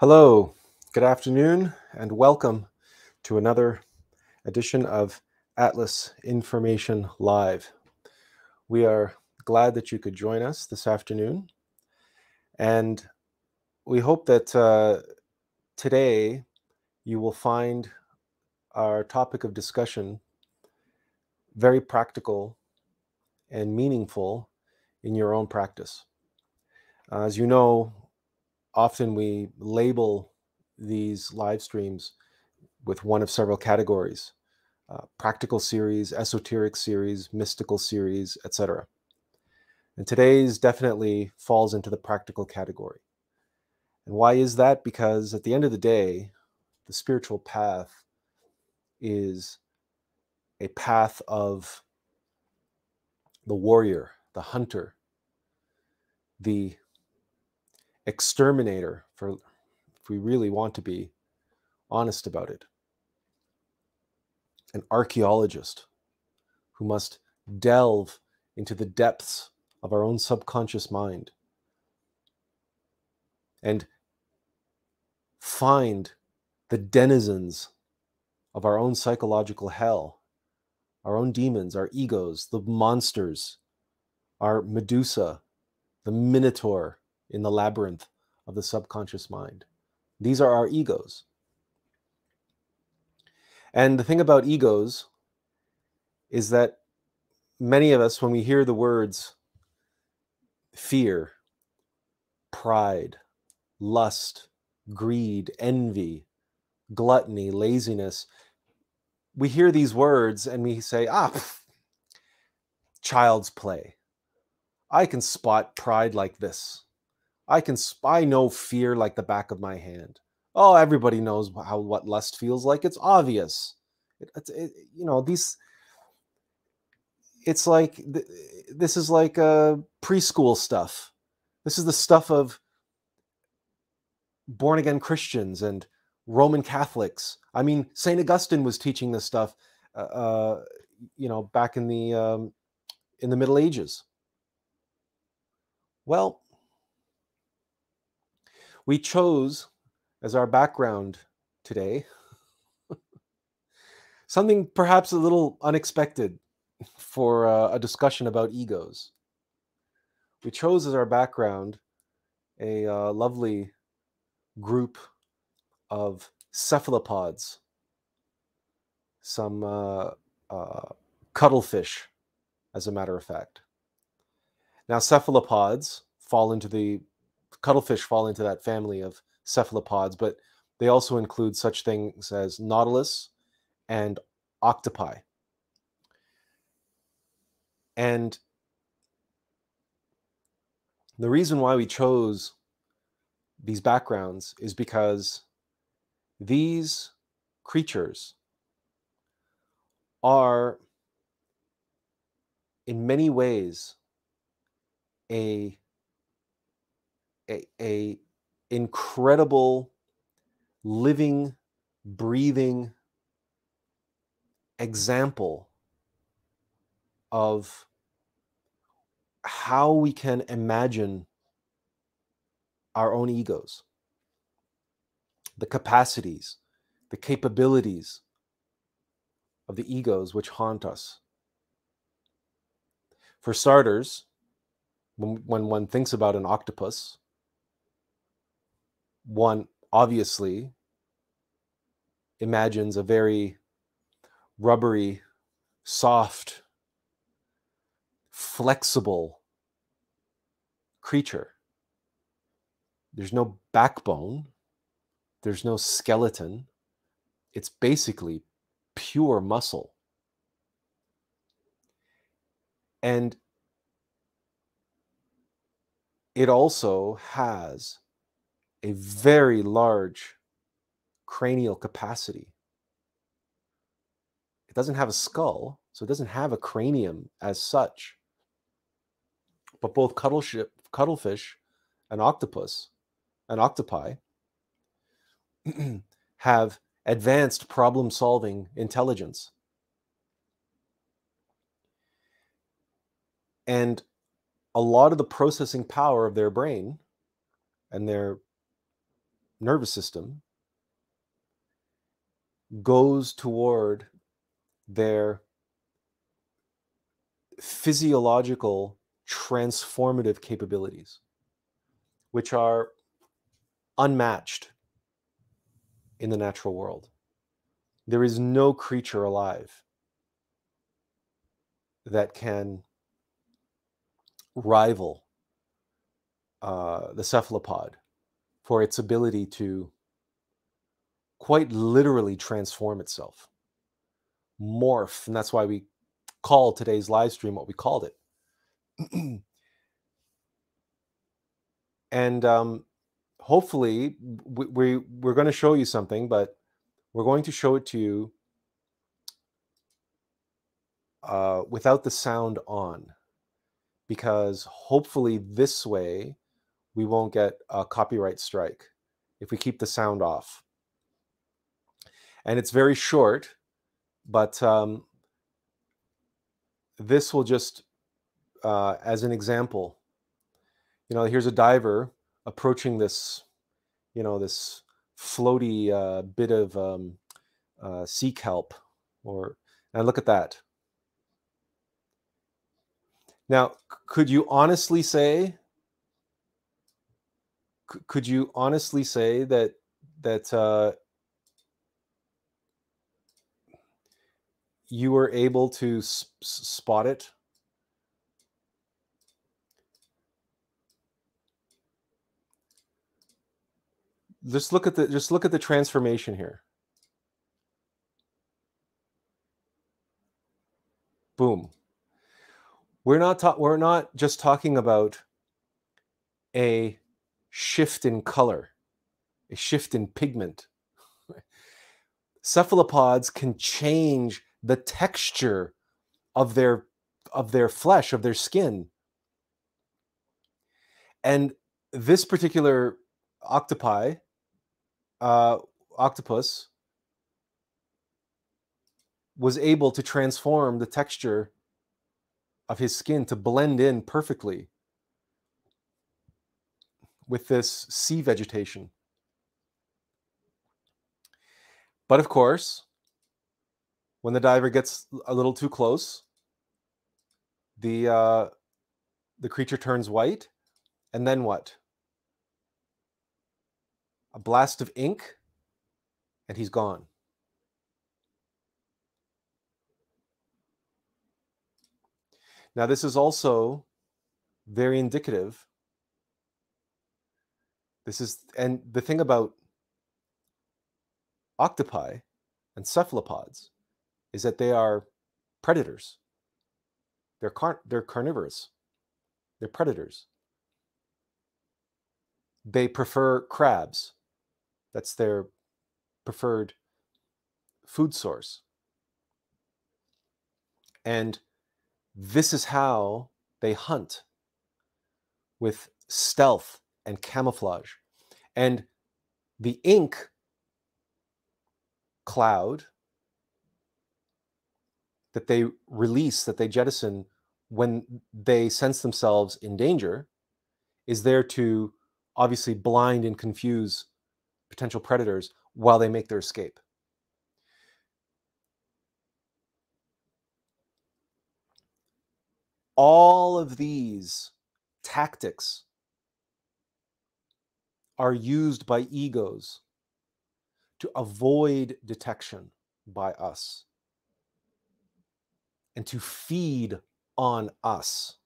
Hello, good afternoon, and welcome to another edition of Atlas Information Live. We are glad that you could join us this afternoon, and we hope that today you will find our topic of discussion very practical and meaningful in your own practice. As you know, often we label these live streams with one of several categories: practical series, esoteric series, mystical series, etc. And today's definitely falls into the practical category. And why is that? Because at the end of the day, the spiritual path is a path of the warrior, the hunter, the exterminator, if we really want to be honest about it, an archaeologist who must delve into the depths of our own subconscious mind and find the denizens of our own psychological hell, our own demons, our egos, the monsters, our Medusa, the Minotaur, in the labyrinth of the subconscious mind. These are our egos. And the thing about egos is that many of us, when we hear the words fear, pride, lust, greed, envy, gluttony, laziness, we hear these words and we say, child's play. I can spot pride like this. I know fear like the back of my hand. Oh, everybody knows what lust feels like. It's obvious. This is like preschool stuff. This is the stuff of born-again Christians and Roman Catholics. I mean, Saint Augustine was teaching this stuff, back in the Middle Ages. Well, we chose as our background today something perhaps a little unexpected for a discussion about egos. We chose as our background a lovely group of cephalopods, some cuttlefish, as a matter of fact. Now, cuttlefish fall into that family of cephalopods, but they also include such things as nautilus and octopi. And the reason why we chose these backgrounds is because these creatures are in many ways an incredible living, breathing example of how we can imagine our own egos, the capacities, the capabilities of the egos which haunt us. For starters, when one thinks about an octopus, one obviously imagines a very rubbery, soft, flexible creature. There's no backbone. There's no skeleton. It's basically pure muscle. And it also has a very large cranial capacity. It doesn't have a skull, so it doesn't have a cranium as such. But both cuttlefish and octopi have advanced problem-solving intelligence. And a lot of the processing power of their brain and their nervous system goes toward their physiological transformative capabilities, which are unmatched in the natural world. There is no creature alive that can rival the cephalopod for its ability to quite literally transform itself, morph. And that's why we call today's live stream what we called it. And hopefully we're going to show you something, but we're going to show it to you without the sound on, because hopefully this way we won't get a copyright strike if we keep the sound off. And it's very short, but this will just, as an example, you know, here's a diver approaching this, you know, this floaty bit of sea kelp, or, and look at that. Now, could you honestly say that you were able to spot it? Just look at the transformation here. Boom. We're not just talking about a shift in color, a shift in pigment. Cephalopods can change the texture of their flesh, of their skin. And this particular octopus was able to transform the texture of his skin to blend in perfectly with this sea vegetation. But of course, when the diver gets a little too close, the creature turns white, and then what? A blast of ink, and he's gone. Now, this is also very indicative. And the thing about octopi and cephalopods is that they are predators. They're carnivorous. They're predators. They prefer crabs. That's their preferred food source. And this is how they hunt, with stealth and camouflage. And the ink cloud that they release, that they jettison when they sense themselves in danger, is there to obviously blind and confuse potential predators while they make their escape. All of these tactics are used by egos to avoid detection by us and to feed on us.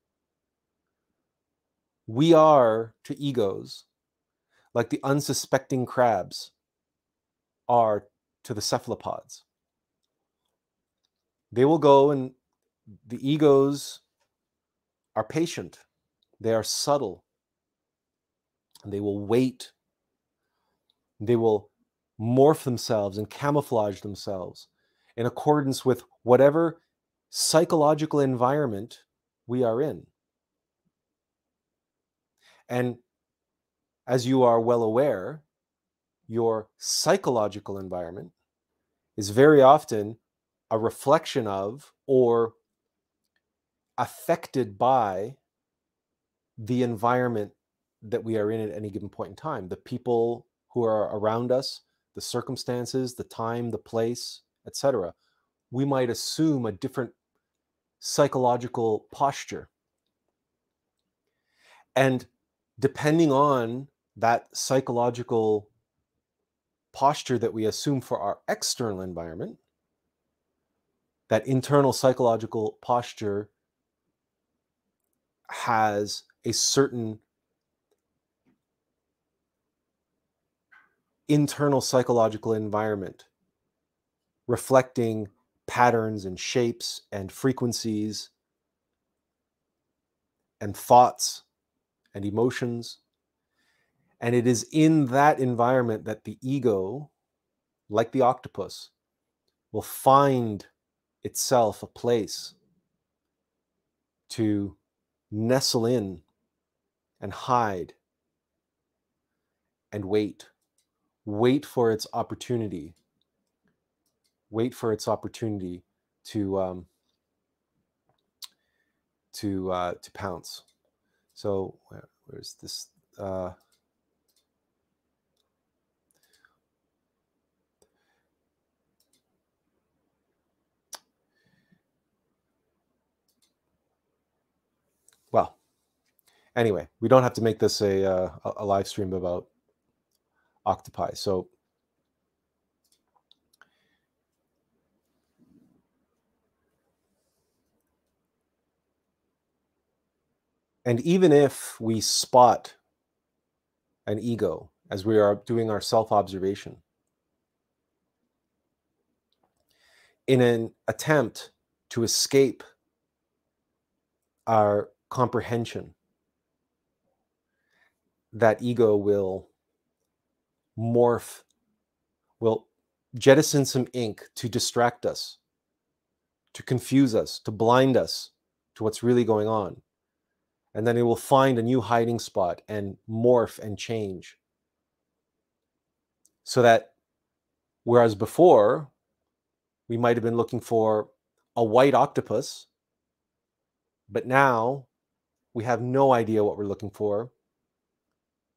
We are to egos like the unsuspecting crabs are to the cephalopods. They will go, and the egos are patient, they are subtle, and they will wait. They will morph themselves and camouflage themselves in accordance with whatever psychological environment we are in. And as you are well aware, your psychological environment is very often a reflection of or affected by the environment that we are in at any given point in time, the people who are around us, the circumstances, the time, the place, etc., we might assume a different psychological posture. And depending on that psychological posture that we assume for our external environment, that internal psychological posture has a certain internal psychological environment reflecting patterns and shapes and frequencies and thoughts and emotions. And it is in that environment that the ego, like the octopus, will find itself a place to nestle in and hide and wait. Wait for its opportunity. Wait for its opportunity to pounce. So where's this? Well, anyway, we don't have to make this a live stream about octopi. So and even if we spot an ego as we are doing our self-observation, in an attempt to escape our comprehension, that ego will morph, will jettison some ink to distract us, to confuse us, to blind us to what's really going on. And then it will find a new hiding spot and morph and change. So that whereas before we might have been looking for a white octopus, but now we have no idea what we're looking for.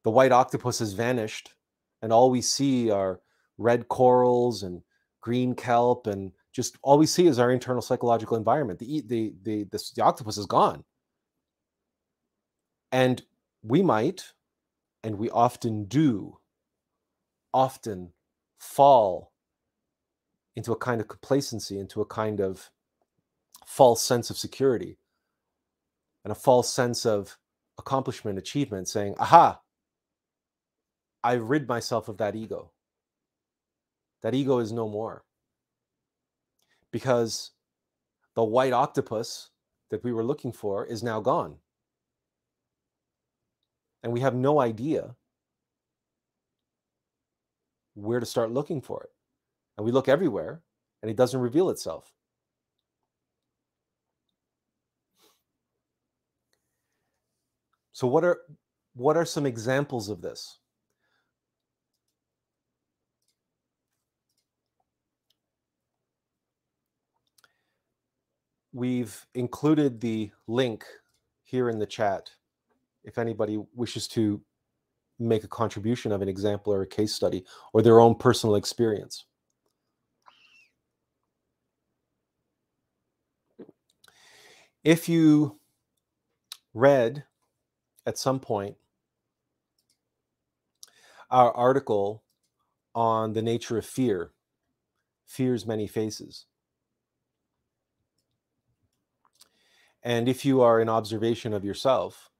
The white octopus has vanished, and all we see are red corals and green kelp, and just all we see is our internal psychological environment. The octopus is gone. And we might, and we often do, often fall into a kind of complacency, into a kind of false sense of security and a false sense of accomplishment, achievement, saying, aha, I've rid myself of that ego. That ego is no more. Because the white octopus that we were looking for is now gone. And we have no idea where to start looking for it. And we look everywhere, and it doesn't reveal itself. So what are some examples of this? We've included the link here in the chat if anybody wishes to make a contribution of an example or a case study or their own personal experience. If you read at some point our article on the nature of fear, fear's many faces, and if you are in observation of yourself,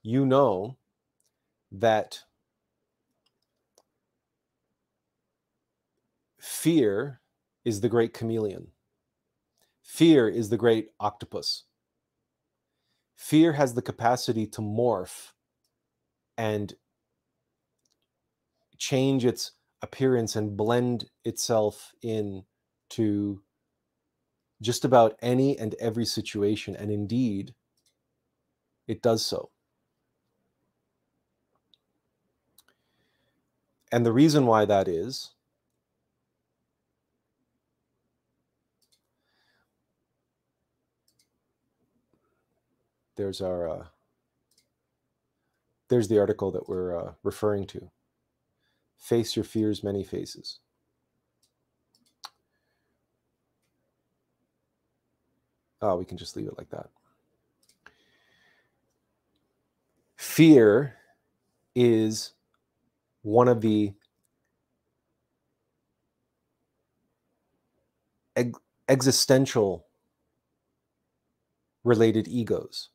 you know that fear is the great chameleon. Fear is the great octopus. Fear has the capacity to morph and change its appearance and blend itself in to just about any and every situation, and indeed, it does so. And the reason why that is, there's our, there's the article that we're referring to. Face your fears, many faces. Oh, we can just leave it like that. Fear is one of the existential related egos.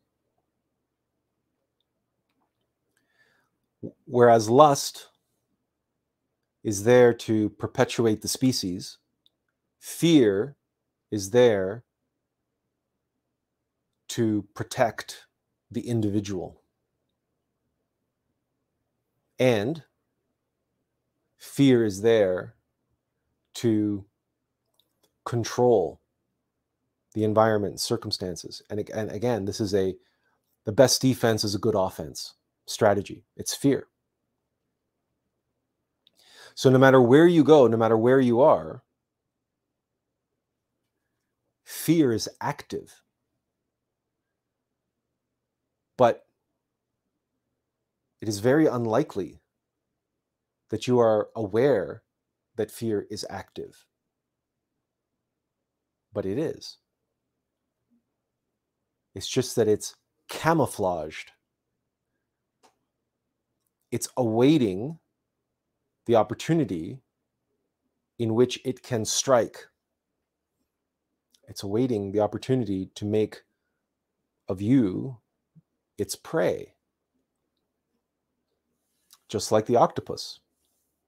Whereas lust is there to perpetuate the species, fear is there to protect the individual. And fear is there to control the environment and circumstances. And again, this is the best defense is a good offense strategy. It's fear. So no matter where you go, no matter where you are, fear is active. But it is very unlikely that you are aware that fear is active. But it is. It's just that it's camouflaged. It's awaiting the opportunity in which it can strike. It's awaiting the opportunity to make of you its prey. Just like the octopus.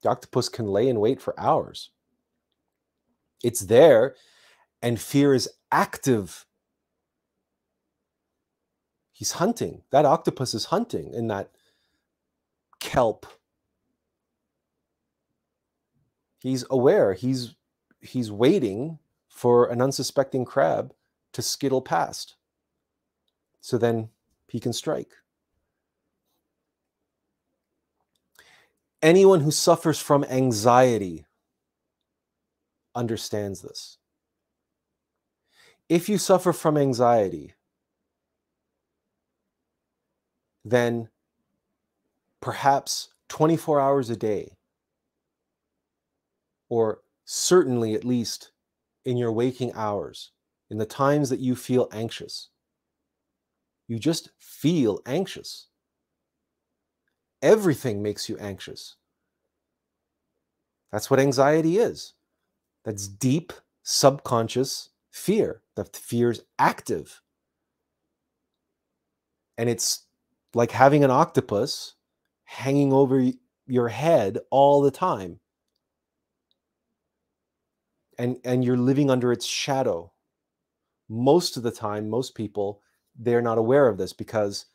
The octopus can lay in wait for hours. It's there, and fear is active. He's hunting. That octopus is hunting in that kelp. He's aware. He's waiting for an unsuspecting crab to skittle past. So then he can strike. Anyone who suffers from anxiety understands this. If you suffer from anxiety, then perhaps 24 hours a day, or certainly at least in your waking hours, in the times that you feel anxious, you just feel anxious. Everything makes you anxious. That's what anxiety is. That's deep, subconscious fear. That fear is active. And it's like having an octopus hanging over your head all the time. And you're living under its shadow. Most of the time, most people, they're not aware of this because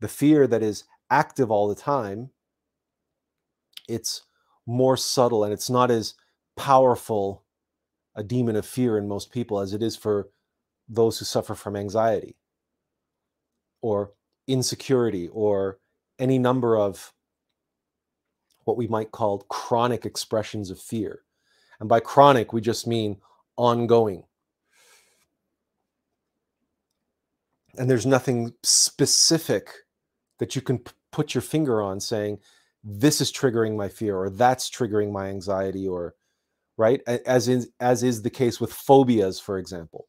the fear that is active all the time, it's more subtle and it's not as powerful a demon of fear in most people as it is for those who suffer from anxiety or insecurity or any number of what we might call chronic expressions of fear. And by chronic, we just mean ongoing. And there's nothing specific that you can put your finger on saying, this is triggering my fear, or that's triggering my anxiety, or, right? As is the case with phobias, for example.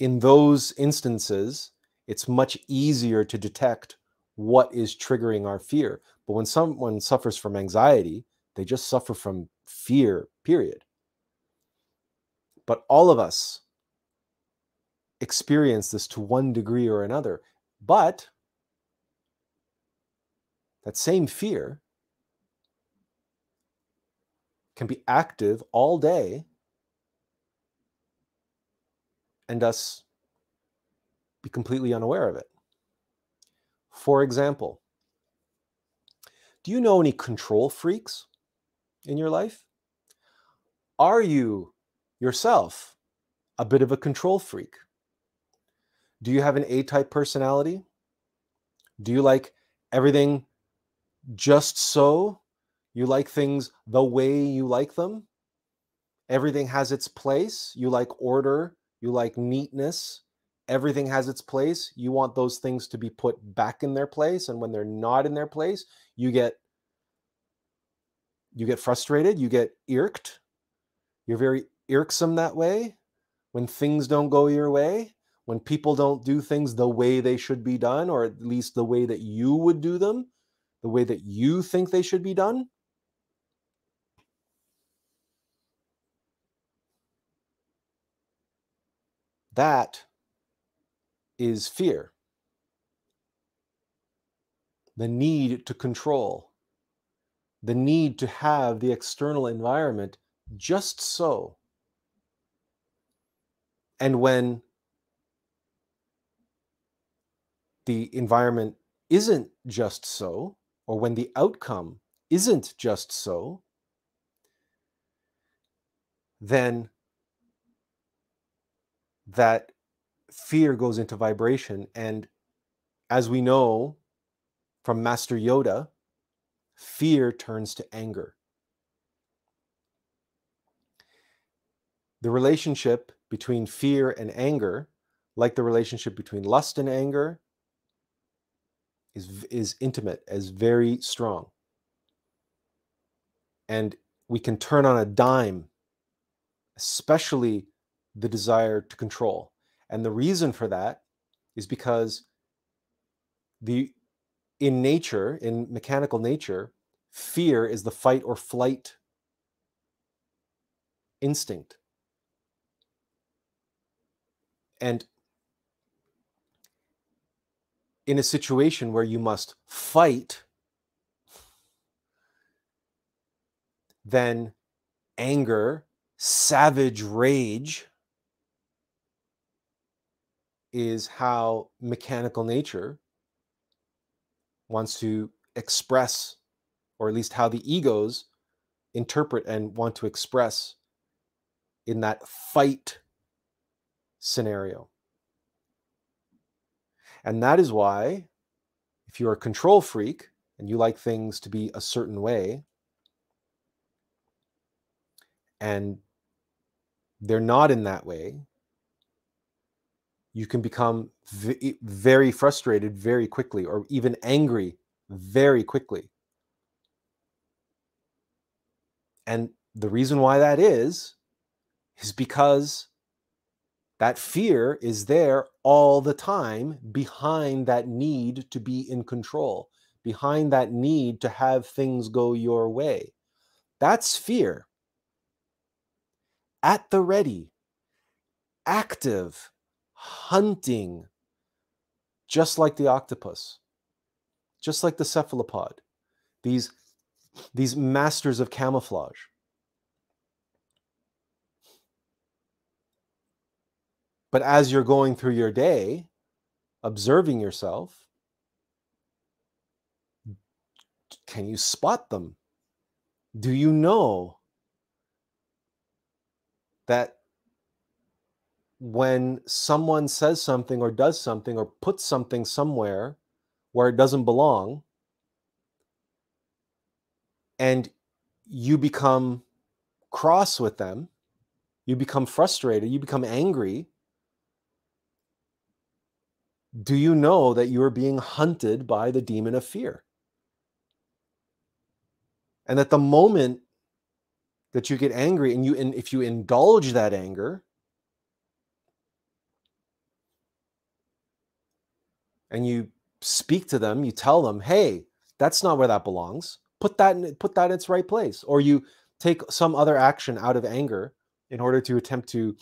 In those instances, it's much easier to detect what is triggering our fear. But when someone suffers from anxiety, they just suffer from fear, period. But all of us experience this to one degree or another. But that same fear can be active all day and us be completely unaware of it. For example, do you know any control freaks in your life? Are you yourself a bit of a control freak? Do you have an A-type personality? Do you like everything just so? You like things the way you like them? Everything has its place. You like order. You like neatness. Everything has its place. You want those things to be put back in their place. And when they're not in their place, you get you get frustrated, you get irked. You're very irksome that way. When things don't go your way, when people don't do things the way they should be done, or at least the way that you would do them, the way that you think they should be done. That is fear. The need to control, the need to have the external environment just so. And when the environment isn't just so, or when the outcome isn't just so, then that fear goes into vibration. And as we know from Master Yoda, fear turns to anger. The relationship between fear and anger, like the relationship between lust and anger, is intimate, is very strong. And we can turn on a dime, especially the desire to control. And the reason for that is because in nature, in mechanical nature, fear is the fight or flight instinct. And in a situation where you must fight, then anger, savage rage, is how mechanical nature wants to express, or at least how the egos interpret and want to express in that fight scenario. And that is why, if you're a control freak and you like things to be a certain way, and they're not in that way, you can become very frustrated very quickly, or even angry very quickly. And the reason why that is because that fear is there all the time behind that need to be in control, behind that need to have things go your way. That's fear. At the ready, active, hunting, just like the octopus, just like the cephalopod, these masters of camouflage. But as you're going through your day, observing yourself, can you spot them? Do you know that when someone says something or does something or puts something somewhere where it doesn't belong, and you become cross with them, you become frustrated, you become angry, do you know that you are being hunted by the demon of fear? And that the moment that you get angry, and if you indulge that anger, and you speak to them, you tell them, hey, that's not where that belongs. Put that in its right place. Or you take some other action out of anger in order to attempt to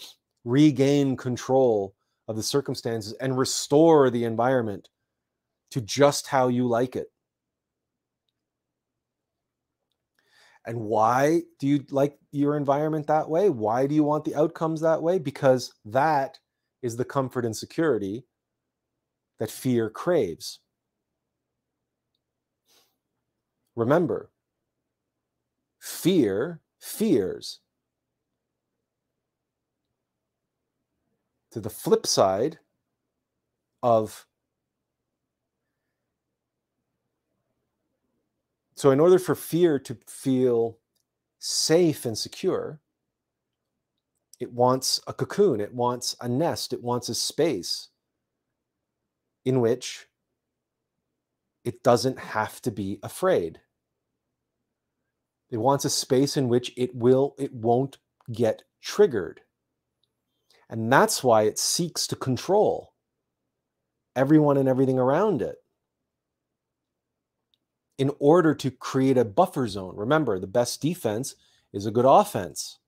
regain control of the circumstances and restore the environment to just how you like it. And why do you like your environment that way? Why do you want the outcomes that way? Because that is the comfort and security that fear craves. Remember, fear fears. To the flip side of... So in order for fear to feel safe and secure, it wants a cocoon, it wants a nest, it wants a space in which it doesn't have to be afraid. It wants a space in which it won't get triggered. And that's why it seeks to control everyone and everything around it in order to create a buffer zone. Remember, the best defense is a good offense.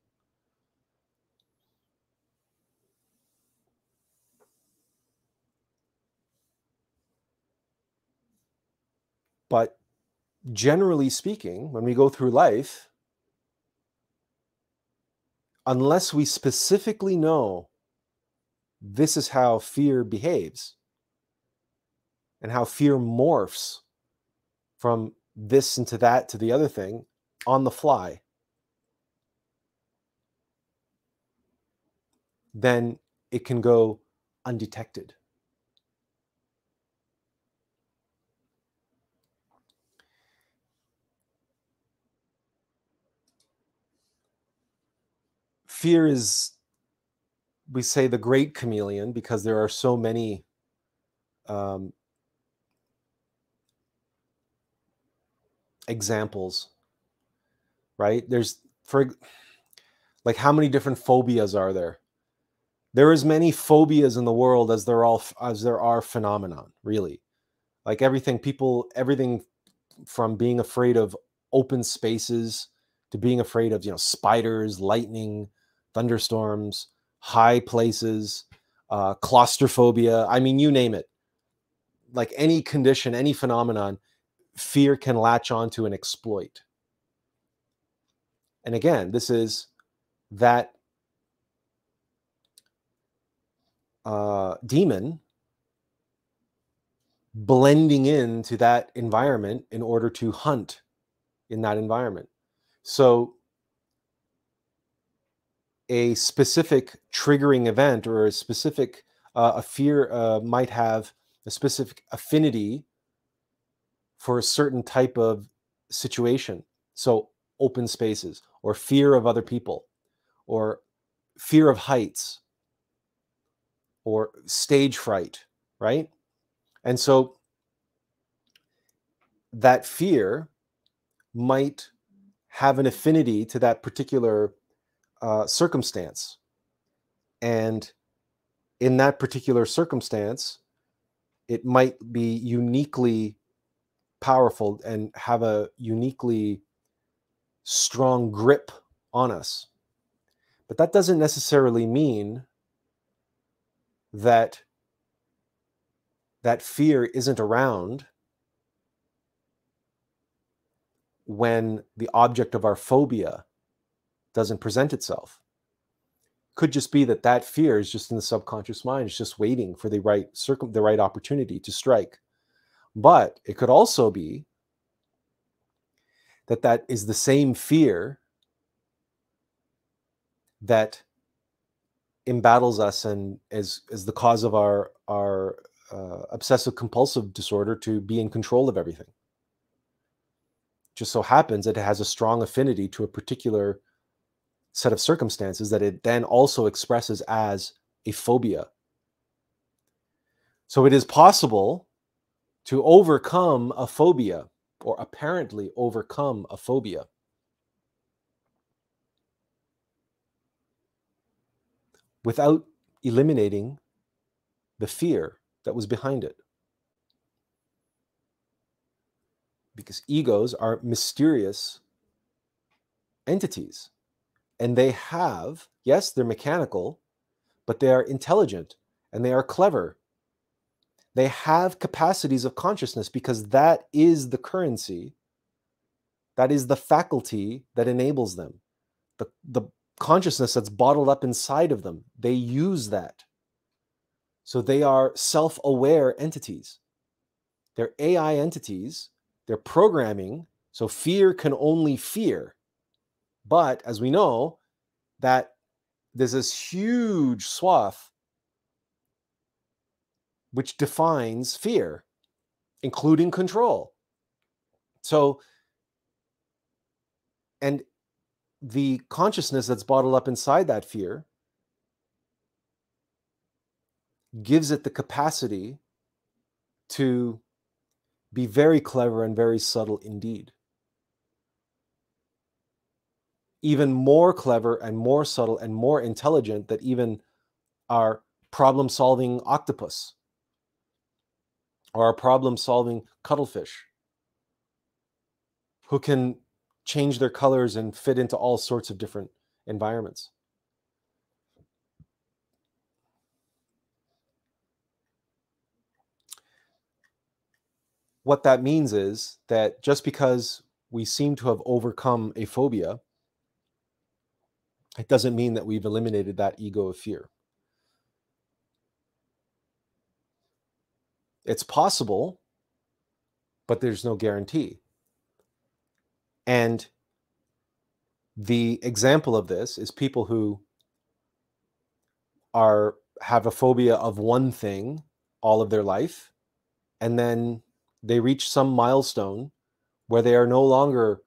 But generally speaking, when we go through life, unless we specifically know this is how fear behaves and how fear morphs from this into that to the other thing on the fly, then it can go undetected. Fear is, we say, the great chameleon, because there are so many examples, right? There's, for like, how many different phobias are there? There are as many phobias in the world as there are phenomenon, really. Like everything from being afraid of open spaces to being afraid of, you know, spiders, lightning, thunderstorms, high places, claustrophobia. I mean, you name it. Like any condition, any phenomenon, fear can latch onto and exploit. And again, this is that demon blending into that environment in order to hunt in that environment. So a specific triggering event or a specific a fear might have a specific affinity for a certain type of situation. So open spaces, or fear of other people, or fear of heights, or stage fright, right? And so that fear might have an affinity to that particular circumstance. And in that particular circumstance, it might be uniquely powerful and have a uniquely strong grip on us. But that doesn't necessarily mean that that fear isn't around when the object of our phobia doesn't present itself. Could just be that that fear is just in the subconscious mind. It's just waiting for the right opportunity to strike. But it could also be that that is the same fear that embattles us and is the cause of our obsessive compulsive disorder to be in control of everything. Just so happens that it has a strong affinity to a particular set of circumstances that it then also expresses as a phobia. So it is possible to overcome a phobia, or apparently overcome a phobia, without eliminating the fear that was behind it. Because egos are mysterious entities, and they have, yes, they're mechanical, but they are intelligent and they are clever. They have capacities of consciousness, because that is the currency, that is the faculty that enables them. The consciousness that's bottled up inside of them, they use that. So they are self-aware entities. They're AI entities. They're programming, so fear can only fear. But as we know, that there's this huge swath which defines fear, including control. So, and the consciousness that's bottled up inside that fear gives it the capacity to be very clever and very subtle indeed. even more clever and more subtle and more intelligent than even our problem-solving octopus or our problem-solving cuttlefish, who can change their colors and fit into all sorts of different environments. What that means is that just because we seem to have overcome a phobia, it doesn't mean that we've eliminated that ego of fear. It's possible, but there's no guarantee. And the example of this is people who have a phobia of one thing all of their life, and then they reach some milestone where they are no longer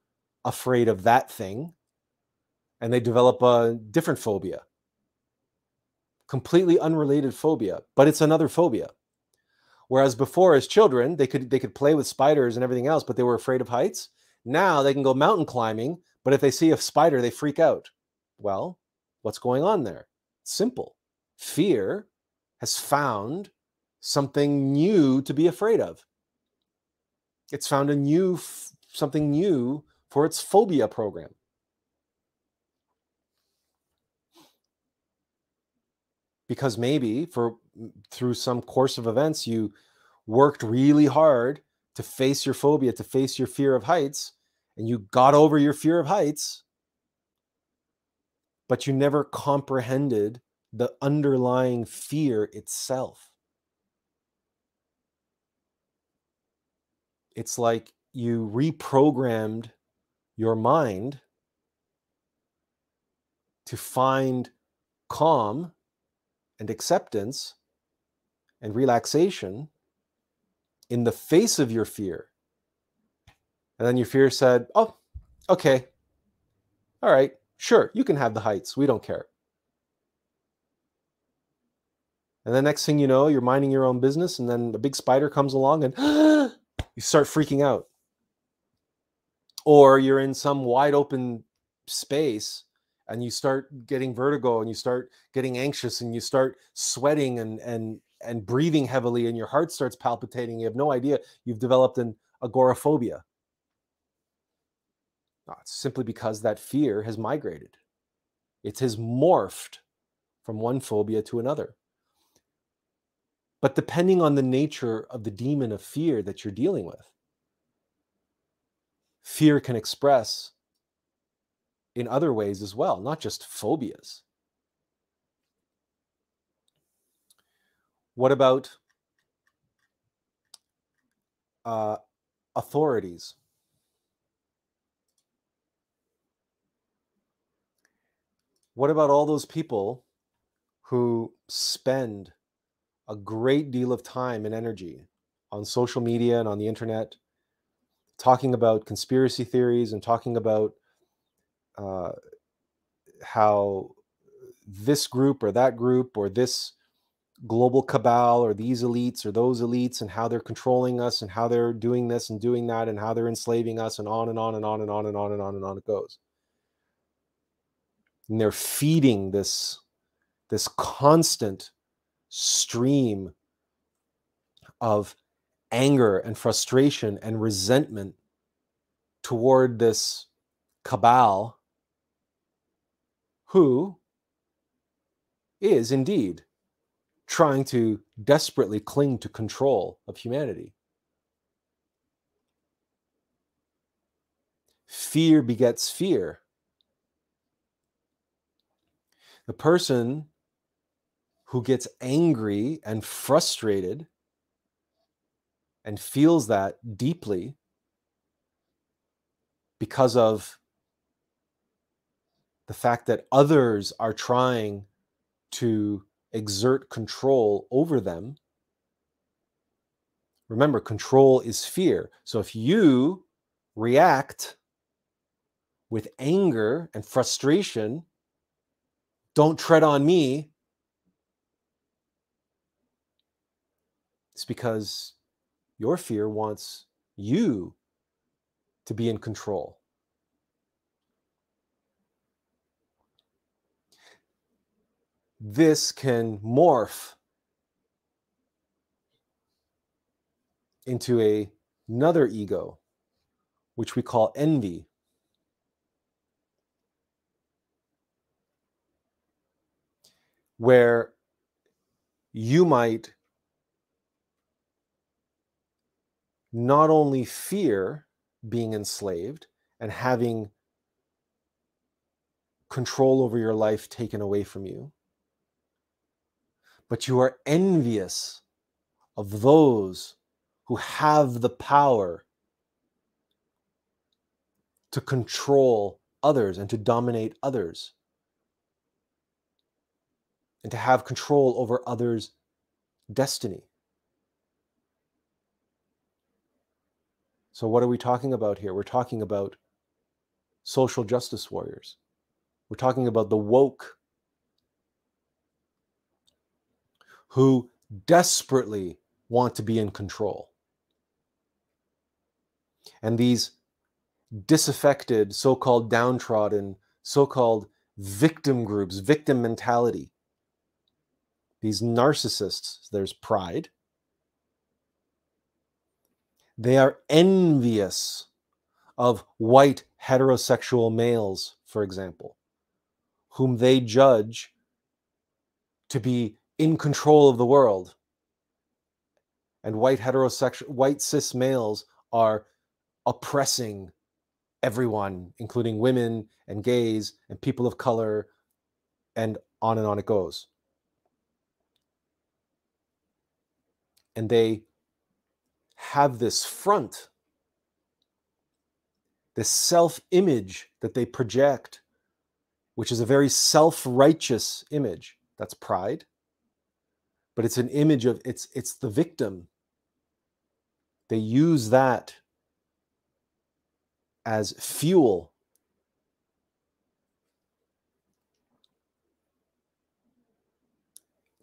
afraid of that thing, and they develop a different phobia, completely unrelated phobia, but it's another phobia. Whereas before, as children, they could play with spiders and everything else, but they were afraid of heights. Now they can go mountain climbing, but if they see a spider, they freak out. Well, what's going on there? Simple. Fear has found something new to be afraid of. It's found something new for its phobia program. Because maybe through some course of events, you worked really hard to face your phobia, to face your fear of heights, and you got over your fear of heights, but you never comprehended the underlying fear itself. It's like you reprogrammed your mind to find calm and acceptance and relaxation in the face of your fear. And then your fear said, oh, okay, all right, sure, you can have the heights, we don't care. And the next thing you know, you're minding your own business, and then the big spider comes along and you start freaking out. Or you're in some wide open space and you start getting vertigo and you start getting anxious and you start sweating and breathing heavily and your heart starts palpitating. You have no idea. You've developed an agoraphobia. It's simply because that fear has migrated. It has morphed from one phobia to another. But depending on the nature of the demon of fear that you're dealing with, fear can express in other ways as well, not just phobias. What about authorities? What about all those people who spend a great deal of time and energy on social media and on the internet talking about conspiracy theories and talking about how this group or that group or this global cabal or these elites or those elites and how they're controlling us and how they're doing this and doing that and how they're enslaving us and on and on and on and on and on and on and on it goes. And they're feeding this constant stream of anger and frustration and resentment toward this cabal, who is indeed trying to desperately cling to control of humanity. Fear begets fear. The person who gets angry and frustrated and feels that deeply because of the fact that others are trying to exert control over them. Remember, control is fear. So if you react with anger and frustration, don't tread on me, it's because your fear wants you to be in control. this can morph into another ego, which we call envy. Where you might not only fear being enslaved and having control over your life taken away from you, but you are envious of those who have the power to control others and to dominate others and to have control over others' destiny. So what are we talking about here? We're talking about social justice warriors. We're talking about the woke who desperately want to be in control. And these disaffected, so-called downtrodden, so-called victim groups, victim mentality. These narcissists, there's pride. They are envious of white heterosexual males, for example, whom they judge to be in control of the world. And white heterosexual, white cis males are oppressing everyone, including women and gays and people of color, and on it goes. And they have this front, this self-image that they project, which is a very self-righteous image. That's pride. But it's an image of, it's the victim. They use that as fuel.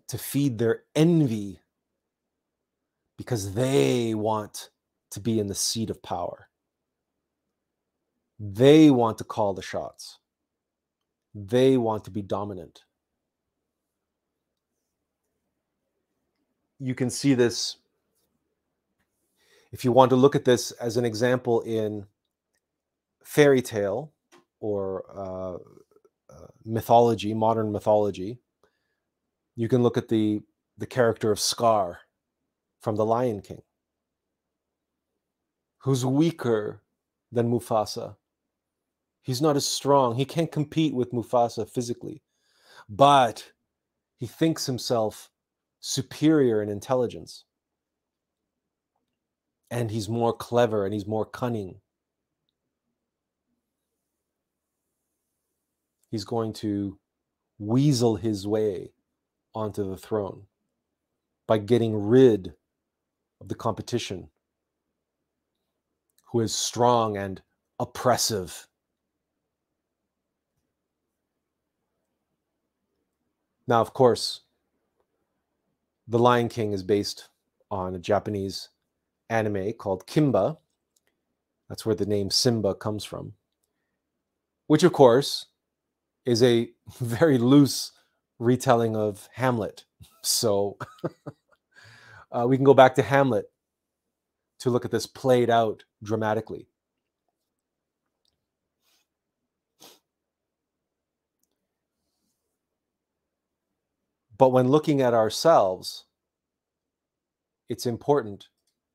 To feed their envy. Because they want to be in the seat of power. They want to call the shots. They want to be dominant. You can see this, if you want to look at this as an example in fairy tale or mythology, modern mythology, you can look at the character of Scar from The Lion King, who's weaker than Mufasa. He's not as strong. He can't compete with Mufasa physically, but he thinks himself superior in intelligence. And he's more clever and he's more cunning. He's going to weasel his way onto the throne by getting rid of the competition who is strong and oppressive. Now, of course, The Lion King is based on a Japanese anime called Kimba. That's where the name Simba comes from, which, of course, is a very loose retelling of Hamlet. So we can go back to Hamlet to look at this played out dramatically. But when looking at ourselves, it's important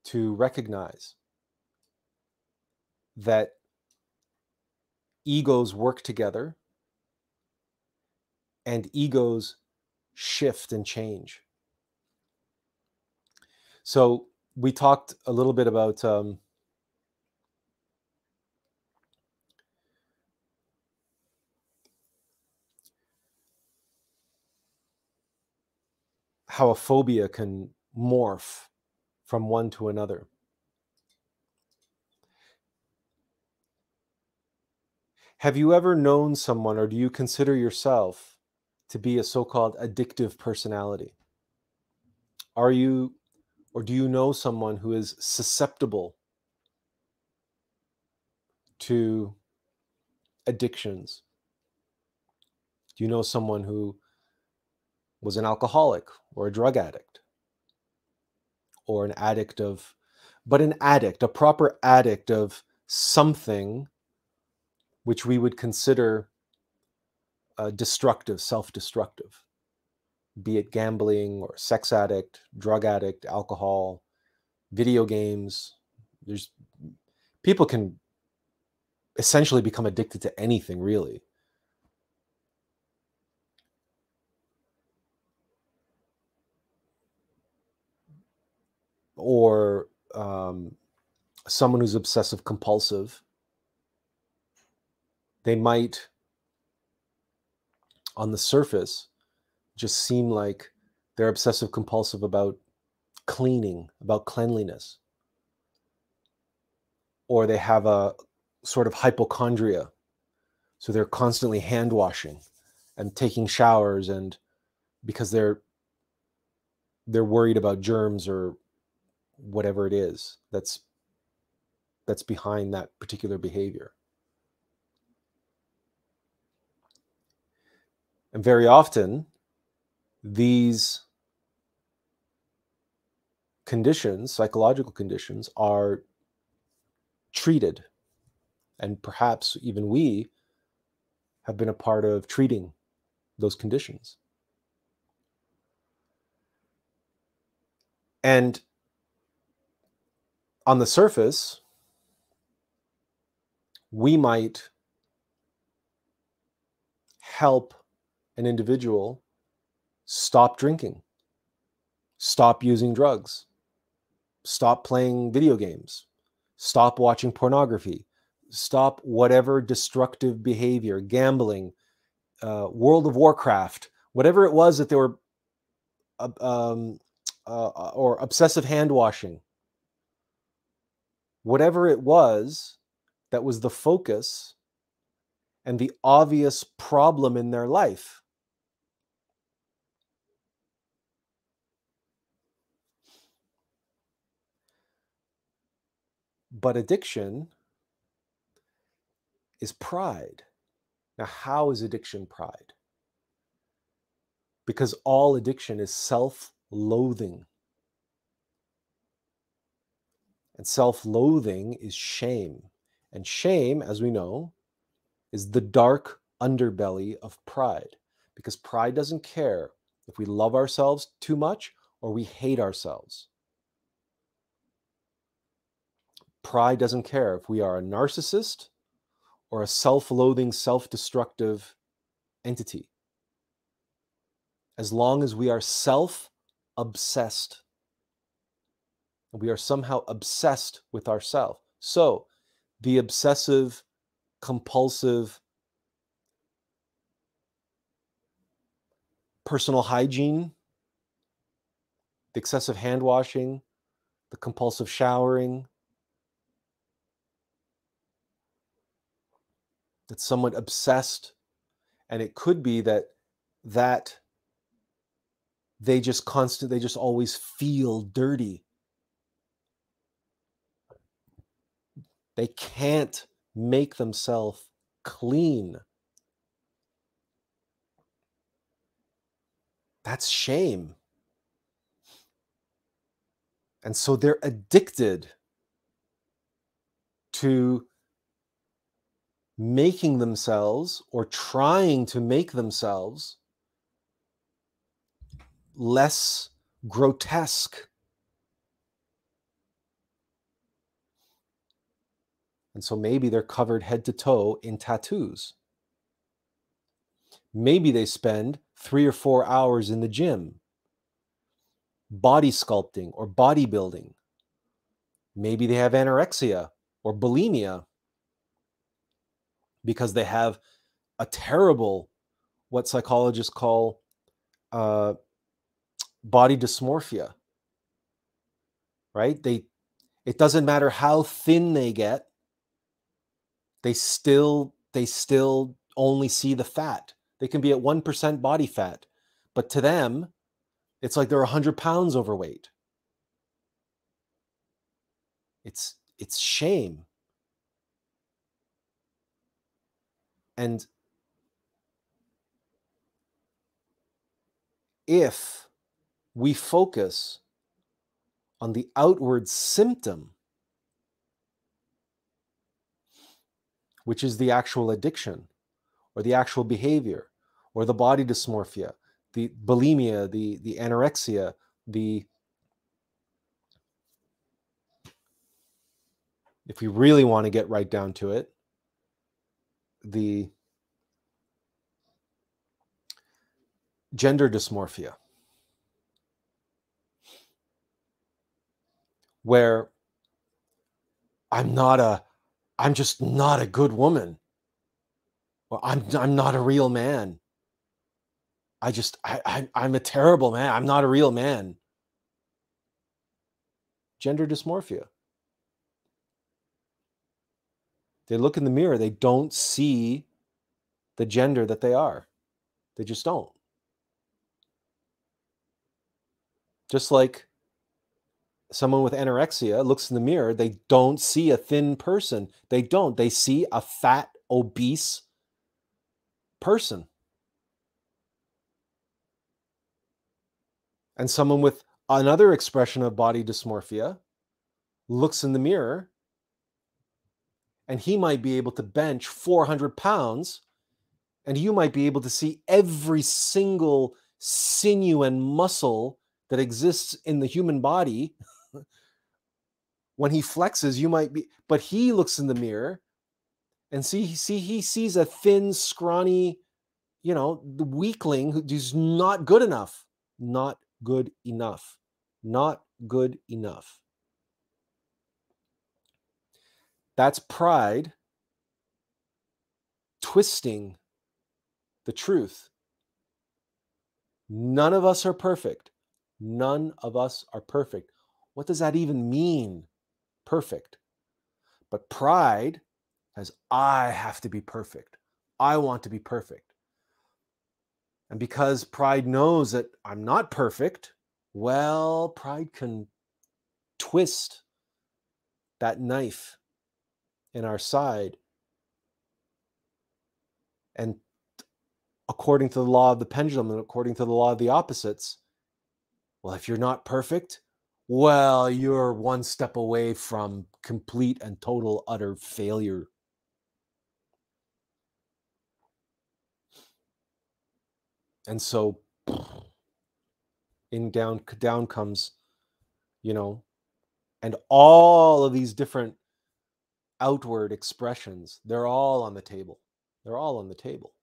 to recognize that egos work together and egos shift and change. So we talked a little bit about how a phobia can morph from one to another. Have you ever known someone, or do you consider yourself to be a so-called addictive personality? Are you, or do you know someone who is susceptible to addictions? Do you know someone who was an alcoholic or a drug addict or an addict of, but an addict, a proper addict of something which we would consider destructive, self-destructive, be it gambling or sex addict, drug addict, alcohol, video games. There's people can essentially become addicted to anything, really. Or someone who's obsessive compulsive, they might on the surface just seem like they're obsessive compulsive about cleaning, about cleanliness, or they have a sort of hypochondria, so they're constantly hand washing and taking showers, and because they're worried about germs or whatever it is that's behind that particular behavior. And very often, these conditions, psychological conditions, are treated. And perhaps even we have been a part of treating those conditions. And on the surface, we might help an individual stop drinking, stop using drugs, stop playing video games, stop watching pornography, stop whatever destructive behavior, gambling, World of Warcraft, whatever it was that they were, or obsessive hand washing, whatever it was that was the focus and the obvious problem in their life. But addiction is pride. Now, how is addiction pride? Because all addiction is self-loathing. And self-loathing is shame. And shame, as we know, is the dark underbelly of pride. Because pride doesn't care if we love ourselves too much or we hate ourselves. Pride doesn't care if we are a narcissist or a self-loathing, self-destructive entity. As long as we are self-obsessed, we are somehow obsessed with ourselves. So the obsessive, compulsive, personal hygiene, the excessive hand washing, the compulsive showering, that's somewhat obsessed. And it could be that they just always feel dirty. They can't make themselves clean. That's shame. And so they're addicted to making themselves or trying to make themselves less grotesque. And so maybe they're covered head to toe in tattoos. Maybe they spend 3 or 4 hours in the gym, body sculpting or bodybuilding. Maybe they have anorexia or bulimia, because they have a terrible, what psychologists call body dysmorphia, right? It doesn't matter how thin they get, they still only see the fat. They can be at 1% body fat, but to them, it's like they're 100 pounds overweight. It's shame. And if we focus on the outward symptom, which is the actual addiction or the actual behavior or the body dysmorphia, the bulimia, the anorexia, if we really want to get right down to it, the gender dysmorphia, where I'm just not a good woman, or I'm not a real man. I'm a terrible man. I'm not a real man. Gender dysmorphia. They look in the mirror. They don't see the gender that they are. They just don't. Just like someone with anorexia looks in the mirror, they don't see a thin person. They don't. They see a fat, obese person. And someone with another expression of body dysmorphia looks in the mirror, and he might be able to bench 400 pounds, and you might be able to see every single sinew and muscle that exists in the human body. When he flexes, you might be, but he looks in the mirror and he sees a thin, scrawny, the weakling who's not good enough, not good enough, not good enough. That's pride twisting the truth. None of us are perfect. None of us are perfect. What does that even mean? Perfect. But pride has, I have to be perfect. I want to be perfect. And because pride knows that I'm not perfect, well, pride can twist that knife in our side. And according to the law of the pendulum and according to the law of the opposites, well, if you're not perfect, well, you're one step away from complete and total utter failure. And so in down comes, and all of these different outward expressions, they're all on the table. They're all on the table.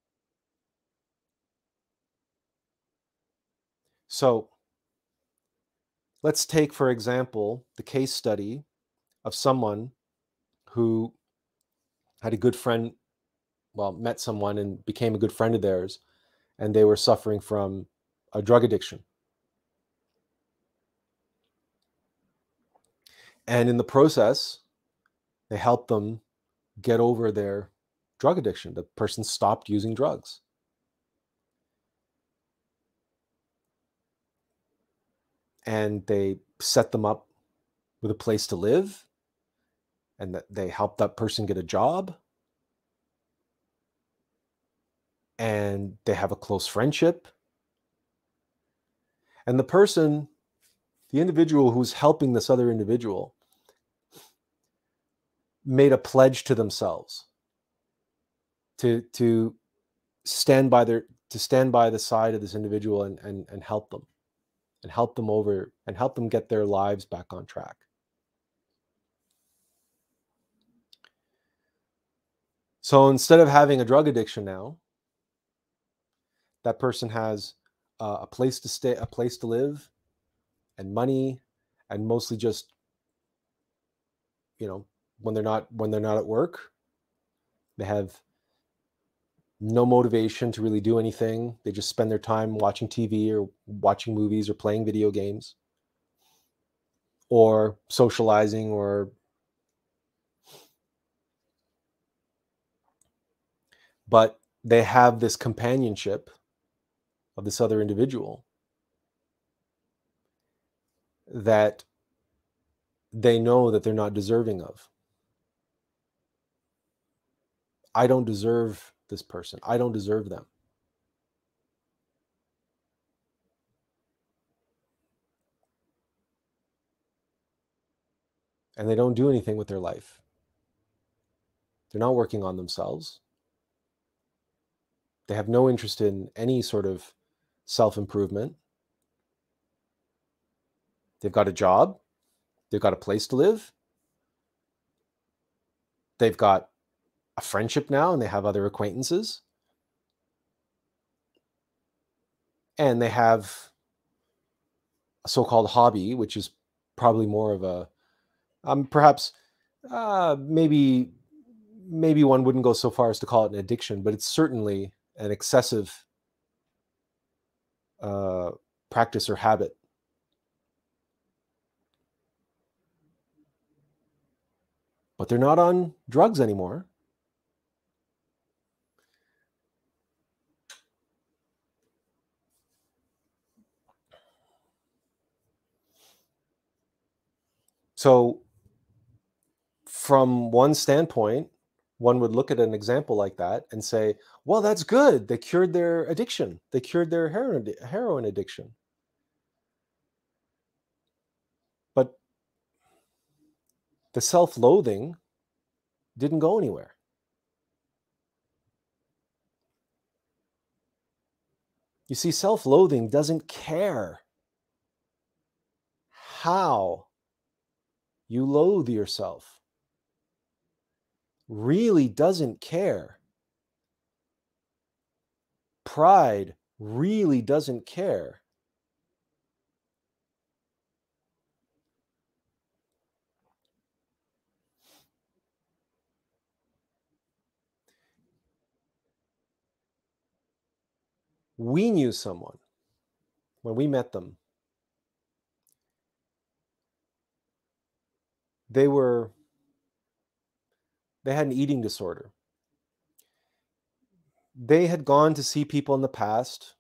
So let's take, for example, the case study of someone who had a good friend, well, met someone and became a good friend of theirs, and they were suffering from a drug addiction. And in the process, they helped them get over their drug addiction. The person stopped using drugs. And they set them up with a place to live, and that they helped that person get a job, and they have a close friendship. And the person, the individual who's helping this other individual, made a pledge to themselves to stand by the side of this individual and help them. And help them over and help them get their lives back on track. So instead of having a drug addiction now, that person has a place to stay, a place to live, and money, and mostly just, when they're not at work, they have no motivation to really do anything. They just spend their time watching TV or watching movies or playing video games or socializing but they have this companionship of this other individual that they know that they're not deserving of. I don't deserve this person. I don't deserve them. and they don't do anything with their life. They're not working on themselves. They have no interest in any sort of self-improvement. They've got a job. They've got a place to live. They've got a friendship now, and they have other acquaintances. And they have a so-called hobby, which is probably more of a, maybe one wouldn't go so far as to call it an addiction, but it's certainly an excessive practice or habit. But they're not on drugs anymore. So from one standpoint, one would look at an example like that and say, well, that's good. They cured their addiction. They cured their heroin addiction. But the self-loathing didn't go anywhere. You see, self-loathing doesn't care how you loathe yourself. Really doesn't care. Pride really doesn't care. We knew someone when we met them. They had an eating disorder. They had gone to see people in the past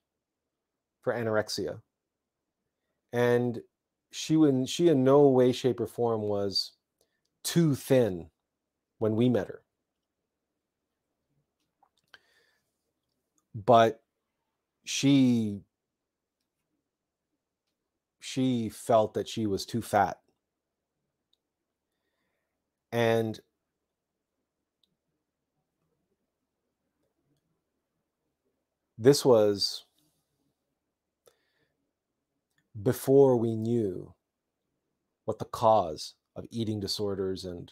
for anorexia. And she in no way, shape, or form was too thin when we met her. But she felt that she was too fat. And this was before we knew what the cause of eating disorders and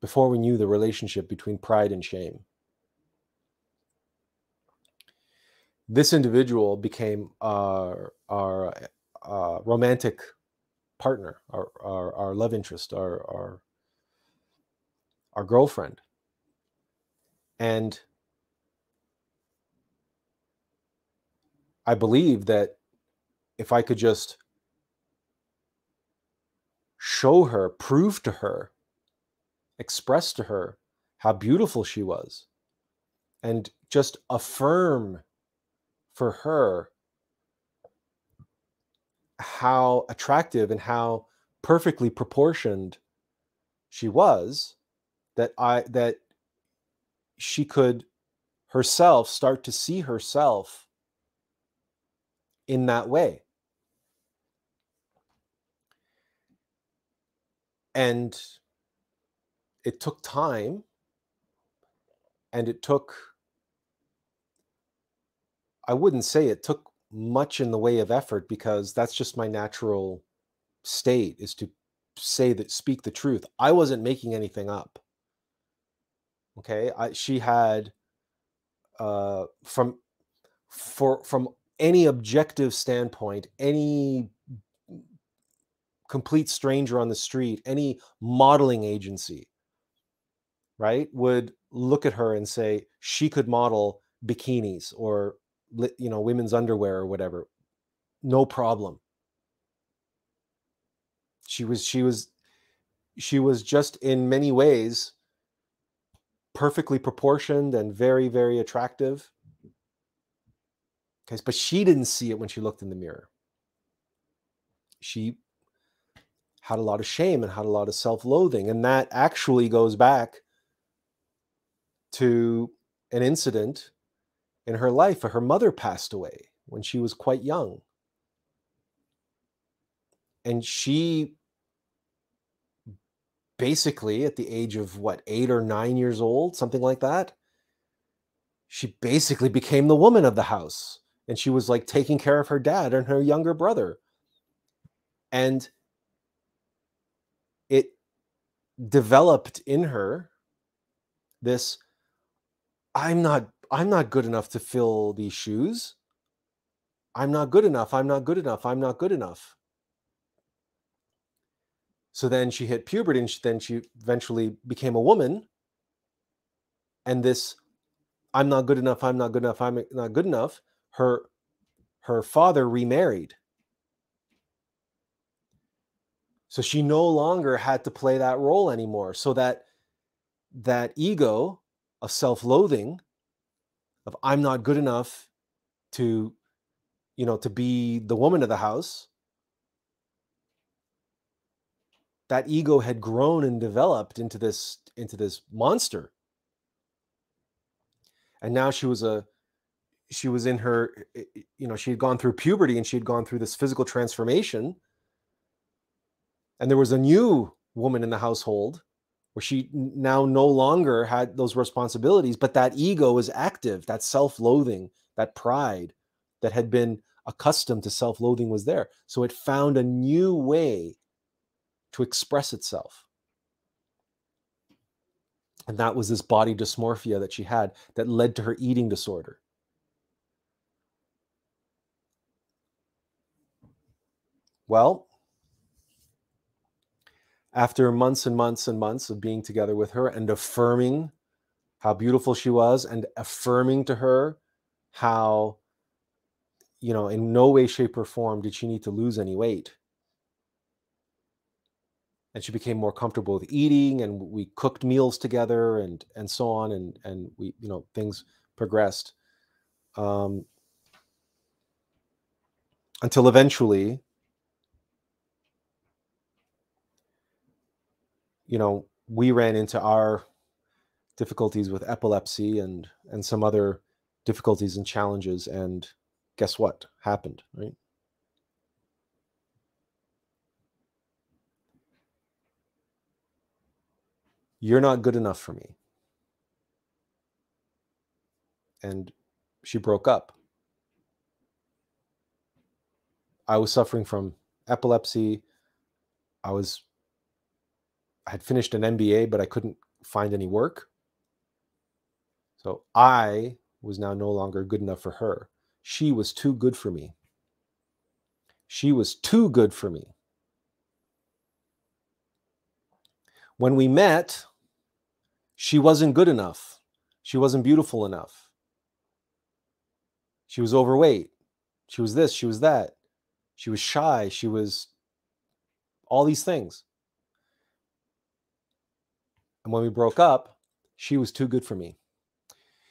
before we knew the relationship between pride and shame. This individual became our romantic partner, our love interest, our girlfriend. And I believe that if I could just show her, prove to her, express to her how beautiful she was, and just affirm for her how attractive and how perfectly proportioned she was, that she could herself start to see herself in that way. And it took time, and it took, I wouldn't say it took much in the way of effort, because that's just my natural state, is to say that, speak the truth. I wasn't making anything up. Okay, she had, from any objective standpoint, any complete stranger on the street, any modeling agency, right, would look at her and say she could model bikinis or, you know, women's underwear or whatever, no problem. She was just in many ways perfectly proportioned and very, very attractive. Okay, but she didn't see it when she looked in the mirror. She had a lot of shame and had a lot of self-loathing. And that actually goes back to an incident in her life. Her mother passed away when she was quite young. And she basically at the age of, what, 8 or 9 years old, something like that, she basically became the woman of the house. And she was like taking care of her dad and her younger brother. And it developed in her this, I'm not good enough to fill these shoes. I'm not good enough. I'm not good enough. I'm not good enough. So then she hit puberty, and then she eventually became a woman. And this, I'm not good enough. I'm not good enough. I'm not good enough. Her father remarried. So she no longer had to play that role anymore. So that ego of self-loathing, of I'm not good enough to, to be the woman of the house, that ego had grown and developed into this monster. And now she was in her, she had gone through puberty, and she had gone through this physical transformation. And there was a new woman in the household where she now no longer had those responsibilities, but that ego was active, that self-loathing, that pride that had been accustomed to self-loathing was there. So it found a new way to express itself. And that was this body dysmorphia that she had that led to her eating disorder. Well, after months and months and months of being together with her and affirming how beautiful she was, and affirming to her how, in no way, shape, or form did she need to lose any weight. And she became more comfortable with eating, and we cooked meals together, and so on, and we, things progressed. Until eventually, we ran into our difficulties with epilepsy and some other difficulties and challenges. And guess what happened, right? You're not good enough for me. And she broke up. I was suffering from epilepsy. I had finished an MBA, but I couldn't find any work. So I was now no longer good enough for her. She was too good for me. She was too good for me. When we met, she wasn't good enough. She wasn't beautiful enough. She was overweight. She was this, she was that. She was shy. She was all these things. And when we broke up, she was too good for me.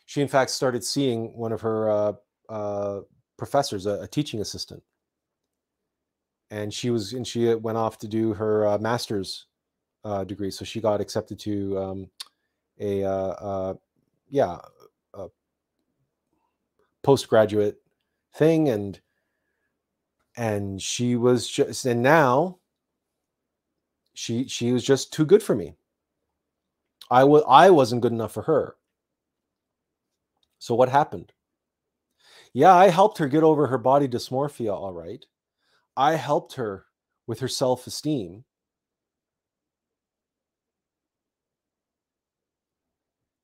She, in fact, started seeing one of her professors, a teaching assistant. And she went off to do her master's degree. So she got accepted to a postgraduate thing. And she was just, and now she was just too good for me. I wasn't good enough for her. So what happened? Yeah, I helped her get over her body dysmorphia, all right. I helped her with her self-esteem.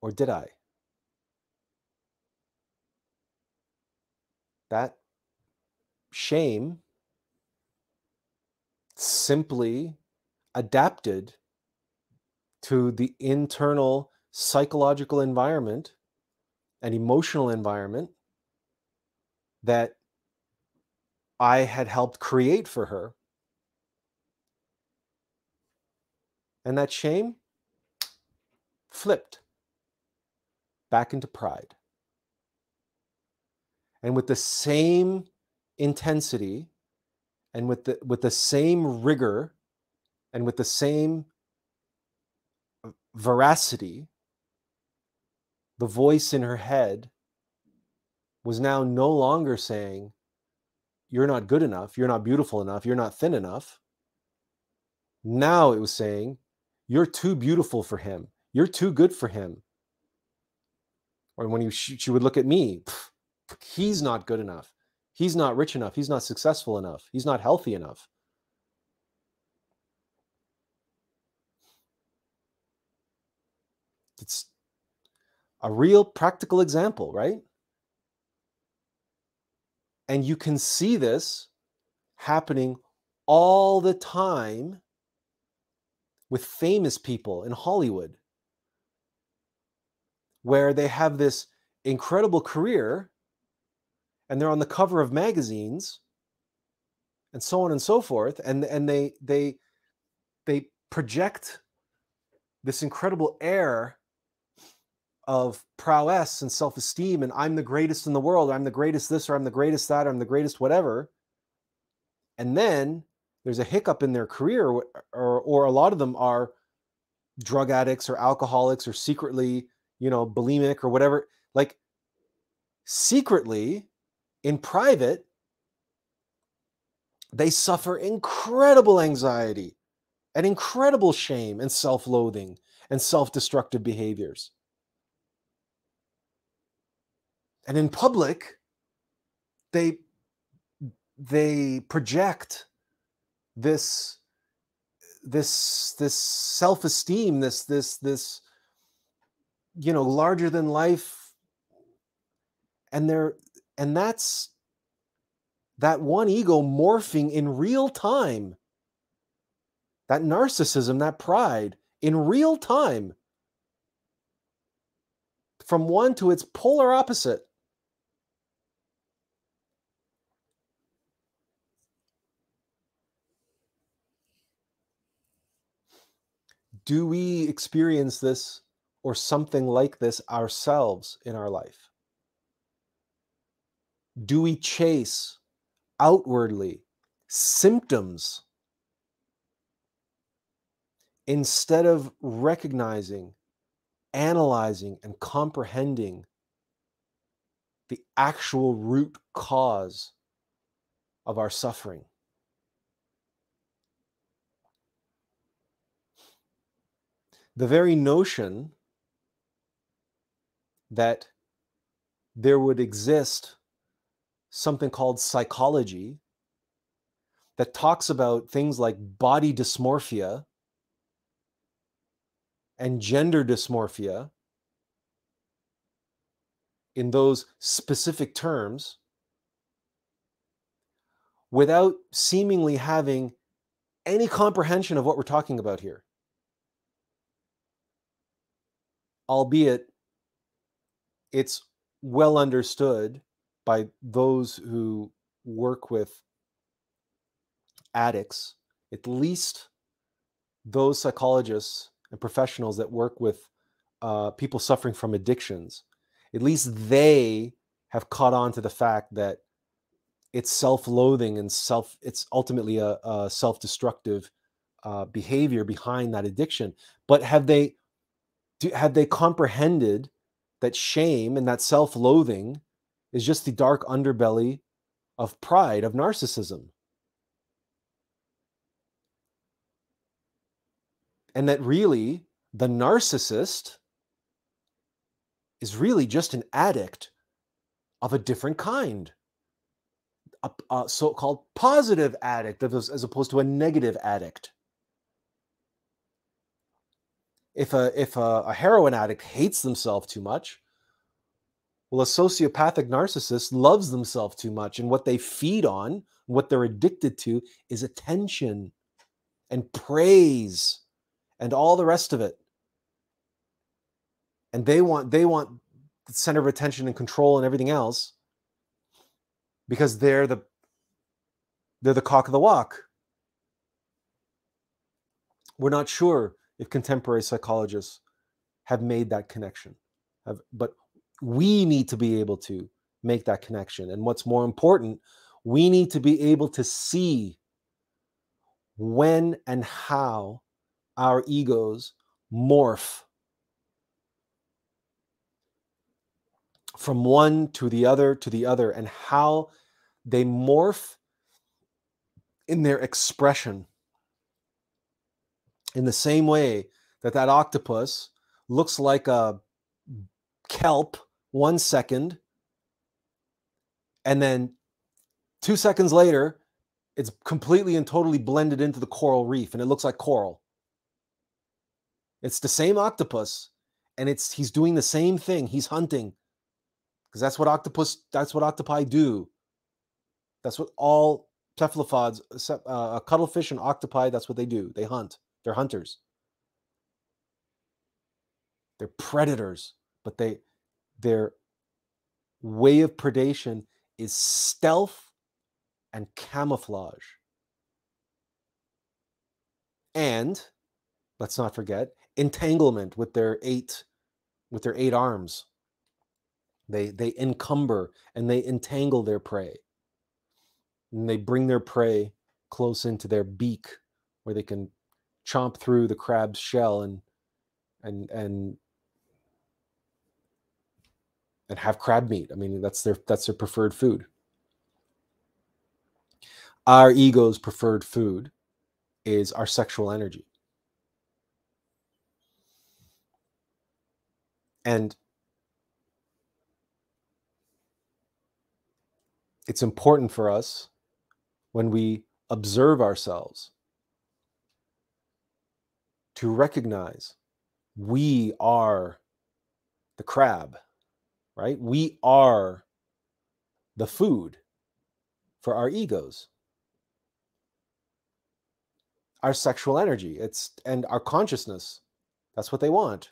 Or did I? That shame simply adapted to the internal psychological environment and emotional environment that I had helped create for her. And that shame flipped back into pride. And with the same intensity, and with the same rigor, and with the same veracity, the voice in her head was now no longer saying, you're not good enough, you're not beautiful enough, you're not thin enough. Now it was saying, You're too beautiful for him. You're too good for him. Or when she would look at me, he's not good enough. He's not rich enough. He's not successful enough. He's not healthy enough. It's a real practical example, right? And you can see this happening all the time with famous people in Hollywood, where they have this incredible career and they're on the cover of magazines and so on and so forth, and they project this incredible air of prowess and self-esteem, and I'm the greatest in the world, I'm the greatest this, or I'm the greatest that, or I'm the greatest whatever. And then there's a hiccup in their career, or a lot of them are drug addicts or alcoholics or secretly, you know, bulimic or whatever, like secretly in private, they suffer incredible anxiety and incredible shame and self-loathing and self-destructive behaviors. And in public, they project this self-esteem, this you know, larger than life, and that's that one ego morphing in real time, that narcissism, that pride in real time, from one to its polar opposite. Do we experience this or something like this ourselves in our life? Do we chase outwardly symptoms instead of recognizing, analyzing, and comprehending the actual root cause of our suffering? The very notion that there would exist something called psychology that talks about things like body dysmorphia and gender dysmorphia in those specific terms, without seemingly having any comprehension of what we're talking about here. Albeit it's well understood by those who work with addicts, at least those psychologists and professionals that work with people suffering from addictions, at least they have caught on to the fact that it's self-loathing and it's ultimately a self-destructive behavior behind that addiction. But have they comprehended that shame and that self-loathing is just the dark underbelly of pride, of narcissism? And that really, the narcissist is really just an addict of a different kind, a so-called positive addict as opposed to a negative addict. If a heroin addict hates themselves too much, well, a sociopathic narcissist loves themselves too much, and what they feed on, what they're addicted to, is attention and praise and all the rest of it. And they want the center of attention and control and everything else, because they're the cock of the walk. We're not sure if contemporary psychologists have made that connection, but we need to be able to make that connection. And what's more important, we need to be able to see when and how our egos morph from one to the other, and how they morph in their expression. In the same way that octopus looks like a kelp 1 second, and then 2 seconds later, it's completely and totally blended into the coral reef, and it looks like coral. It's the same octopus, and he's doing the same thing. He's hunting, because that's what octopi do. That's what all cephalopods, cuttlefish and octopi, that's what they do. They hunt. They're hunters. They're predators, but their way of predation is stealth and camouflage. And let's not forget entanglement with their eight arms. They encumber and they entangle their prey. And they bring their prey close into their beak, where they can chomp through the crab's shell and have crab meat. I mean, that's their preferred food. Our ego's preferred food is our sexual energy. And it's important for us, when we observe ourselves, to recognize we are the crab, right? We are the food for our egos, our sexual energy, and our consciousness. That's what they want.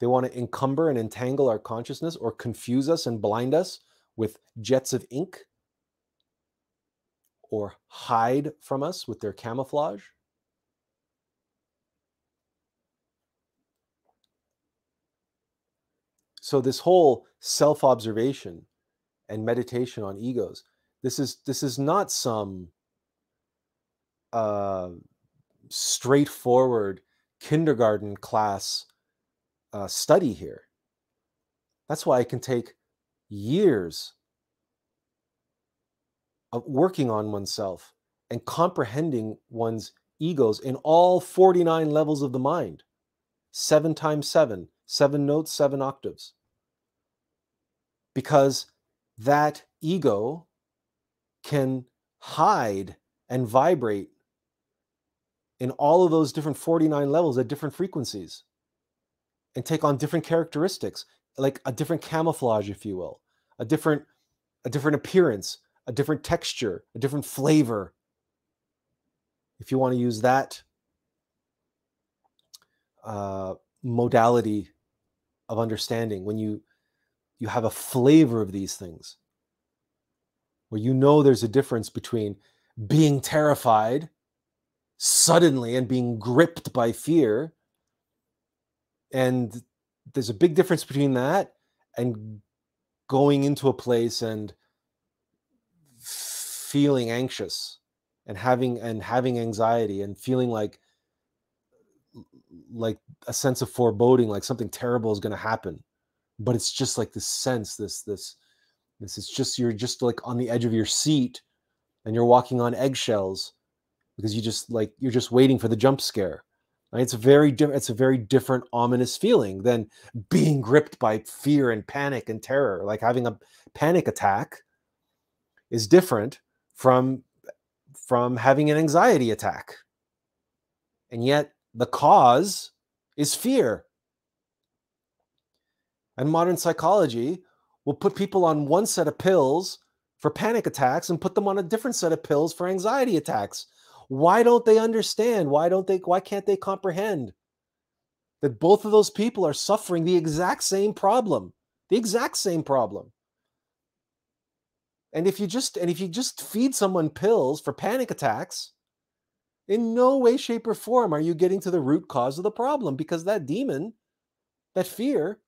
They want to encumber and entangle our consciousness, or confuse us and blind us with jets of ink, or hide from us with their camouflage. So this whole self-observation and meditation on egos, this is not some straightforward kindergarten class study here. That's why I can take years of working on oneself and comprehending one's egos in all 49 levels of the mind. 7 times 7, 7 notes, 7 octaves. Because that ego can hide and vibrate in all of those different 49 levels at different frequencies and take on different characteristics, like a different camouflage, if you will, a different appearance, a different texture, a different flavor, if you want to use that modality of understanding. When you have a flavor of these things, where there's a difference between being terrified suddenly and being gripped by fear, and there's a big difference between that and going into a place and feeling anxious and having anxiety and feeling like a sense of foreboding, like something terrible is going to happen. But it's just like this sense, this is just, you're just like on the edge of your seat and you're walking on eggshells because you're just waiting for the jump scare. It's a very different ominous feeling than being gripped by fear and panic and terror. Like having a panic attack is different from having an anxiety attack. And yet the cause is fear. And modern psychology will put people on one set of pills for panic attacks and put them on a different set of pills for anxiety attacks. Why don't they understand? Why can't they comprehend that both of those people are suffering the exact same problem? The exact same problem. And if you just feed someone pills for panic attacks, in no way, shape, or form are you getting to the root cause of the problem, because that demon, that fear,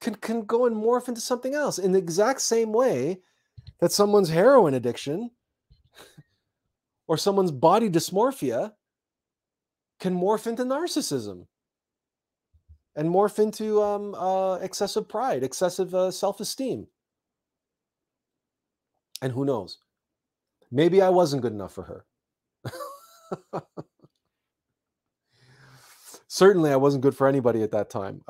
can go and morph into something else in the exact same way that someone's heroin addiction or someone's body dysmorphia can morph into narcissism and morph into excessive pride, excessive self-esteem. And who knows? Maybe I wasn't good enough for her. certainly I wasn't good for anybody at that time,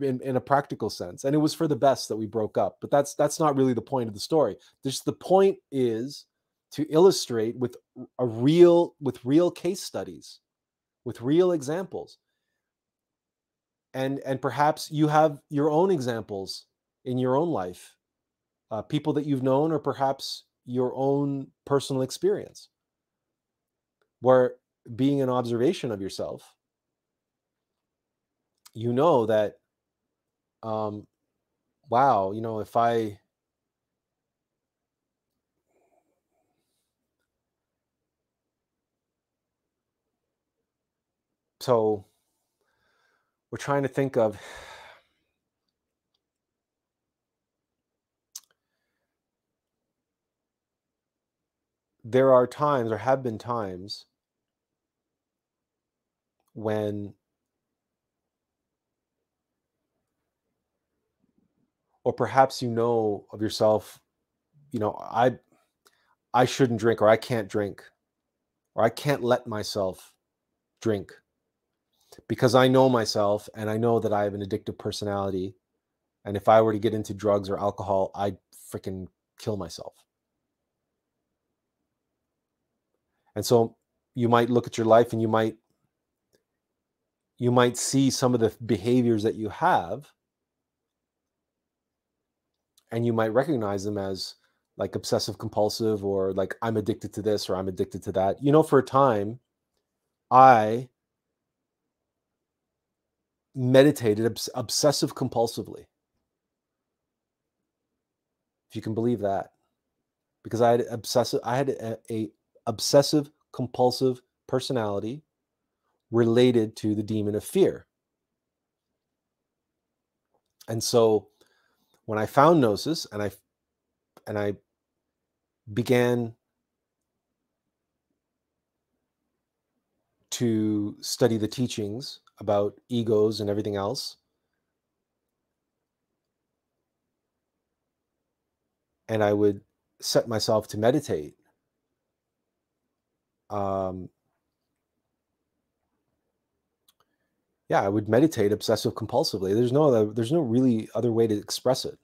in a practical sense. And it was for the best that we broke up. But that's not really the point of the story. Just the point is to illustrate with a real, with real case studies, with real examples. And perhaps you have your own examples in your own life, people that you've known, or perhaps your own personal experience, where being an observation of yourself, you know that, wow, you know, if I, so we're trying to think of, there are times, or have been times, when, or perhaps you know of yourself, you know, I shouldn't drink, or I can't drink, or I can't let myself drink, because I know myself and I know that I have an addictive personality, and if I were to get into drugs or alcohol, I'd freaking kill myself. And so you might look at your life and you might see some of the behaviors that you have, and you might recognize them as like obsessive compulsive, or like I'm addicted to this, or I'm addicted to that. You know, for a time, I meditated obsessive compulsively, if you can believe that, because I had a obsessive compulsive personality related to the demon of fear. And so when I found Gnosis and I began to study the teachings about egos and everything else, and I would set myself to meditate, yeah, I would meditate obsessive compulsively. There's no really other way to express it.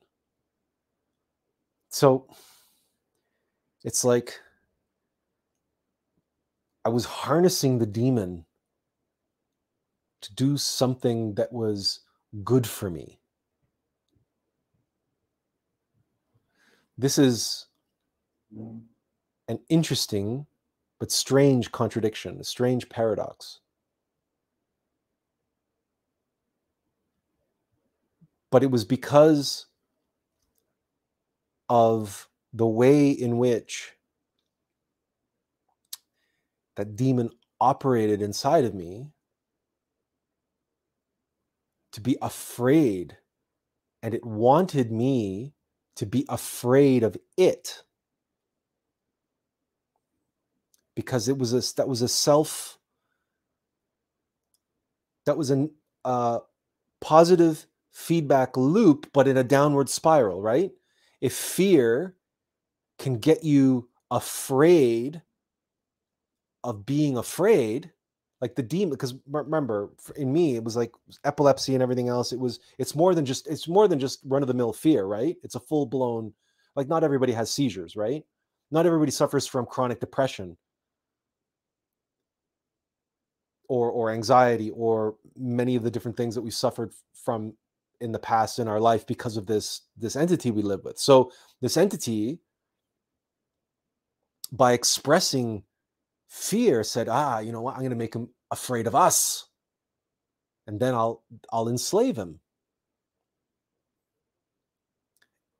So it's like I was harnessing the demon to do something that was good for me. This is an interesting but strange contradiction, a strange paradox. But it was because of the way in which that demon operated inside of me to be afraid, and it wanted me to be afraid of it, because it was a positive feedback loop, but in a downward spiral, right? If fear can get you afraid of being afraid, like the demon, because remember, in me, it was like epilepsy and everything else. It's more than just run-of-the-mill fear, right? It's a full-blown, like, not everybody has seizures, right? Not everybody suffers from chronic depression or anxiety or many of the different things that we suffered from in the past in our life because of this entity we live with. So this entity, by expressing fear, said, you know what, I'm going to make him afraid of us, and then I'll enslave him.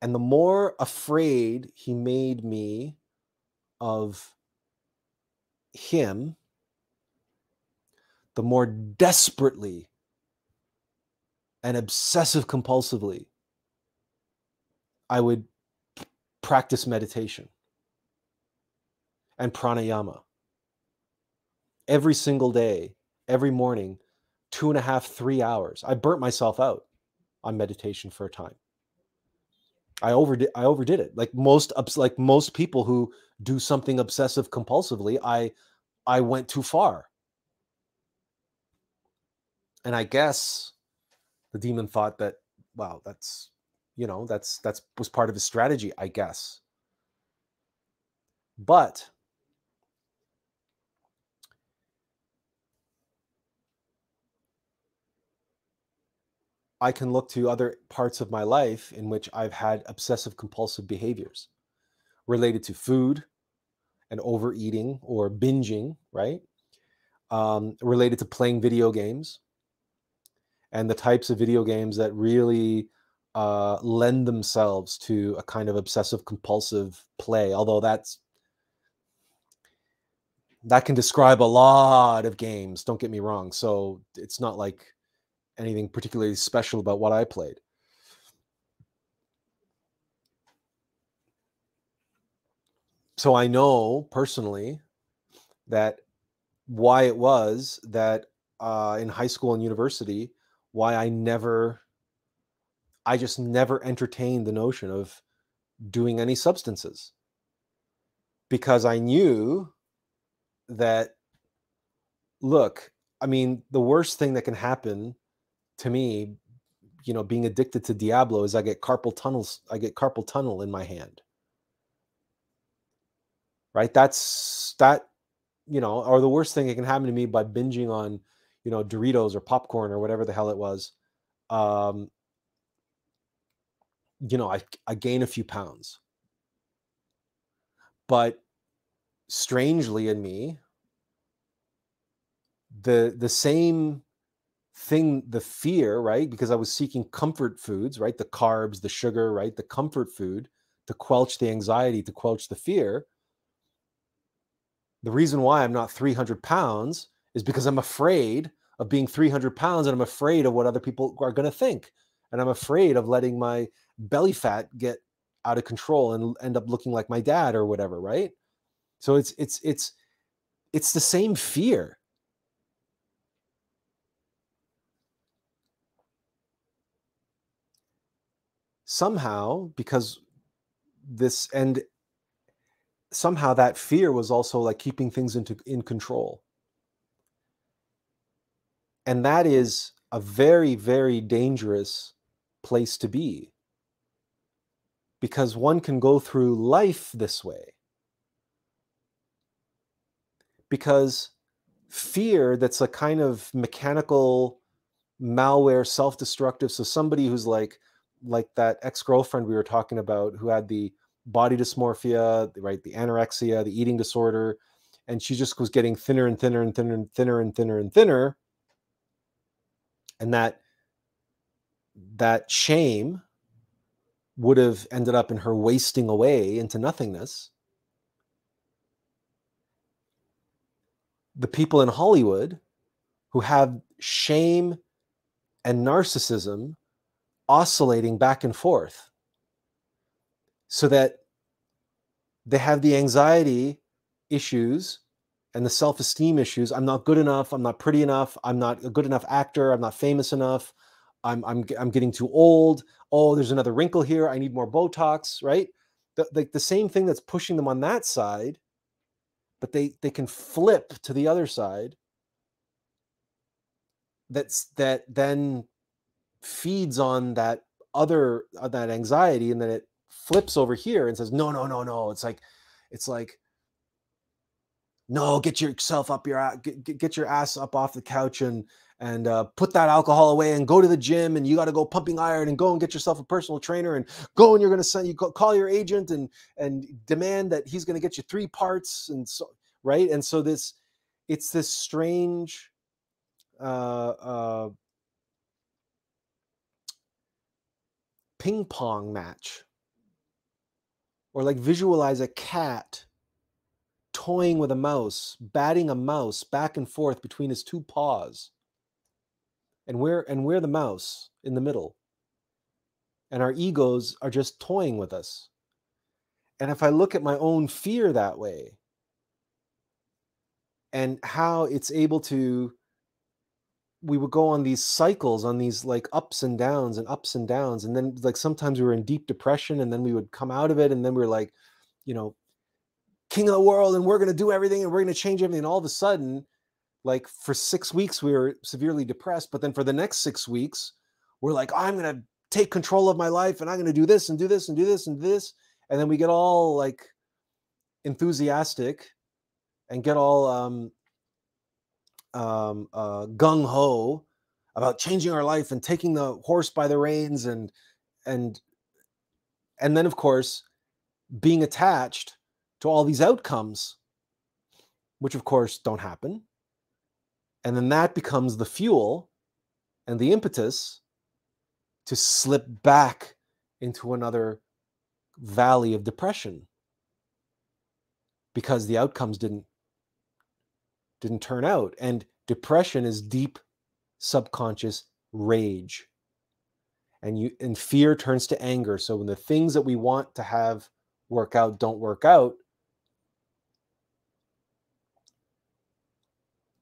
And the more afraid he made me of him, the more desperately and obsessive compulsively I would practice meditation and pranayama every single day, every morning, 2.5, 3 hours. I burnt myself out on meditation for a time. I overdid it. Like most people who do something obsessive compulsively, I went too far. And I guess the demon thought that, wow, that's, you know, that's was part of his strategy, I guess. But I can look to other parts of my life in which I've had obsessive compulsive behaviors related to food and overeating or binging, right? Related to playing video games and the types of video games that really lend themselves to a kind of obsessive compulsive play, although that can describe a lot of games, don't get me wrong. So it's not like anything particularly special about what I played. So I know personally that why it was that in high school and university, why I just never entertained the notion of doing any substances, because I knew that, look, I mean, the worst thing that can happen to me, you know, being addicted to Diablo is I get carpal tunnel in my hand, right? You know, or the worst thing that can happen to me by binging on, you know, Doritos or popcorn or whatever the hell it was. You know, I gain a few pounds, but strangely in me, the same thing, the fear, right? Because I was seeking comfort foods, right? The carbs, the sugar, right? The comfort food to quench the anxiety, to quench the fear. The reason why I'm not 300 pounds is because I'm afraid of being 300 pounds, and I'm afraid of what other people are going to think. And I'm afraid of letting my belly fat get out of control and end up looking like my dad or whatever, right? So it's the same fear. Somehow, because this, and somehow that fear was also like keeping things in control. And that is a very, very dangerous place to be, because one can go through life this way. Because fear, that's a kind of mechanical, malware, self-destructive. So somebody who's like that ex-girlfriend we were talking about who had the body dysmorphia, right? The anorexia, the eating disorder. And she just was getting thinner and thinner and thinner and thinner and thinner and thinner. And that shame would have ended up in her wasting away into nothingness. The people in Hollywood who have shame and narcissism oscillating back and forth, so that they have the anxiety issues and the self-esteem issues. I'm not good enough. I'm not pretty enough. I'm not a good enough actor. I'm not famous enough. I'm getting too old. Oh, there's another wrinkle here. I need more Botox, right? The same thing that's pushing them on that side, but they can flip to the other side. That then feeds on that other, that anxiety, and then it flips over here and says, no, no, no, no. It's like, no, get your ass up off the couch and put that alcohol away and go to the gym, and you got to go pumping iron and go and get yourself a personal trainer and go, and you're going to call your agent and demand that he's going to get you 3 parts, and so, right? And so it's this strange ping pong match, or like visualize a cat toying with a mouse, batting a mouse back and forth between his 2 paws. And we're the mouse in the middle. And our egos are just toying with us. And if I look at my own fear that way, and how it's able to, we would go on these cycles, on these like ups and downs and ups and downs. And then like sometimes we were in deep depression, and then we would come out of it, and then we were like, you know, king of the world, and we're going to do everything, and we're going to change everything. And all of a sudden like for 6 weeks, we were severely depressed. But then for the next 6 weeks, we're like, oh, I'm going to take control of my life and I'm going to do this and do this and do this and do this. And then we get all like enthusiastic and get all gung-ho about changing our life and taking the horse by the reins and then, of course, being attached to all these outcomes, which, of course, don't happen. And then that becomes the fuel and the impetus to slip back into another valley of depression because the outcomes didn't turn out. And depression is deep subconscious rage. And fear turns to anger. So when the things that we want to have work out don't work out,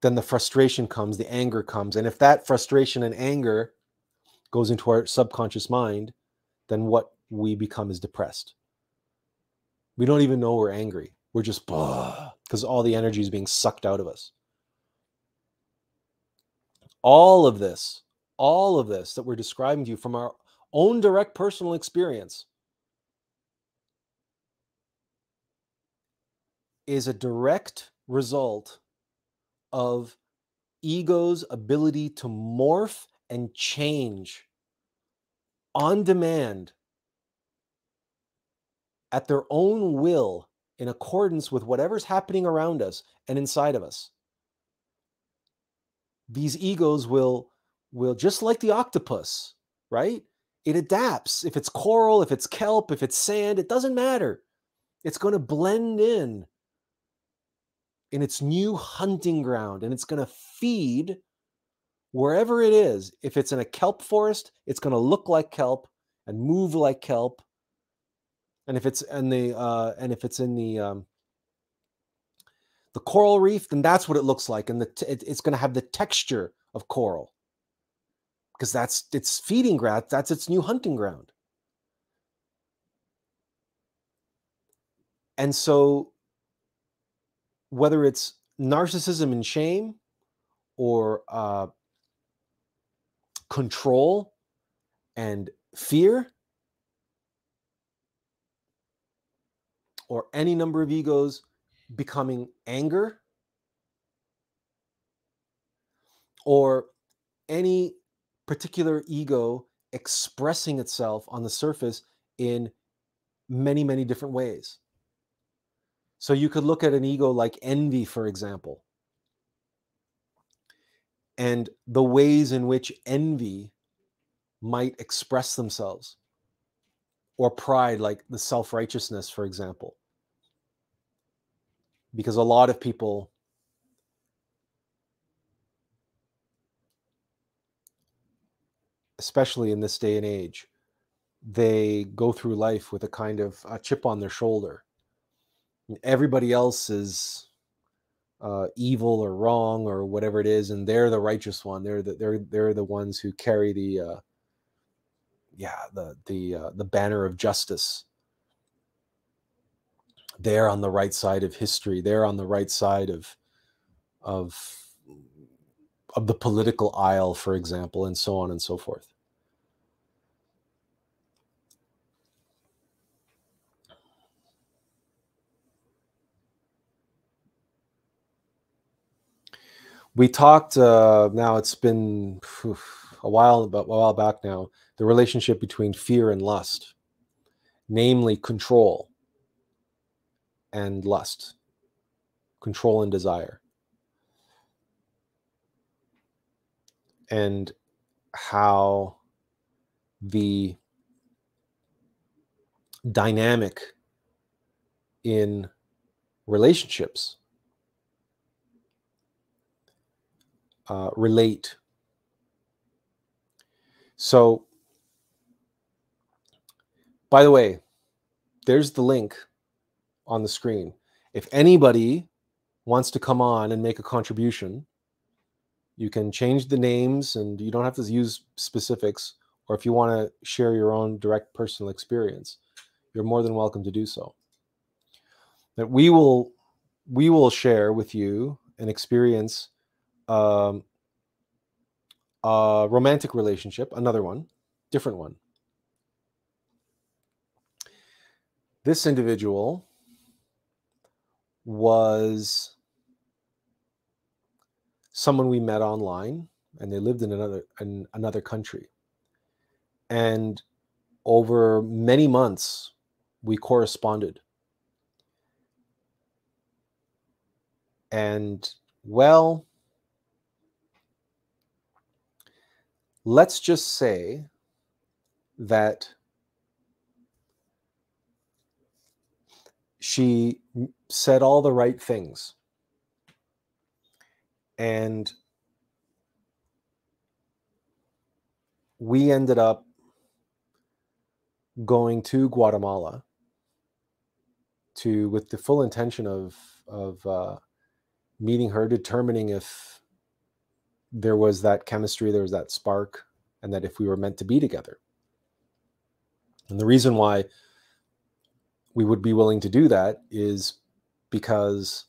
then the frustration comes, the anger comes. And if that frustration and anger goes into our subconscious mind, then what we become is depressed. We don't even know we're angry. We're just because all the energy is being sucked out of us. All of this that we're describing to you from our own direct personal experience is a direct result of ego's ability to morph and change on demand at their own will in accordance with whatever's happening around us and inside of us. These egos will just like the octopus, right? It adapts. If it's coral, if it's kelp, if it's sand, it doesn't matter. It's going to blend in its new hunting ground, and it's going to feed wherever it is. If it's in a kelp forest, it's going to look like kelp and move like kelp. And if it's in the the coral reef, then that's what it looks like, and it's going to have the texture of coral because that's its feeding ground. That's its new hunting ground. And so, whether it's narcissism and shame, or control and fear, or any number of egos becoming anger, or any particular ego expressing itself on the surface in many, many different ways. So you could look at an ego like envy, for example, and the ways in which envy might express themselves, or pride, like the self-righteousness, for example. Because a lot of people especially in this day and age, they go through life with a kind of a chip on their shoulder. Everybody else is evil or wrong or whatever it is, and they're the righteous one. They're the ones who carry the banner of justice. They're on the right side of history. They're on the right side of the political aisle, for example, and so on and so forth. We talked, now it's been a while back now, the relationship between fear and lust, namely control and lust, control and desire, and how the dynamic in relationships relate. So, by the way, there's the link on the screen. If anybody wants to come on and make a contribution, you can change the names and you don't have to use specifics, or if you want to share your own direct personal experience, you're more than welcome to do so. That we will share with you an experience Romantic relationship, another one, different one. This individual was someone we met online, and they lived in another country. And over many months, we corresponded. And, well, let's just say that she said all the right things. And we ended up going to Guatemala with the full intention of meeting her, determining if there was that chemistry, there was that spark, and that if we were meant to be together. And the reason why we would be willing to do that is because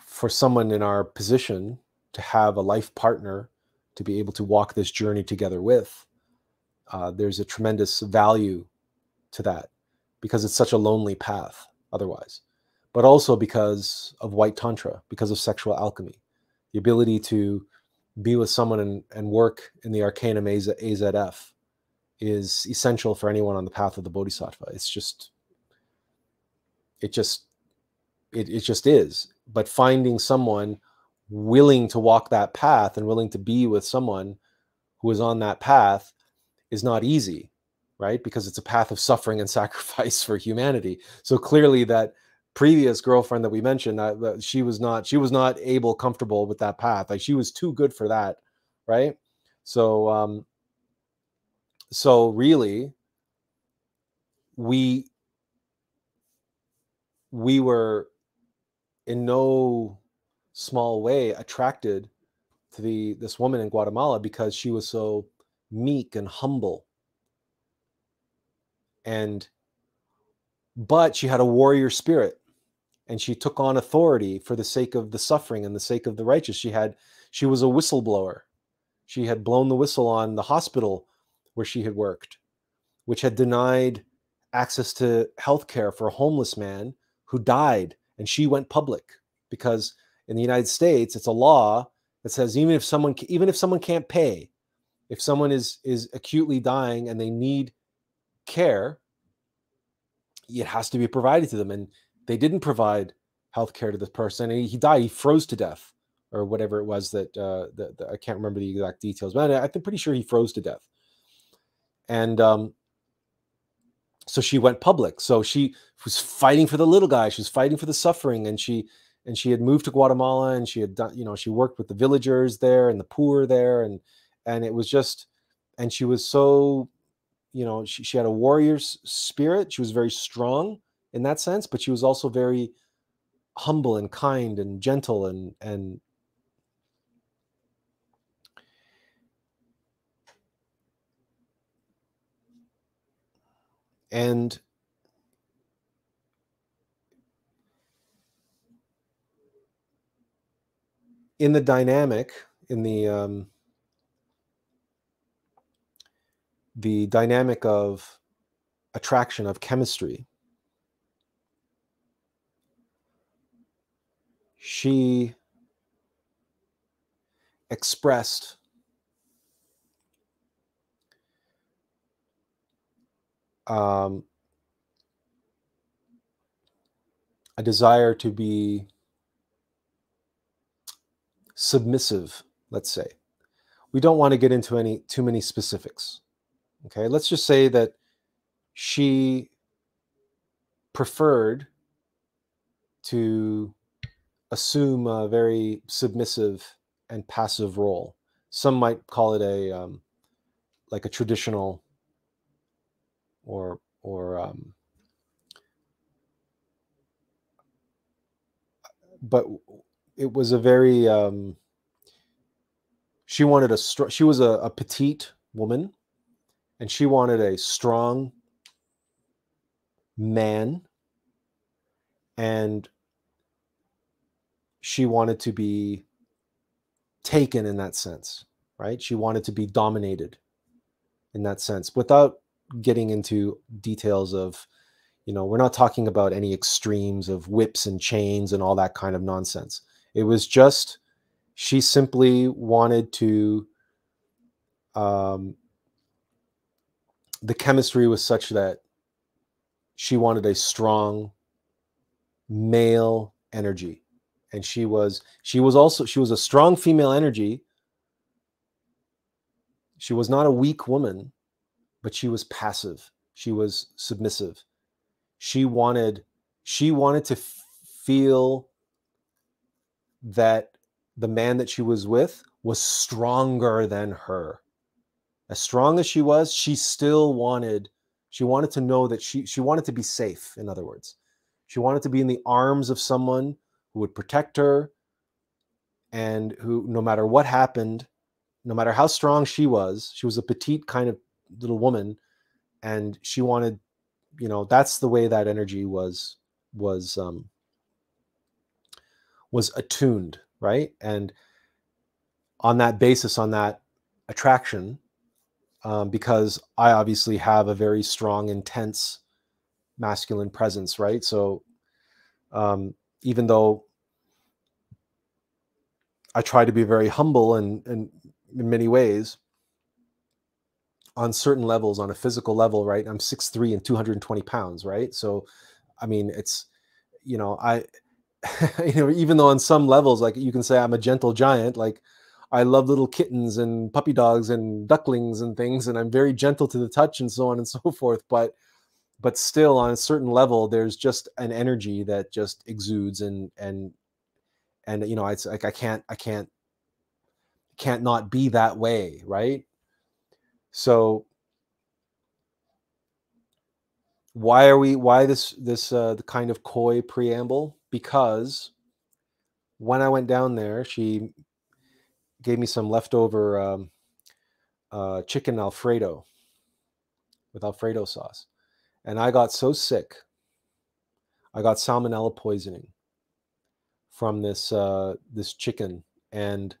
for someone in our position to have a life partner, to be able to walk this journey together with, there's a tremendous value to that, because it's such a lonely path otherwise. But also because of White Tantra, because of sexual alchemy, the ability to be with someone and work in the arcanum AZF is essential for anyone on the path of the Bodhisattva. It just is. But finding someone willing to walk that path and willing to be with someone who is on that path is not easy, right? Because it's a path of suffering and sacrifice for humanity. So clearly that previous girlfriend that we mentioned, she was not comfortable with that path. Like, she was too good for that, right? So so really we were in no small way attracted to this woman in Guatemala, because she was so meek and humble, but she had a warrior spirit. And she took on authority for the sake of the suffering and the sake of the righteous. She was a whistleblower. She had blown the whistle on the hospital where she had worked, which had denied access to healthcare for a homeless man who died. And she went public, because in the United States, it's a law that says even if someone can't pay, if someone is acutely dying and they need care, it has to be provided to them. And they didn't provide healthcare to this person, and he died. He froze to death, or whatever it was that I can't remember the exact details, but I'm pretty sure he froze to death. And so she went public. So she was fighting for the little guy. She was fighting for the suffering, and she had moved to Guatemala, and she had done, she worked with the villagers there and the poor there, and it was just, and she was so, she had a warrior's spirit. She was very strong in that sense, but she was also very humble and kind and gentle, and in the dynamic, the dynamic of attraction, of chemistry, she expressed a desire to be submissive, let's say. We don't want to get into too many specifics. Okay, let's just say that she preferred to assume a very submissive and passive role. Some might call it like a traditional but it was a very, she was a petite woman, and she wanted a strong man, and she wanted to be taken in that sense, right? She wanted to be dominated in that sense, without getting into details of, you know, we're not talking about any extremes of whips and chains and all that kind of nonsense. It was just, she simply wanted to, the chemistry was such that she wanted a strong male energy. And she was a strong female energy. She was not a weak woman, but she was passive. She was submissive. She wanted to feel that the man that she was with was stronger than her. As strong as she was, she wanted to know that she wanted to be safe, in other words. She wanted to be in the arms of someone who would protect her, and who, no matter what happened, no matter how strong she was a petite kind of little woman, and she wanted, you know, that's the way that energy was attuned, right? And on that basis, on that attraction, because I obviously have a very strong, intense masculine presence, right? So even though I try to be very humble and in many ways, on certain levels, on a physical level, right? I'm 6'3" and 220 pounds, right? So, I mean, it's, you know, you know, even though on some levels, like you can say I'm a gentle giant, like I love little kittens and puppy dogs and ducklings and things, and I'm very gentle to the touch and so on and so forth. But still, on a certain level, there's just an energy that just exudes and you know, it's like I can't not be that way, right? So why this the kind of coy preamble? Because when I went down there, she gave me some leftover chicken Alfredo with Alfredo sauce, and I got so sick. I got salmonella poisoning from this chicken, and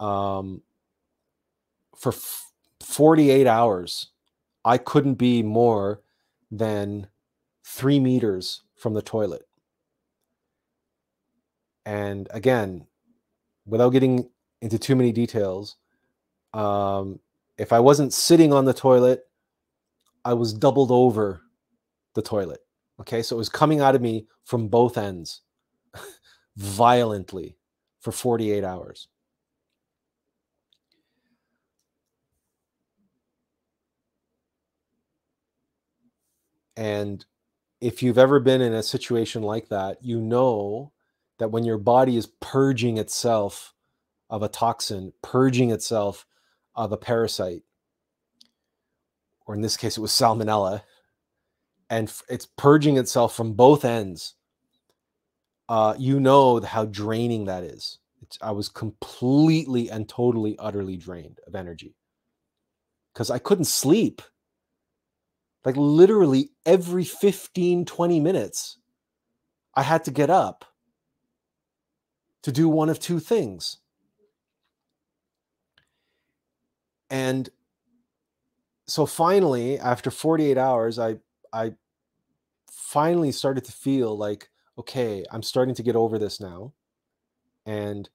for 48 hours, I couldn't be more than 3 meters from the toilet. And again, without getting into too many details, if I wasn't sitting on the toilet, I was doubled over the toilet. Okay, so it was coming out of me from both ends violently for 48 hours. And if you've ever been in a situation like that, you know that when your body is purging itself of a toxin, purging itself of a parasite, or in this case, it was salmonella, and it's purging itself from both ends, you know how draining that is. I was completely and totally, utterly drained of energy because I couldn't sleep. Like literally every 15, 20 minutes, I had to get up to do one of two things. And so finally, after 48 hours, I finally started to feel like, okay, I'm starting to get over this now. And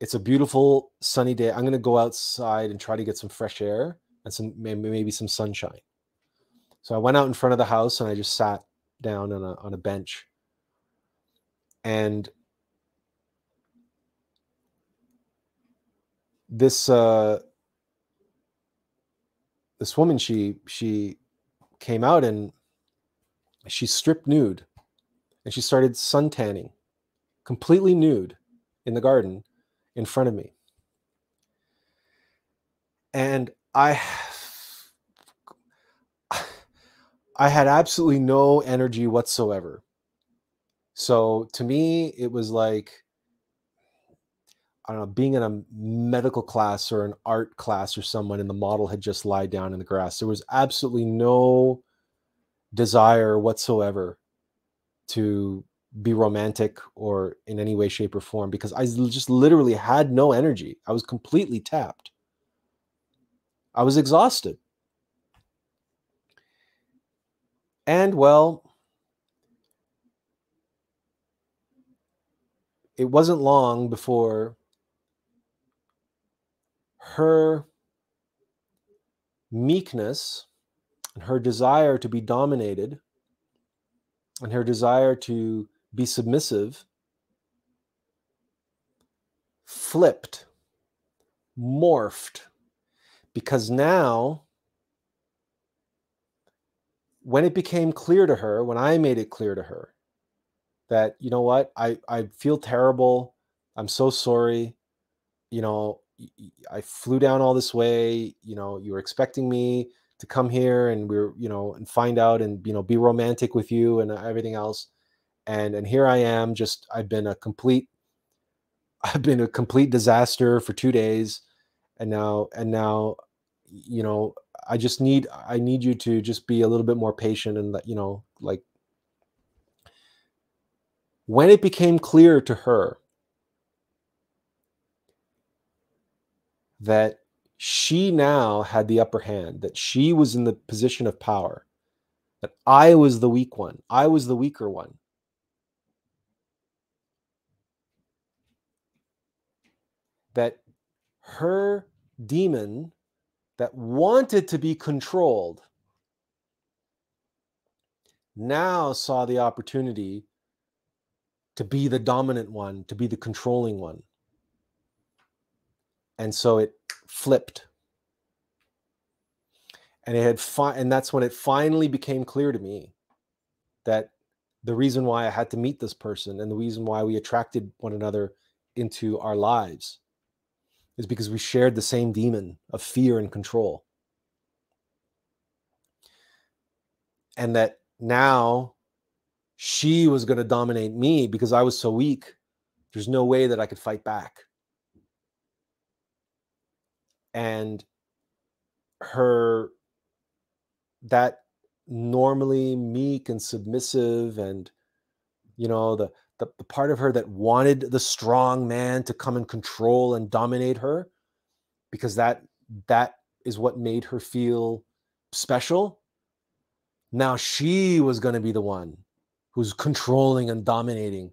it's a beautiful sunny day. I'm going to go outside and try to get some fresh air and some maybe some sunshine. So I went out in front of the house and I just sat down on a bench. And this woman, she came out and she stripped nude and she started suntanning, completely nude in the garden in front of me. And I had absolutely no energy whatsoever. So to me, it was like, I don't know, being in a medical class or an art class or someone, and the model had just lied down in the grass. There was absolutely no desire whatsoever to be romantic or in any way, shape, or form, because I just literally had no energy. I was completely tapped. I was exhausted. And well, it wasn't long before her meekness and her desire to be dominated and her desire to be submissive flipped, morphed, because now when it became clear to her, when I made it clear to her that, you know what, I feel terrible, I'm so sorry, you know, I flew down all this way, you know, you were expecting me to come here and we're, you know, and find out and, you know, be romantic with you and everything else. And here I am, just, I've been a complete disaster for 2 days. And now, you know, I need you to just be a little bit more patient. And, you know, like, when it became clear to her that she now had the upper hand, that she was in the position of power, that I was the weak one, I was the weaker one, that her demon that wanted to be controlled now saw the opportunity to be the dominant one, to be the controlling one. And so it flipped. And it had and that's when it finally became clear to me that the reason why I had to meet this person and the reason why we attracted one another into our lives is because we shared the same demon of fear and control. And that now she was going to dominate me because I was so weak. There's no way that I could fight back. And that normally meek and submissive and, you know, the part of her that wanted the strong man to come and control and dominate her, because that is what made her feel special. Now she was going to be the one who's controlling and dominating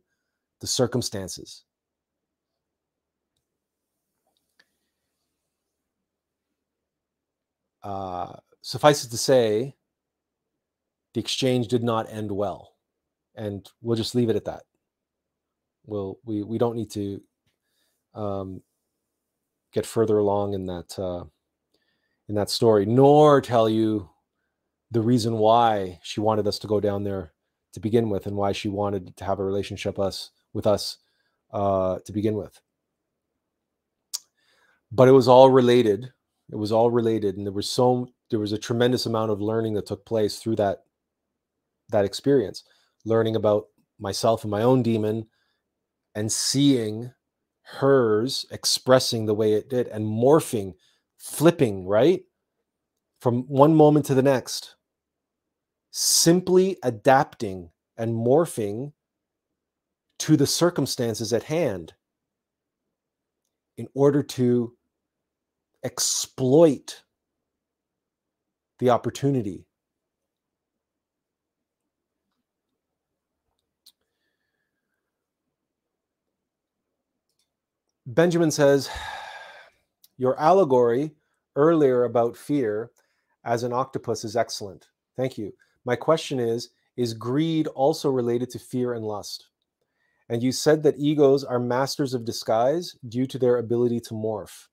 the circumstances. Suffice it to say, the exchange did not end well. And we'll just leave it at that. We don't need to get further along in that story, nor tell you the reason why she wanted us to go down there to begin with, and why she wanted to have a relationship with us to begin with. But it was all related. It was all related, and there was a tremendous amount of learning that took place through that experience, learning about myself and my own demon, and seeing hers expressing the way it did and morphing, flipping, right? From one moment to the next, simply adapting and morphing to the circumstances at hand in order to exploit the opportunity. Benjamin says, your allegory earlier about fear as an octopus is excellent. Thank you. My question is greed also related to fear and lust? And you said that egos are masters of disguise due to their ability to morph.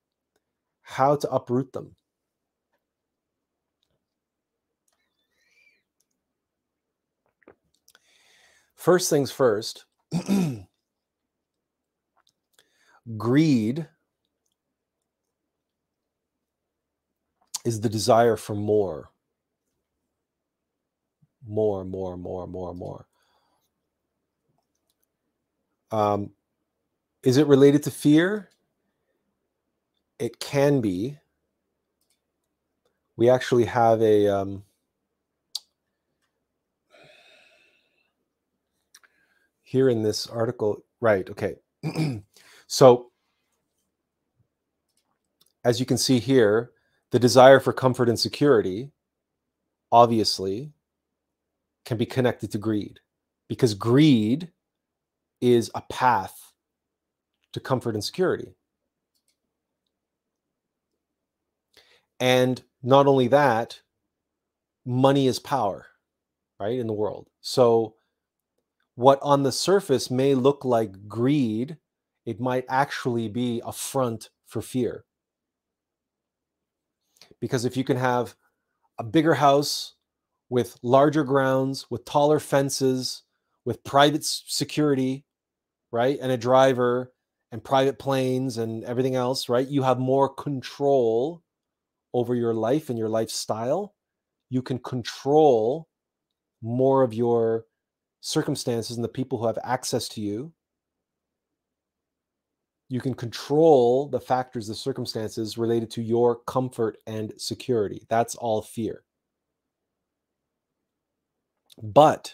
How to uproot them? First things first. Greed is the desire for more. More. Is it related to fear? It can be. We actually have a... here in this article, right? Okay. So as you can see here, the desire for comfort and security obviously can be connected to greed, because greed is a path to comfort and security. And not only that, money is power, right, in the world. So what on the surface may look like greed, it might actually be a front for fear. Because if you can have a bigger house with larger grounds, with taller fences, with private security, right, and a driver and private planes and everything else, right, you have more control over your life and your lifestyle. You can control more of your circumstances and the people who have access to you. You can control the factors, the circumstances related to your comfort and security. That's all fear. But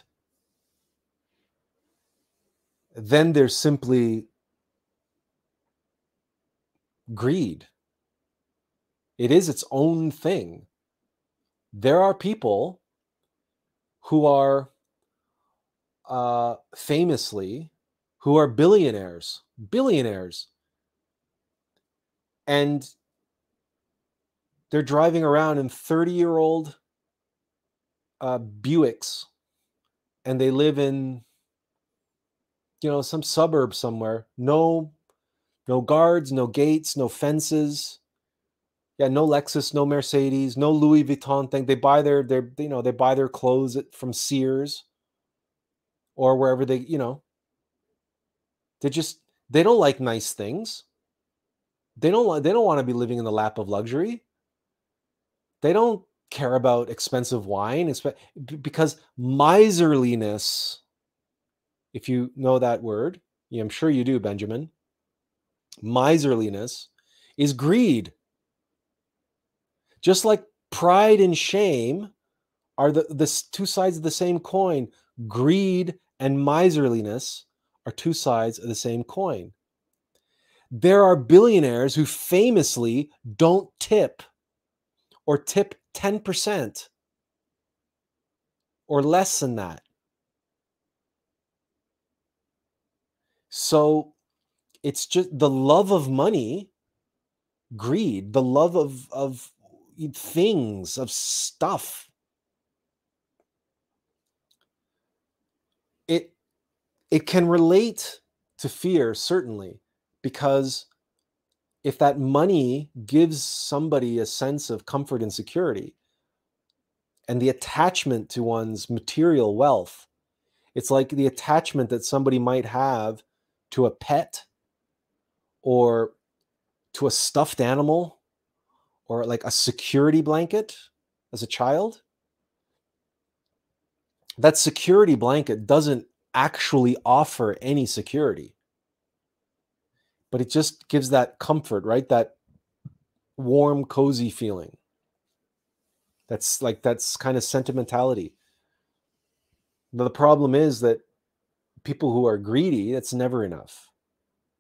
then there's simply greed. It is its own thing. There are people who are famously, who are billionaires, and they're driving around in 30-year-old Buicks, and they live in, you know, some suburb somewhere. No guards, no gates, no fences. Yeah, no Lexus, no Mercedes, no Louis Vuitton thing. They buy their you know, they buy their clothes from Sears or wherever they, you know. They don't like nice things. They don't want to be living in the lap of luxury. They don't care about expensive wine, because miserliness, if you know that word, yeah, I'm sure you do, Benjamin. Miserliness is greed. Just like pride and shame are the two sides of the same coin, greed and miserliness are two sides of the same coin. There are billionaires who famously don't tip, or tip 10% or less than that. So it's just the love of money, greed, the love of things, of stuff. It can relate to fear, certainly, because if that money gives somebody a sense of comfort and security and the attachment to one's material wealth, it's like the attachment that somebody might have to a pet or to a stuffed animal or like a security blanket as a child. That security blanket doesn't actually offer any security, but it just gives that comfort, right? That warm, cozy feeling. That's kind of sentimentality. But the problem is that people who are greedy, it's never enough.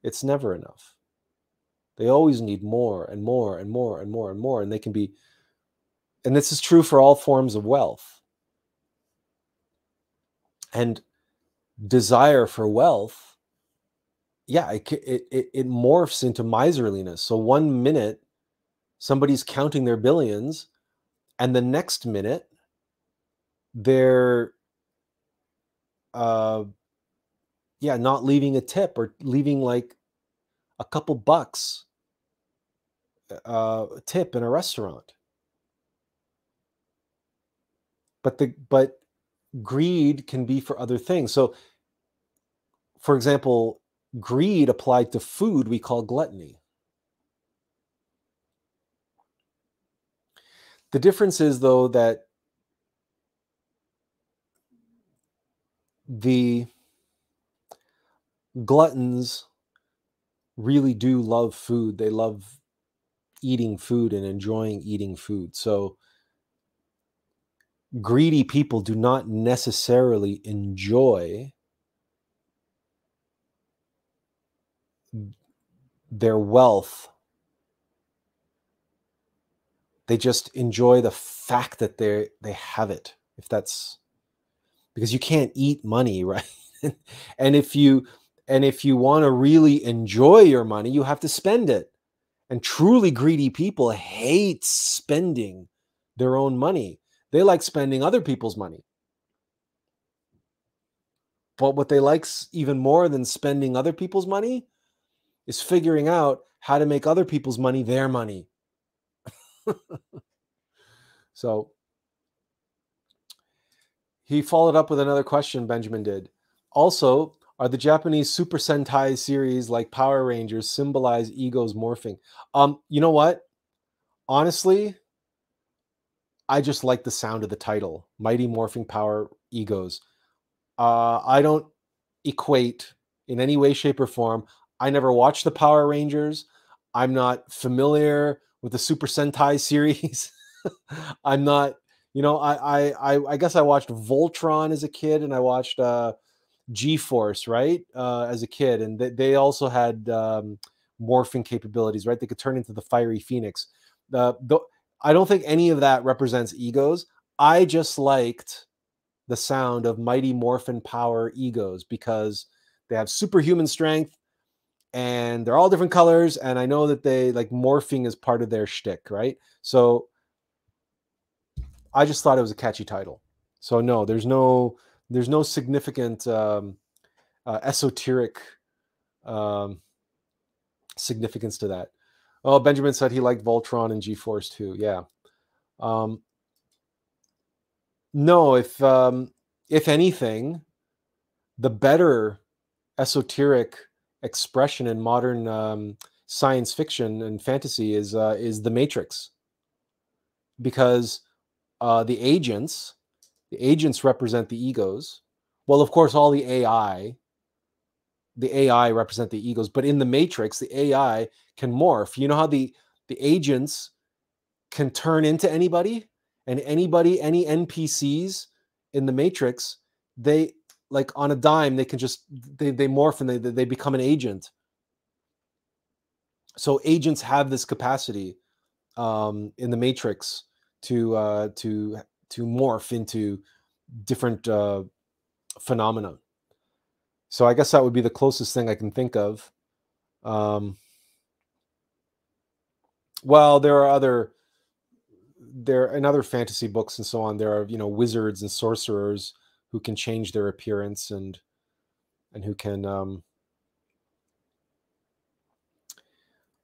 It's never enough. They always need more and more and more and more and more. And they can be, and this is true for all forms of wealth. And desire for wealth, yeah, it morphs into miserliness. So one minute somebody's counting their billions, and the next minute they're not leaving a tip or leaving like a couple bucks tip in a restaurant. But greed can be for other things. So for example, greed applied to food we call gluttony. The difference is, though, that the gluttons really do love food. They love eating food and enjoying eating food. So greedy people do not necessarily enjoy their wealth. They just enjoy the fact that they have it. If that's, because you can't eat money, right? and if you want to really enjoy your money, you have to spend it. And truly greedy people hate spending their own money. They like spending other people's money. But what they like even more than spending other people's money is figuring out how to make other people's money their money. So he followed up with another question, Benjamin did. Also, are the Japanese Super Sentai series like Power Rangers symbolize egos morphing? You know what? Honestly, I just like the sound of the title, Mighty Morphing Power Egos. I don't equate in any way, shape, or form. I never watched the Power Rangers. I'm not familiar with the Super Sentai series. I'm not, you know, I guess I watched Voltron as a kid, and I watched G Force, right, as a kid, and they also had morphing capabilities, right? They could turn into the fiery phoenix. I don't think any of that represents egos. I just liked the sound of Mighty Morphin Power Egos because they have superhuman strength and they're all different colors. And I know that they like morphing is part of their shtick, right? So I just thought it was a catchy title. So no, there's no significant esoteric significance to that. Oh, Benjamin said he liked Voltron and G Force too. Yeah. No, if anything, the better esoteric expression in modern science fiction and fantasy is The Matrix, because the agents represent the egos. Well, of course, all the AI represent the egos, but in The Matrix, the AI can morph. You know how the agents can turn into anybody? And anybody, any NPCs in The Matrix, they like on a dime, they can just, they morph and they become an agent. So agents have this capacity in The Matrix to morph into different phenomena. So I guess that would be the closest thing I can think of. Well, there in other fantasy books and so on, there are, you know, wizards and sorcerers who can change their appearance and who can,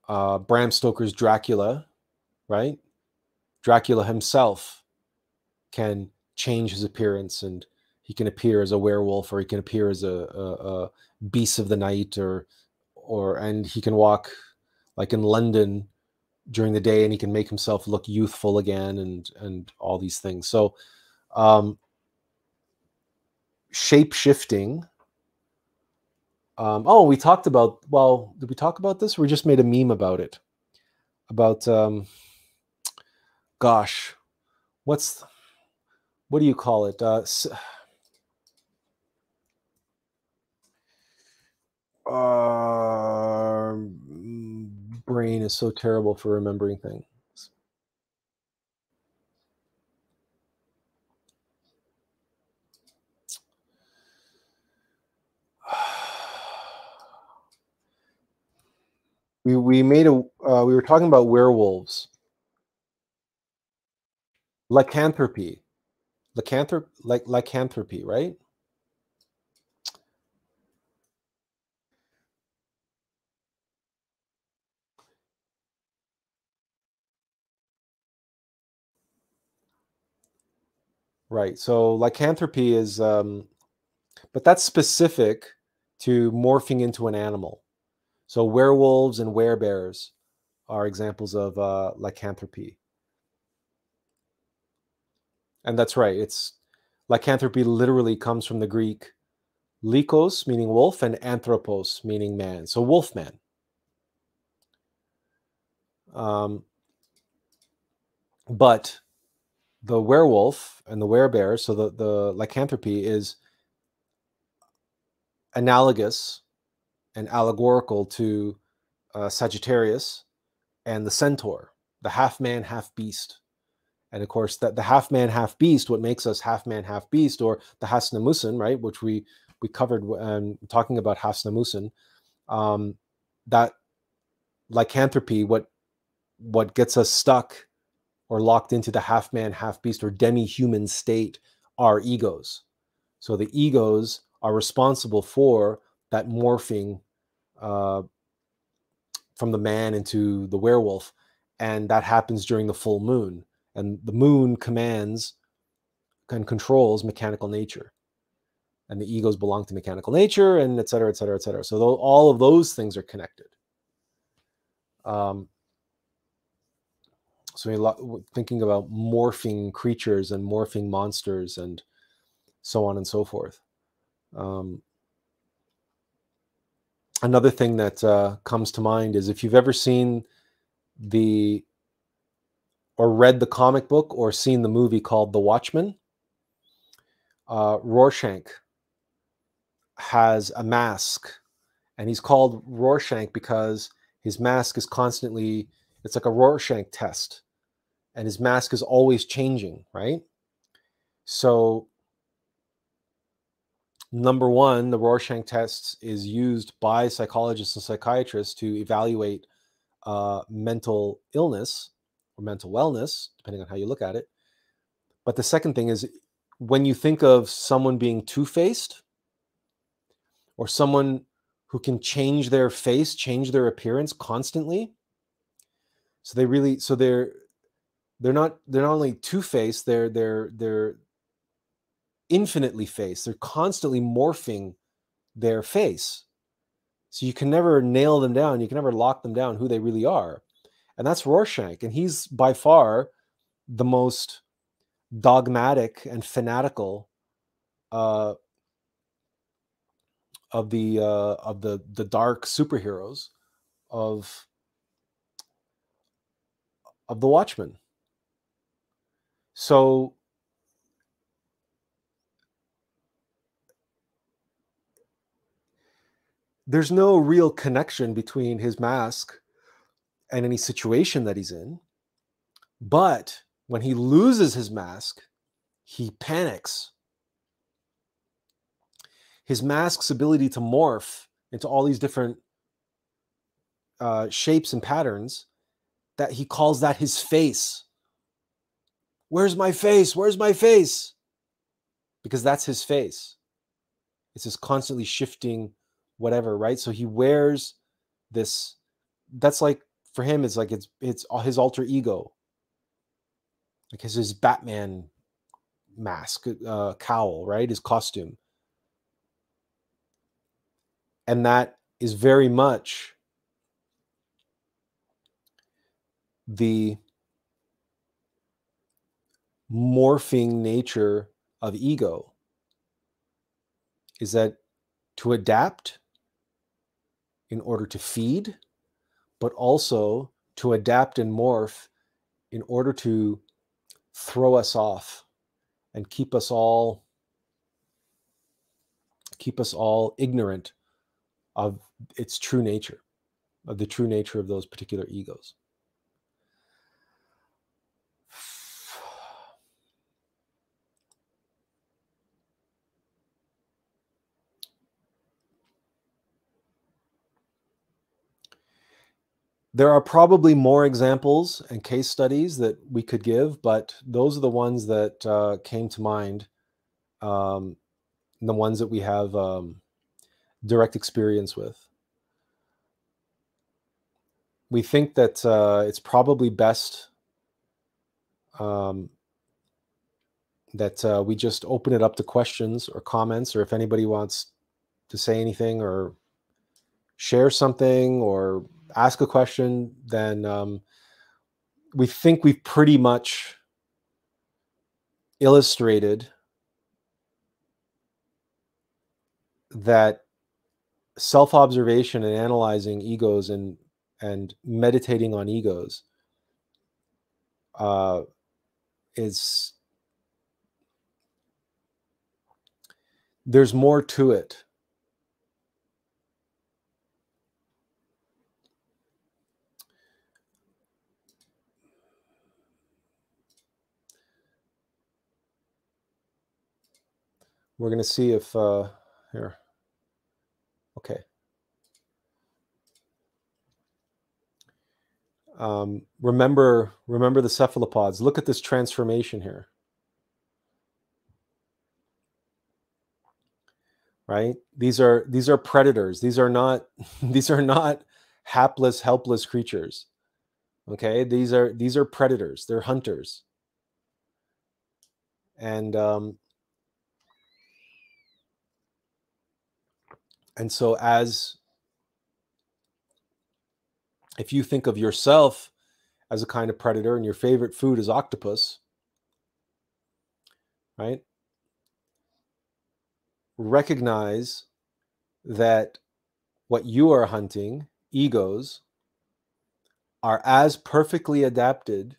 Bram Stoker's Dracula, right? Dracula himself can change his appearance, and he can appear as a werewolf, or he can appear as a beast of the night, and he can walk like in London during the day, and he can make himself look youthful again, and all these things. So shape-shifting. Oh, we talked about, well, did we talk about this? We just made a meme about it. About, gosh, what do you call it? Brain is so terrible for remembering things. We were talking about werewolves. Lycanthropy, right? Right. So lycanthropy is, but that's specific to morphing into an animal. So werewolves and werebears are examples of lycanthropy. And that's right. It's lycanthropy literally comes from the Greek lykos, meaning wolf, and anthropos, meaning man. So wolfman. But the werewolf and the werebear, so the lycanthropy is analogous and allegorical to Sagittarius and the centaur, the half man, half beast. And of course, that the half man, half beast, what makes us half man, half beast, or the Hasnamusin, right, which we covered when talking about Hasnamusin, that lycanthropy, what gets us stuck or locked into the half man, half beast or demi-human state are egos. So the egos are responsible for that morphing from the man into the werewolf. And that happens during the full moon. And the moon commands and controls mechanical nature. And the egos belong to mechanical nature, and et cetera, et cetera, et cetera. So all of those things are connected. So we're thinking about morphing creatures and morphing monsters and so on and so forth. Another thing that comes to mind is if you've ever seen the, or read the comic book or seen the movie called The Watchmen, Rorschach has a mask, and he's called Rorschach because his mask is constantly, it's like a Rorschach test, and his mask is always changing, right? So number one, the Rorschach test is used by psychologists and psychiatrists to evaluate mental illness or mental wellness, depending on how you look at it. But the second thing is, when you think of someone being two-faced or someone who can change their face, change their appearance constantly, so they really, so they're not only two-faced, they're infinitely faced. They're constantly morphing their face. So you can never nail them down. You can never lock them down who they really are. And that's Rorschach. And he's by far the most dogmatic and fanatical of the dark superheroes of the Watchmen. So there's no real connection between his mask and any situation that he's in. But when he loses his mask, he panics. His mask's ability to morph into all these different shapes and patterns, that he calls that his face. Where's my face? Where's my face? Because that's his face. It's just constantly shifting whatever, right? So he wears this, that's like, for him, it's like it's his alter ego. Like his Batman mask, cowl, right? His costume. And that is very much the morphing nature of ego, is that to adapt in order to feed, but also to adapt and morph in order to throw us off and keep us all ignorant of its true nature, of the true nature of those particular egos. There are probably more examples and case studies that we could give, but those are the ones that came to mind, the ones that we have direct experience with. We think that it's probably best that we just open it up to questions or comments, or if anybody wants to say anything or share something or ask a question, then we think we've pretty much illustrated that self-observation and analyzing egos and meditating on egos is, there's more to it We're going to see if here. Okay. Remember the cephalopods. Look at this transformation here. Right? These are predators. These are not hapless, helpless creatures. Okay? These are predators. They're hunters. And so as if you think of yourself as a kind of predator and your favorite food is octopus, right? Recognize that what you are hunting, egos, are as perfectly adapted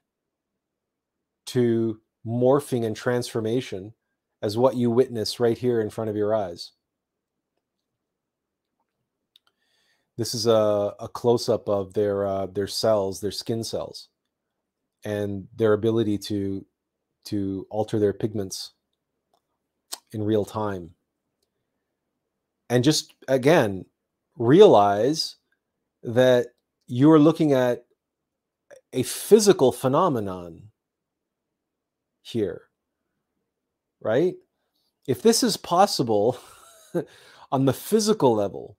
to morphing and transformation as what you witness right here in front of your eyes. This is a close-up of their cells, their skin cells, and their ability to alter their pigments in real time. And just, again, realize that you are looking at a physical phenomenon here, right? If this is possible on the physical level,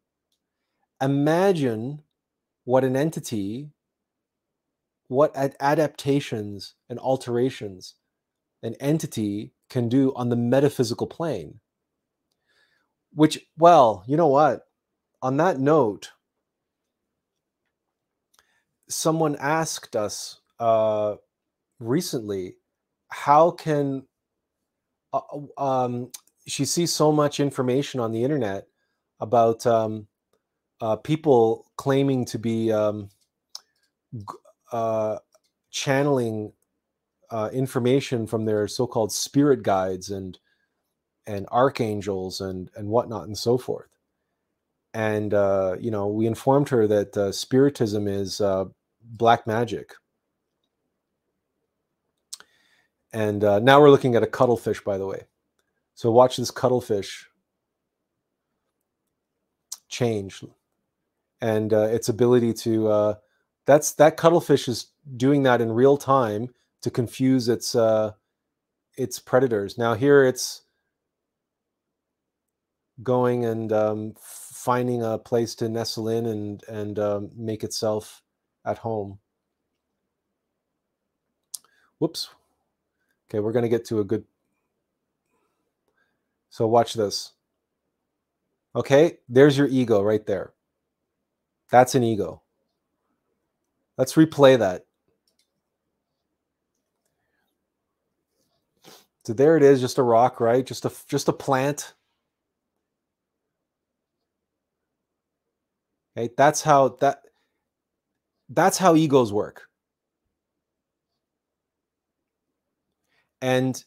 imagine what an entity, what adaptations and alterations an entity can do on the metaphysical plane. Which, well, you know what? On that note, someone asked us recently, how can, she sees so much information on the internet about people claiming to be channeling information from their so-called spirit guides and archangels and whatnot and so forth. And, you know, we informed her that spiritism is black magic. And now we're looking at a cuttlefish, by the way. So watch this cuttlefish change. And its ability to, that cuttlefish is doing that in real time to confuse its predators. Now here it's going and finding a place to nestle in and make itself at home. Whoops. Okay, we're going to get to a good... So watch this. Okay, there's your ego right there. That's an ego. Let's replay that. So there it is, just a rock, right? Just a plant. Okay, that's how egos work. And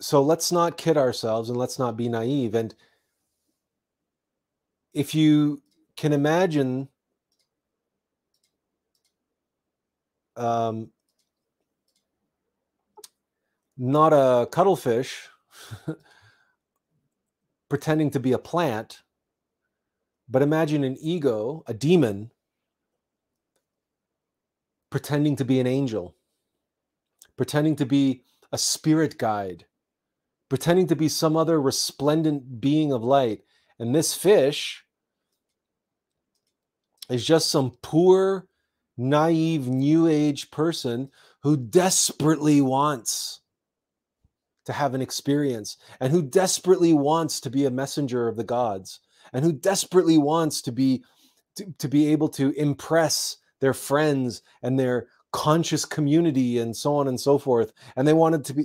so let's not kid ourselves and let's not be naive. And if you can imagine not a cuttlefish pretending to be a plant, but imagine an ego, a demon, pretending to be an angel, pretending to be a spirit guide, pretending to be some other resplendent being of light. And this fish is just some poor, naive, new age person who desperately wants to have an experience and who desperately wants to be a messenger of the gods and who desperately wants to be able to impress their friends and their conscious community and so on and so forth, and they want to be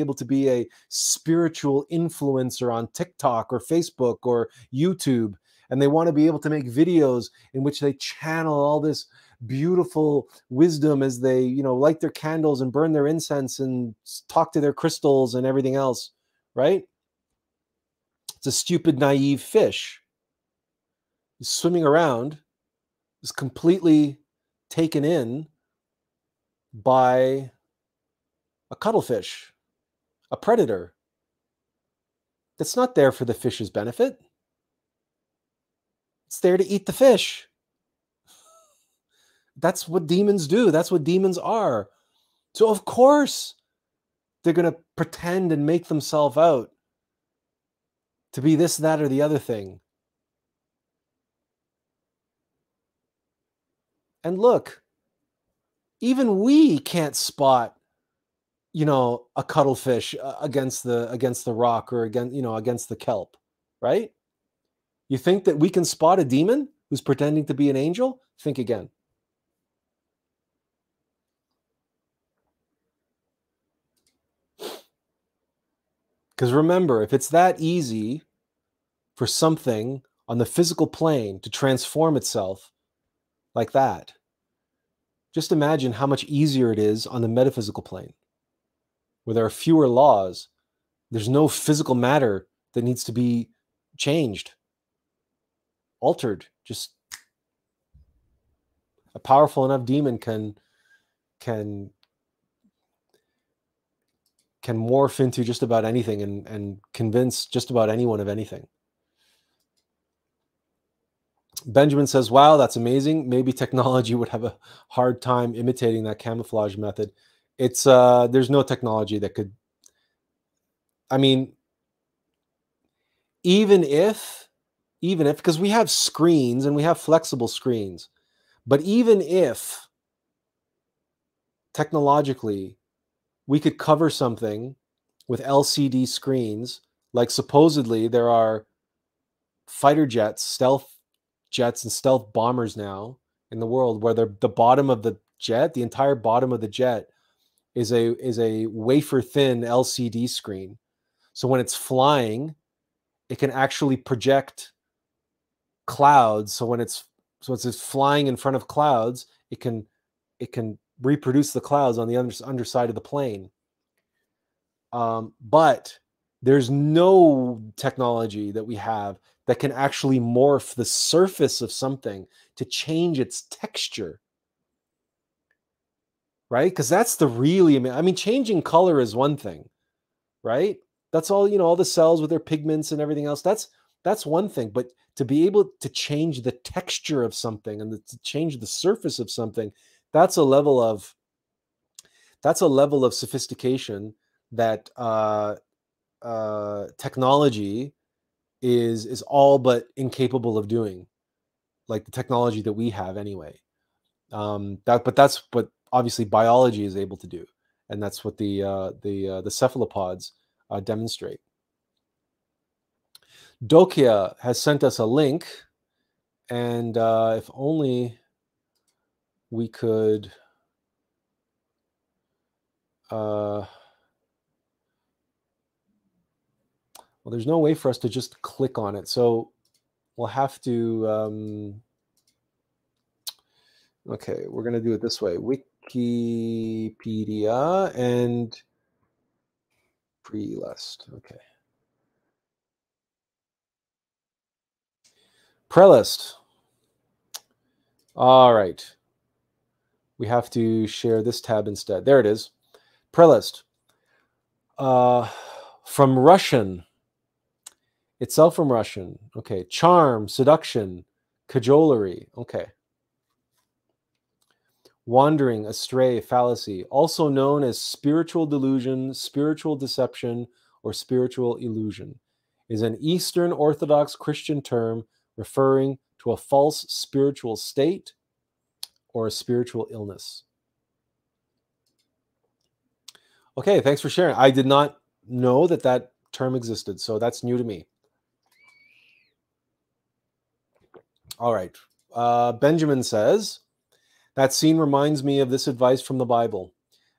able to be a spiritual influencer on TikTok or Facebook or YouTube, and they want to be able to make videos in which they channel all this beautiful wisdom as they, you know, light their candles and burn their incense and talk to their crystals and everything else, right? It's a stupid, naive fish. He's swimming around, is completely taken in by a cuttlefish a predator that's not there for the fish's benefit. It's there to eat the fish. That's what demons do. That's what demons are. So of course they're going to pretend and make themselves out to be this, that, or the other thing. And look, even we can't spot, you know, a cuttlefish against the rock or against the kelp, right? You think that we can spot a demon who's pretending to be an angel? Think again. Because remember, if it's that easy for something on the physical plane to transform itself like that, just imagine how much easier it is on the metaphysical plane, where there are fewer laws. There's no physical matter that needs to be changed, altered. Just a powerful enough demon can morph into just about anything and convince just about anyone of anything. Benjamin says, wow, that's amazing. Maybe technology would have a hard time imitating that camouflage method. It's there's no technology that could, I mean, even if, because we have screens and we have flexible screens, but even if technologically we could cover something with LCD screens, like supposedly there are fighter jets, stealth jets and stealth bombers now in the world where the bottom of the jet, the entire bottom of the jet is a wafer thin LCD screen. So when it's flying, it can actually project clouds. So when it's flying in front of clouds, it can reproduce the clouds on the underside of the plane. But there's no technology that we have that can actually morph the surface of something to change its texture, right? Because that's the really, I mean, changing color is one thing, right? That's all, you know, all the cells with their pigments and everything else. That's one thing, but to be able to change the texture of something and to change the surface of something, that's a level of sophistication that technology is all but incapable of doing, like the technology that we have anyway. But that's what obviously biology is able to do, and that's what the cephalopods demonstrate. Dokia has sent us a link, and if only we could well, there's no way for us to just click on it, so we'll have to okay, we're going to do it this way. Wikipedia and Prelest. Okay, Prelest. All right, we have to share this tab instead. There it is. Prelest. From Russian. Itself from Russian. Okay. Charm, seduction, cajolery. Okay. Wandering, astray, fallacy. Also known as spiritual delusion, spiritual deception, or spiritual illusion. Is an Eastern Orthodox Christian term referring to a false spiritual state or a spiritual illness. Okay, thanks for sharing. I did not know that that term existed, so that's new to me. All right. Benjamin says, that scene reminds me of this advice from the Bible.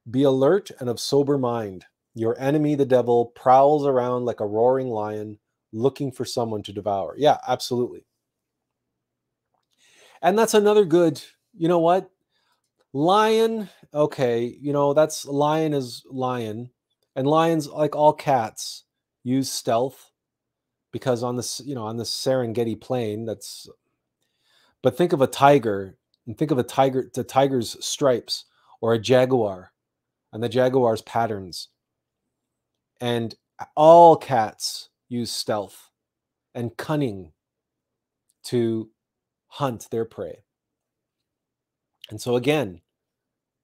Be alert and of sober mind. Your enemy, the devil, prowls around like a roaring lion looking for someone to devour. Yeah, absolutely. And that's another good... You know what? Lion, okay, you know, that's lion is lion. And lions, like all cats, use stealth because on this, you know, on the Serengeti plain, that's, but think of a tiger and think of the tiger's stripes, or a jaguar and the jaguar's patterns. And all cats use stealth and cunning to hunt their prey. And so again,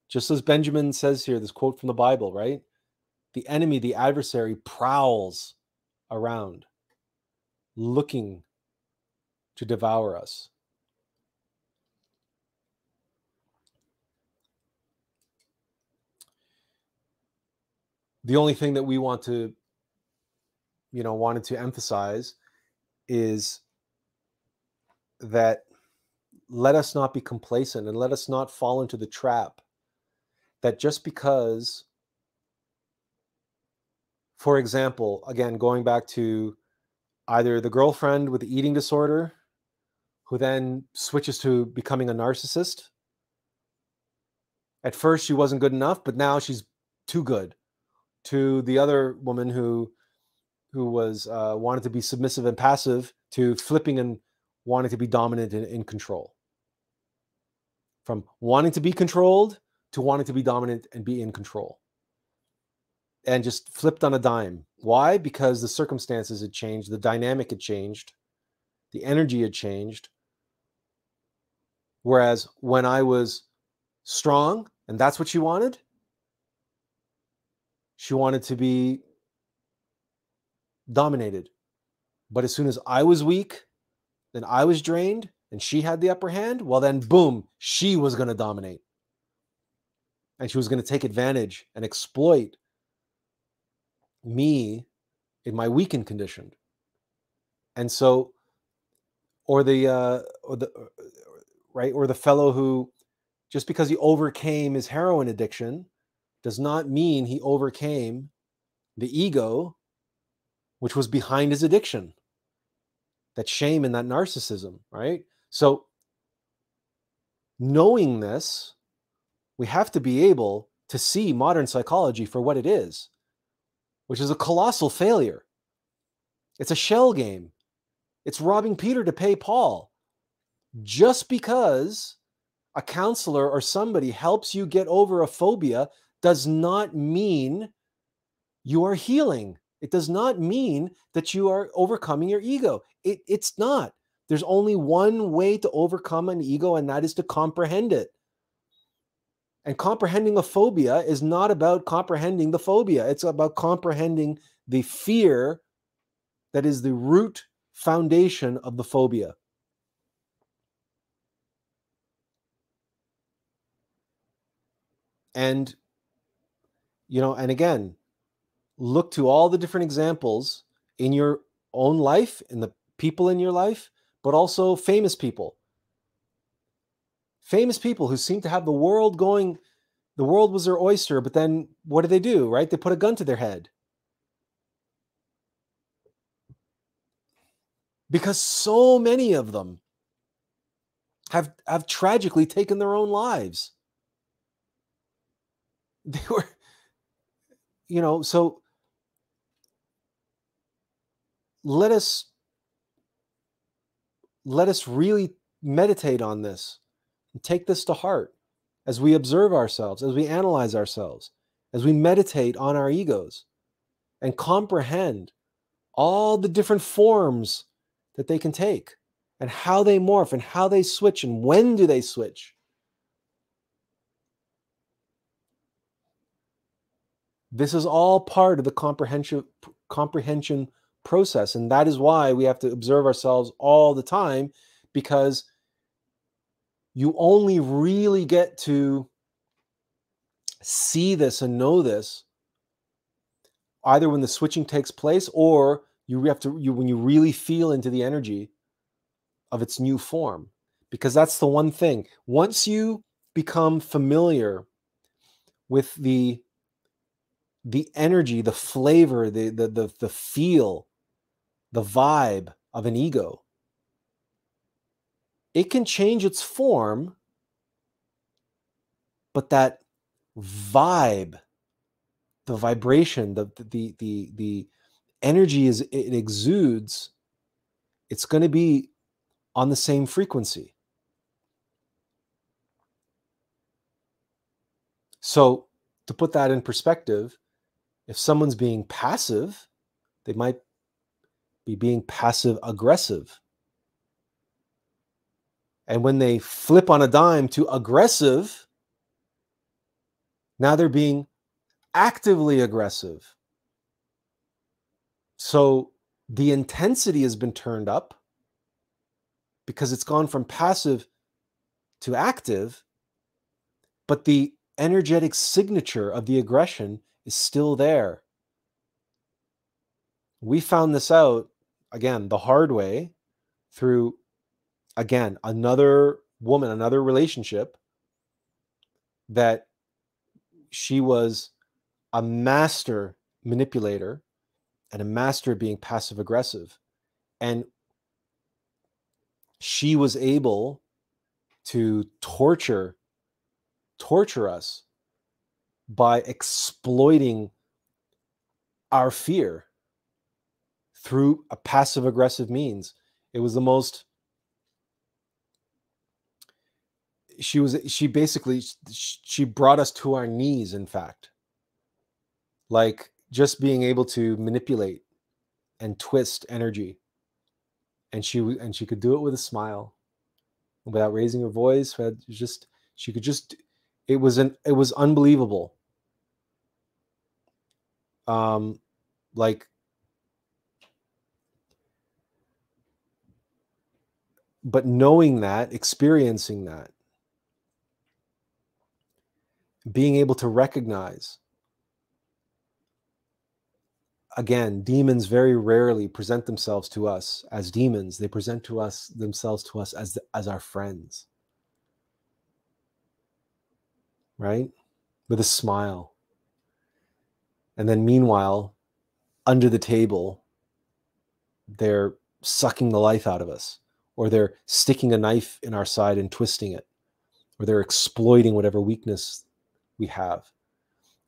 just as Benjamin says here, this quote from the Bible, right? The enemy, the adversary, prowls around looking to devour us. The only thing that we want to, you know, wanted to emphasize is that let us not be complacent and let us not fall into the trap that just because, for example, again, going back to either the girlfriend with the eating disorder who then switches to becoming a narcissist. At first she wasn't good enough, but now she's too good. To the other woman who was wanted to be submissive and passive, to flipping and wanting to be dominant and in control. From wanting to be controlled to wanting to be dominant and be in control. And just flipped on a dime. Why? Because the circumstances had changed, the dynamic had changed, the energy had changed. Whereas when I was strong and that's what she wanted, she wanted to be dominated. But as soon as I was weak, then I was drained and she had the upper hand, well then boom, she was going to dominate. And she was going to take advantage and exploit me in my weakened condition. And so, or the fellow who, just because he overcame his heroin addiction, does not mean he overcame the ego, which was behind his addiction, that shame and that narcissism, right? So knowing this, we have to be able to see modern psychology for what it is, which is a colossal failure. It's a shell game. It's robbing Peter to pay Paul. Just because a counselor or somebody helps you get over a phobia does not mean you are healing. It does not mean that you are overcoming your ego. It's not. There's only one way to overcome an ego, and that is to comprehend it. And comprehending a phobia is not about comprehending the phobia. It's about comprehending the fear that is the root foundation of the phobia. And you know, and again, look to all the different examples in your own life, in the people in your life, but also famous people. Famous people who seem to have the world going, the world was their oyster, but then what do, right? They put a gun to their head. Because so many of them have tragically taken their own lives. They were... You know, so let us really meditate on this and take this to heart as we observe ourselves, as we analyze ourselves, as we meditate on our egos and comprehend all the different forms that they can take and how they morph and how they switch and when do they switch. This is all part of the comprehension process. And that is why we have to observe ourselves all the time, because you only really get to see this and know this either when the switching takes place or when you really feel into the energy of its new form. Because that's the one thing. Once you become familiar with the energy, the flavor, the feel, the vibe of an ego, it can change its form, but that vibe, the vibration, the energy it exudes, it's going to be on the same frequency. So to put that in perspective, If someone's being passive, they might be being passive aggressive. And when they flip on a dime to aggressive, now they're being actively aggressive. So the intensity has been turned up because it's gone from passive to active, but the energetic signature of the aggression is still there. We found this out, again, the hard way through, again, another woman, another relationship, that she was a master manipulator and a master at being passive aggressive. And she was able to torture us by exploiting our fear through a passive aggressive means. It was the most, she brought us to our knees, in fact. Like just being able to manipulate and twist energy. And she could do it with a smile, without raising her voice. It was unbelievable. Like, but knowing that, experiencing that, being able to recognize, again, demons very rarely present themselves to us as demons. They present to us themselves to us as our friends, right? With a smile. And then meanwhile, under the table, they're sucking the life out of us, or they're sticking a knife in our side and twisting it, or they're exploiting whatever weakness we have.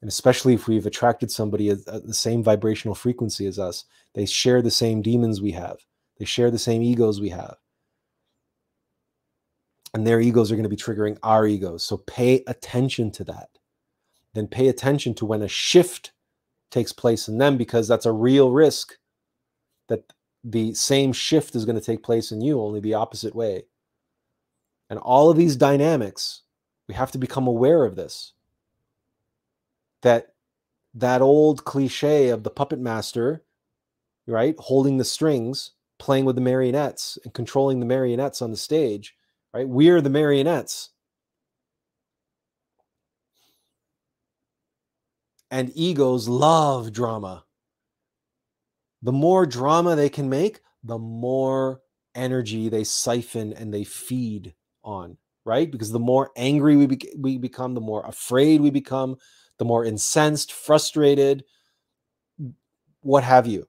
And especially if we've attracted somebody at the same vibrational frequency as us, they share the same demons we have. They share the same egos we have. And their egos are going to be triggering our egos. So pay attention to that. Then pay attention to when a shift takes place in them, because that's a real risk that the same shift is going to take place in you, only the opposite way. And all of these dynamics, we have to become aware of this. That old cliche of the puppet master, right, holding the strings, playing with the marionettes and controlling the marionettes on the stage, right? We're the marionettes. And egos love drama. The more drama they can make, the more energy they siphon and they feed on, right? Because the more angry we become, the more afraid we become, the more incensed, frustrated, what have you.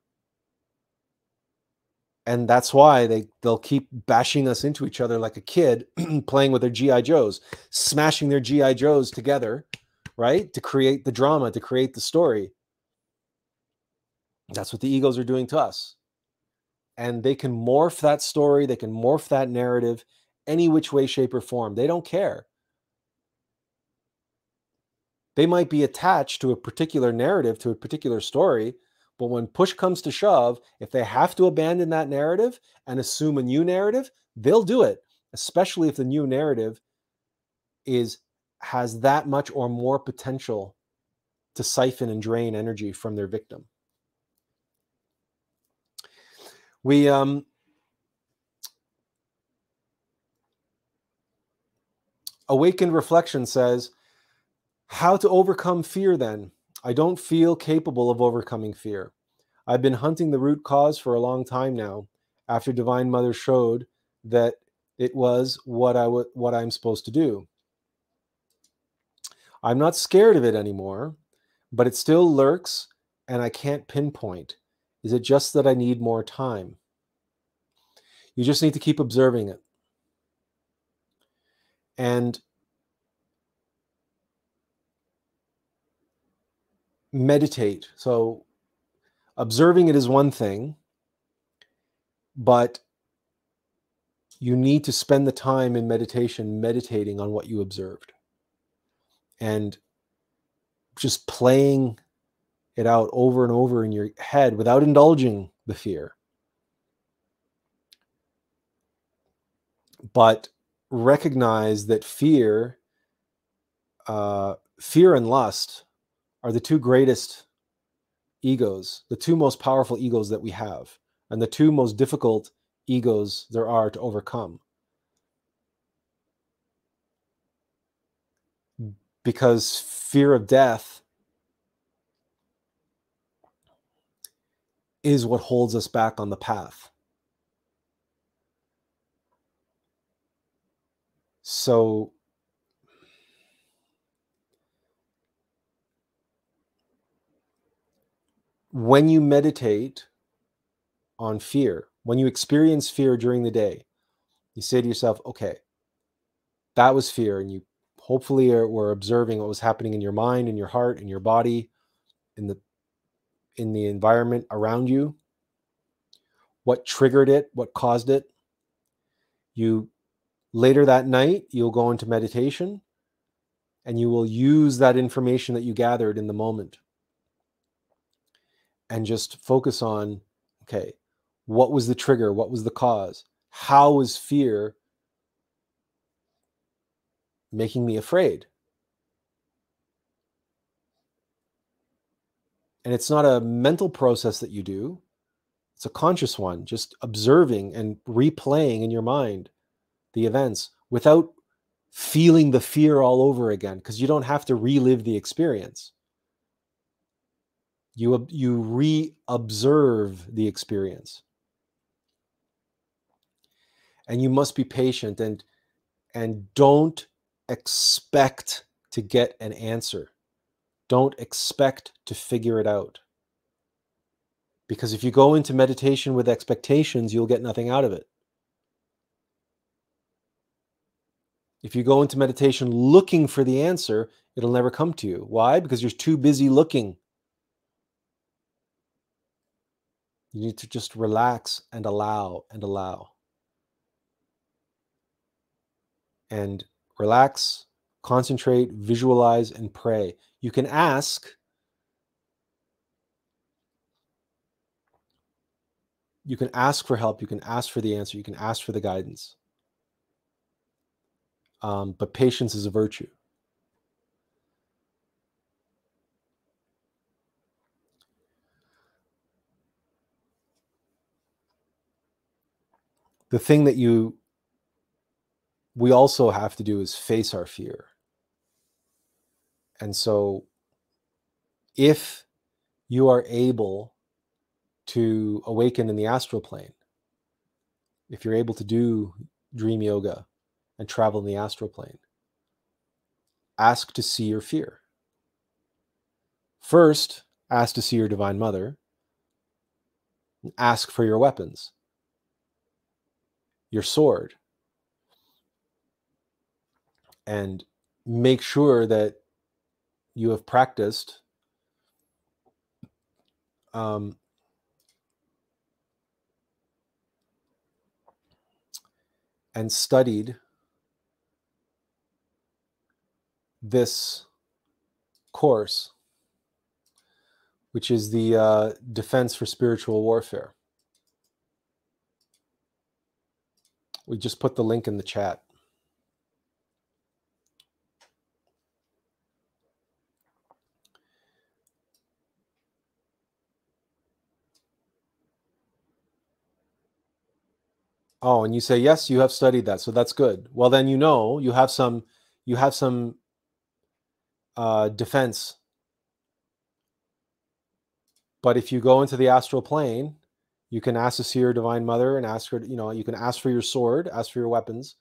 And that's why they'll keep bashing us into each other like a kid playing with their G.I. Joes, smashing their G.I. Joes together, right? To create the drama, to create the story. That's what the egos are doing to us. And they can morph that story, they can morph that narrative any which way, shape, or form. They don't care. They might be attached to a particular narrative, to a particular story, but when push comes to shove, if they have to abandon that narrative and assume a new narrative, they'll do it, especially if the new narrative has that much or more potential to siphon and drain energy from their victim. Awakened Reflection says, how to overcome fear then? I don't feel capable of overcoming fear. I've been hunting the root cause for a long time now, after Divine Mother showed that it was what I'm supposed to do. I'm not scared of it anymore, but it still lurks and I can't pinpoint. Is it just that I need more time? You just need to keep observing it. And meditate. So observing it is one thing, but you need to spend the time in meditation meditating on what you observed and just playing it out over and over in your head without indulging the fear. But recognize that fear and lust are the two greatest egos, the two most powerful egos that we have, and the two most difficult egos there are to overcome. Because fear of death is what holds us back on the path. So when you meditate on fear, when you experience fear during the day, you say to yourself, okay, that was fear. And you hopefully were observing what was happening in your mind, in your heart, in your body, in the environment around you. What triggered it? What caused it? Later that night, you'll go into meditation and you will use that information that you gathered in the moment and just focus on, okay, what was the trigger? What was the cause? How was fear making me afraid? And it's not a mental process that you do. It's a conscious one, just observing and replaying in your mind the events without feeling the fear all over again, because you don't have to relive the experience. You re-observe the experience. And you must be patient and don't expect to get an answer. Don't expect to figure it out. Because if you go into meditation with expectations, you'll get nothing out of it. If you go into meditation looking for the answer, it'll never come to you. Why? Because you're too busy looking. You need to just relax and allow and allow. And relax, concentrate, visualize, and pray. You can ask. You can ask for help. You can ask for the answer. You can ask for the guidance. But patience is a virtue. The thing that we also have to do is face our fear. And so if you are able to awaken in the astral plane, if you're able to do dream yoga, and travel in the astral plane, ask to see your fear. First, ask to see your divine mother. And ask for your weapons, your sword. And make sure that you have practiced and studied this course, which is the Defense for Spiritual Warfare. We just put the link in the chat. Oh, and you say, yes, you have studied that, so that's good. Well, then you know you have some defense. But if you go into the astral plane, you can ask to see your divine mother and ask her, you can ask for your sword, ask for your weapons,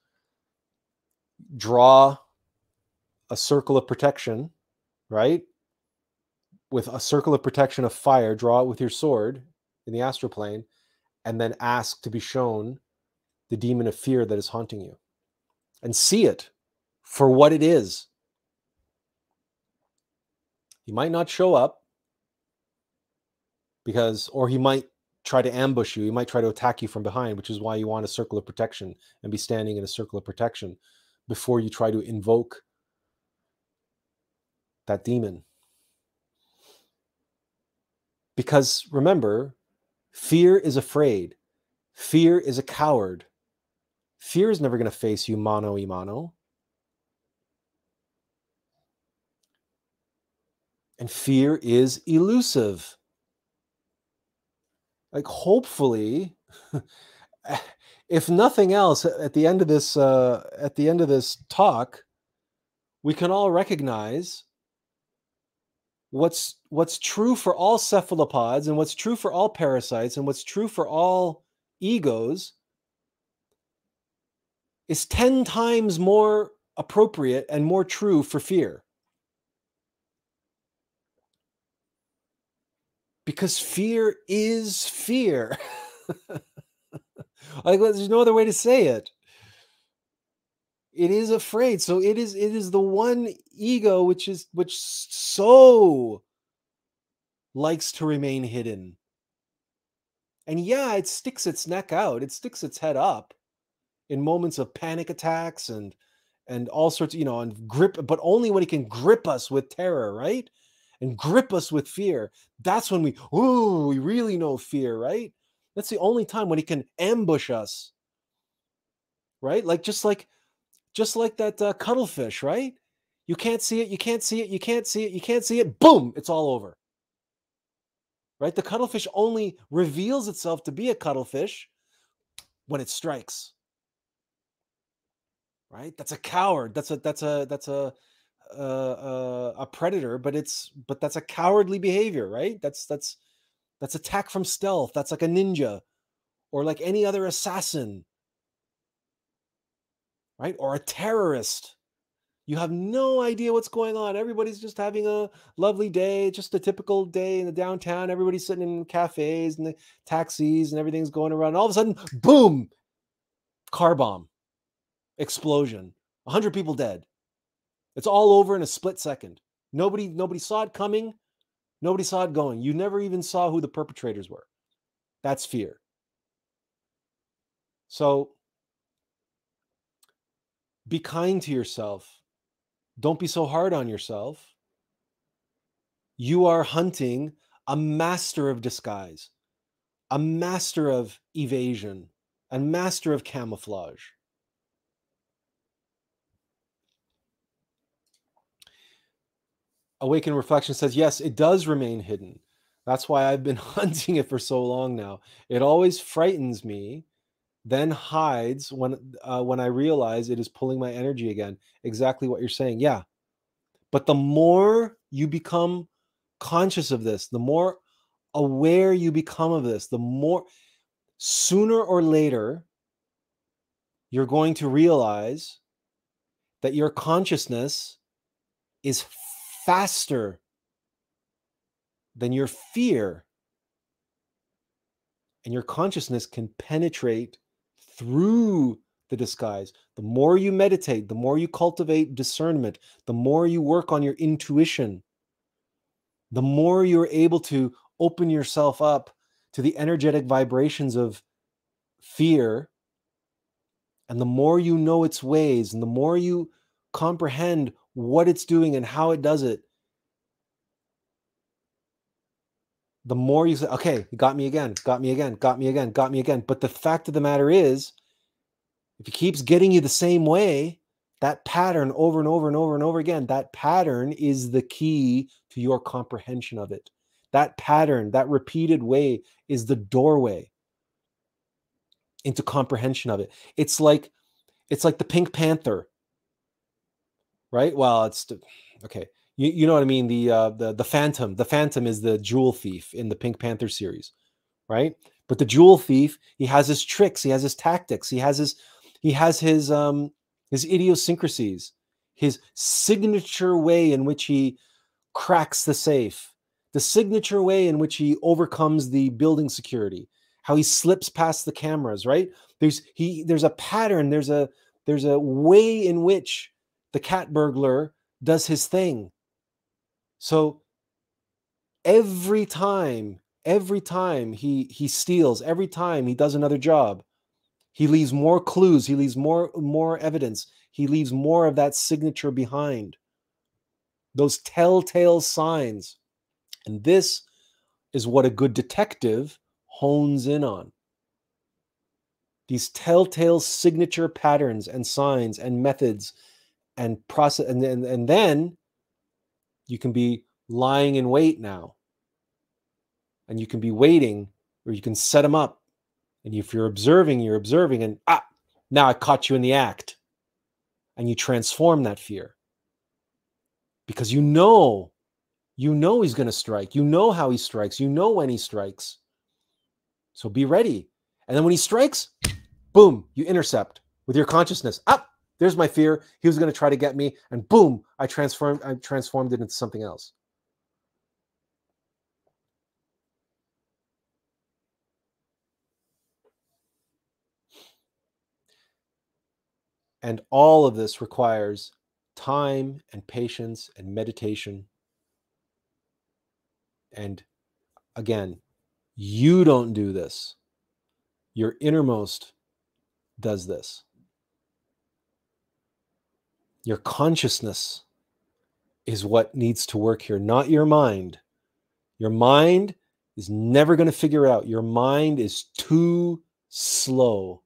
draw a circle of protection, right? With a circle of protection of fire, draw it with your sword in the astral plane, and then ask to be shown the demon of fear that is haunting you and see it for what it is. He might not show up or he might try to ambush you. He might try to attack you from behind, which is why you want a circle of protection and be standing in a circle of protection before you try to invoke that demon. Because remember, fear is afraid. Fear is a coward. Fear is never going to face you mano a mano. And fear is elusive. Like, hopefully, if nothing else, at the end of this talk, we can all recognize what's true for all cephalopods and what's true for all parasites and what's true for all egos is 10 times more appropriate and more true for fear. Because fear is fear. Like, there's no other way to say it. It is afraid. So it is the one ego which so likes to remain hidden. And yeah, it sticks its neck out. It sticks its head up in moments of panic attacks and all sorts of, you know, and grip, but only when it can grip us with terror, right? And grip us with fear. That's when we, ooh, we really know fear, right? That's the only time when it can ambush us, right? Like, just like that cuttlefish, right? You can't see it, you can't see it, you can't see it, you can't see it, boom, it's all over, right? The cuttlefish only reveals itself to be a cuttlefish when it strikes, right? That's a coward, that's a predator, but that's a cowardly behavior, right? That's attack from stealth. That's like a ninja or like any other assassin, right? Or a terrorist. You have no idea what's going on. Everybody's just having a lovely day, just a typical day in the downtown. Everybody's sitting in cafes and the taxis and everything's going around. All of a sudden, boom, car bomb, explosion, 100 people dead. It's all over in a split second. Nobody saw it coming. Nobody saw it going. You never even saw who the perpetrators were. That's fear. So be kind to yourself. Don't be so hard on yourself. You are hunting a master of disguise, a master of evasion, a master of camouflage. Awaken Reflection says, yes, it does remain hidden. That's why I've been hunting it for so long now. It always frightens me, then hides when I realize it is pulling my energy again. Exactly what you're saying. Yeah. But the more you become conscious of this, the more aware you become of this, the more sooner or later, you're going to realize that your consciousness is faster than your fear, and your consciousness can penetrate through the disguise. The more you meditate, the more you cultivate discernment, the more you work on your intuition, the more you're able to open yourself up to the energetic vibrations of fear, and the more you know its ways, and the more you comprehend what it's doing and how it does it, the more you say, okay, it got me again, got me again, got me again, got me again. But the fact of the matter is, if it keeps getting you the same way, that pattern over and over and over and over again, that pattern is the key to your comprehension of it. That pattern, that repeated way is the doorway into comprehension of it. It's like the Pink Panther. Right? Well, it's okay. You know what I mean? The Phantom. The Phantom is the jewel thief in the Pink Panther series, right? But the jewel thief, he has his tricks, he has his tactics, he has his idiosyncrasies, his signature way in which he cracks the safe, the signature way in which he overcomes the building security, how he slips past the cameras, right? There's a pattern, there's a way in which the cat burglar does his thing. So every time he steals, every time he does another job, he leaves more clues, he leaves more evidence, he leaves more of that signature behind. Those telltale signs. And this is what a good detective hones in on. These telltale signature patterns and signs and methods and process, and then you can be lying in wait now. And you can be waiting, or you can set them up. And if you're observing, and now I caught you in the act. And you transform that fear. Because you know he's going to strike. You know how he strikes. You know when he strikes. So be ready. And then when he strikes, boom, you intercept with your consciousness. There's my fear. He was going to try to get me. And boom, I transformed it into something else. And all of this requires time and patience and meditation. And again, you don't do this. Your innermost does this. Your consciousness is what needs to work here, not your mind. Your mind is never going to figure it out. Your mind is too slow.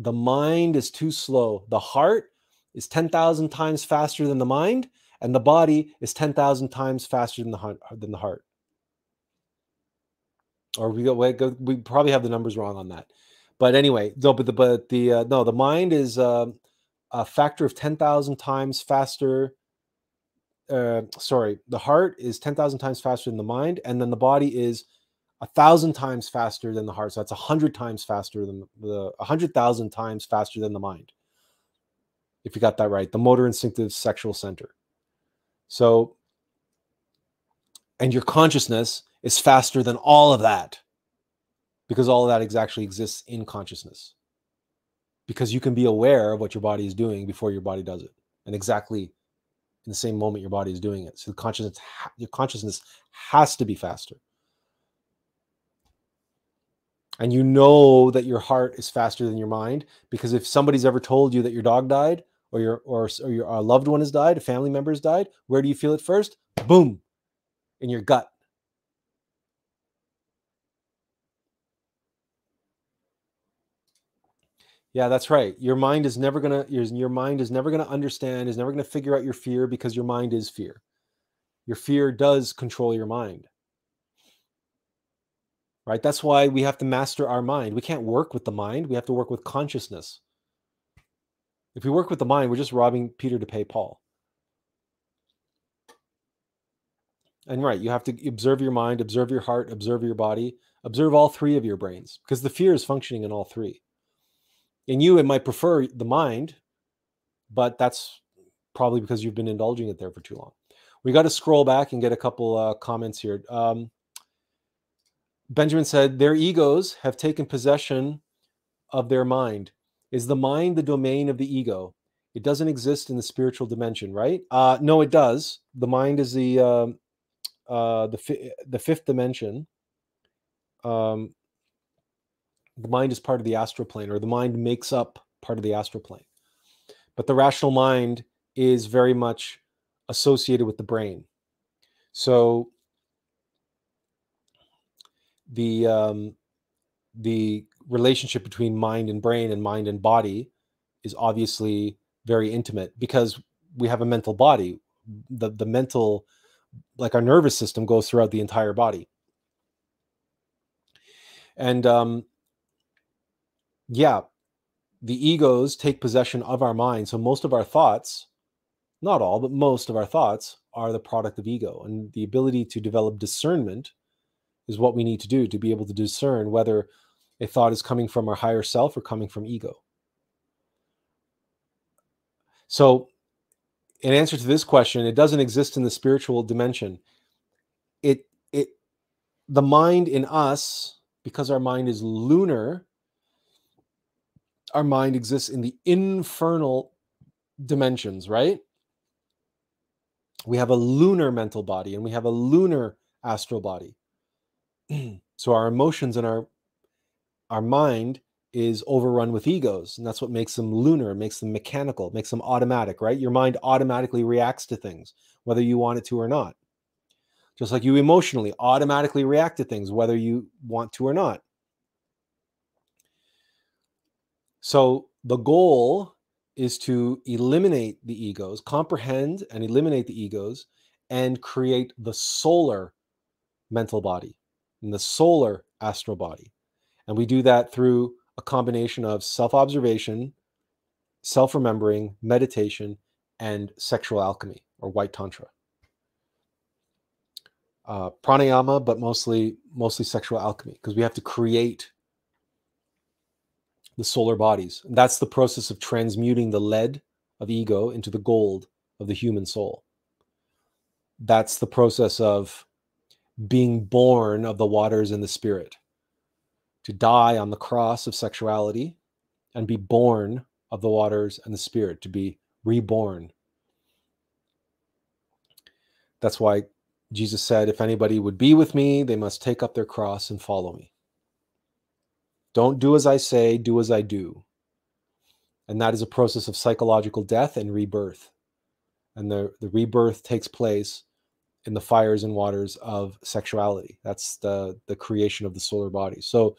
The mind is too slow. The heart is 10,000 times faster than the mind, and the body is 10,000 times faster than the heart. Or we probably have the numbers wrong on that. But anyway, the mind is a factor of 10,000 times faster. The heart is 10,000 times faster than the mind, and then the body is 1,000 times faster than the heart. So that's 100 times faster than 100,000 times faster than the mind. If you got that right, the motor instinctive sexual center. So, and your consciousness is faster than all of that, because all of that actually exists in consciousness, because you can be aware of what your body is doing before your body does it. And exactly in the same moment your body is doing it. So the consciousness, your consciousness has to be faster. And you know that your heart is faster than your mind, because if somebody's ever told you that your dog died, or your loved one has died, a family member has died, where do you feel it first? Boom, in your gut. Yeah, that's right. Your mind is never gonna understand, is never gonna figure out your fear, because your mind is fear. Your fear does control your mind. Right? That's why we have to master our mind. We can't work with the mind. We have to work with consciousness. If we work with the mind, we're just robbing Peter to pay Paul. And right, you have to observe your mind, observe your heart, observe your body, observe all three of your brains, because the fear is functioning in all three. In you, it might prefer the mind, but that's probably because you've been indulging it there for too long. We got to scroll back and get a couple comments here. Benjamin said, their egos have taken possession of their mind. Is the mind the domain of the ego? It doesn't exist in the spiritual dimension, right? No, it does. The mind is the fifth dimension. The mind is part of the astral plane, or the mind makes up part of the astral plane. But the rational mind is very much associated with the brain. So the relationship between mind and brain and mind and body is obviously very intimate, because we have a mental body. The mental, like our nervous system, goes throughout the entire body. And yeah, the egos take possession of our mind. So most of our thoughts, not all, but most of our thoughts are the product of ego. And the ability to develop discernment is what we need to do to be able to discern whether a thought is coming from our higher self or coming from ego. So in answer to this question, it doesn't exist in the spiritual dimension. The mind in us, because our mind is lunar, our mind exists in the infernal dimensions, right? We have a lunar mental body and we have a lunar astral body. So our emotions and our mind is overrun with egos, and that's what makes them lunar, makes them mechanical, makes them automatic, right? Your mind automatically reacts to things, whether you want it to or not. just like you emotionally automatically react to things, whether you want to or not. So the goal is to eliminate the egos, comprehend and eliminate the egos, and create the solar mental body and the solar astral body. And we do that through a combination of self-observation, self-remembering, meditation, and sexual alchemy, or white tantra. Pranayama, but mostly sexual alchemy, because we have to create the solar bodies. And that's the process of transmuting the lead of ego into the gold of the human soul. That's the process of being born of the waters and the spirit, to die on the cross of sexuality and be born of the waters and the spirit, to be reborn. That's why Jesus said, if anybody would be with me, they must take up their cross and follow me. Don't do as I say, do as I do. And that is a process of psychological death and rebirth. And the rebirth takes place in the fires and waters of sexuality. That's the creation of the solar body. So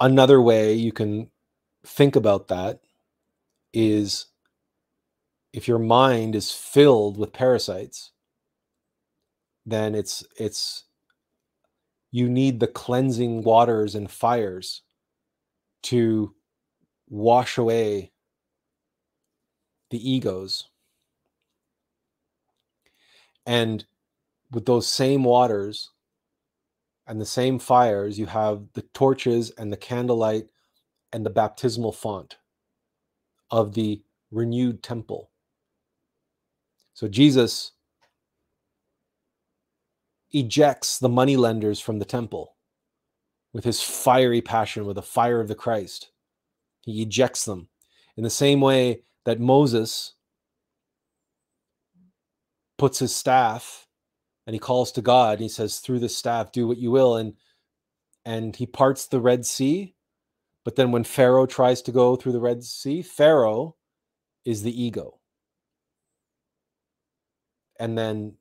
another way you can think about that is, if your mind is filled with parasites, then it's you need the cleansing waters and fires to wash away the egos. And with those same waters and the same fires, you have the torches and the candlelight and the baptismal font of the renewed temple. So Jesus ejects the moneylenders from the temple with his fiery passion, with the fire of the Christ. He ejects them in the same way that Moses puts his staff and he calls to God and he says, through this staff, do what you will. And he parts the Red Sea. But then when Pharaoh tries to go through the Red Sea, Pharaoh is the ego. And then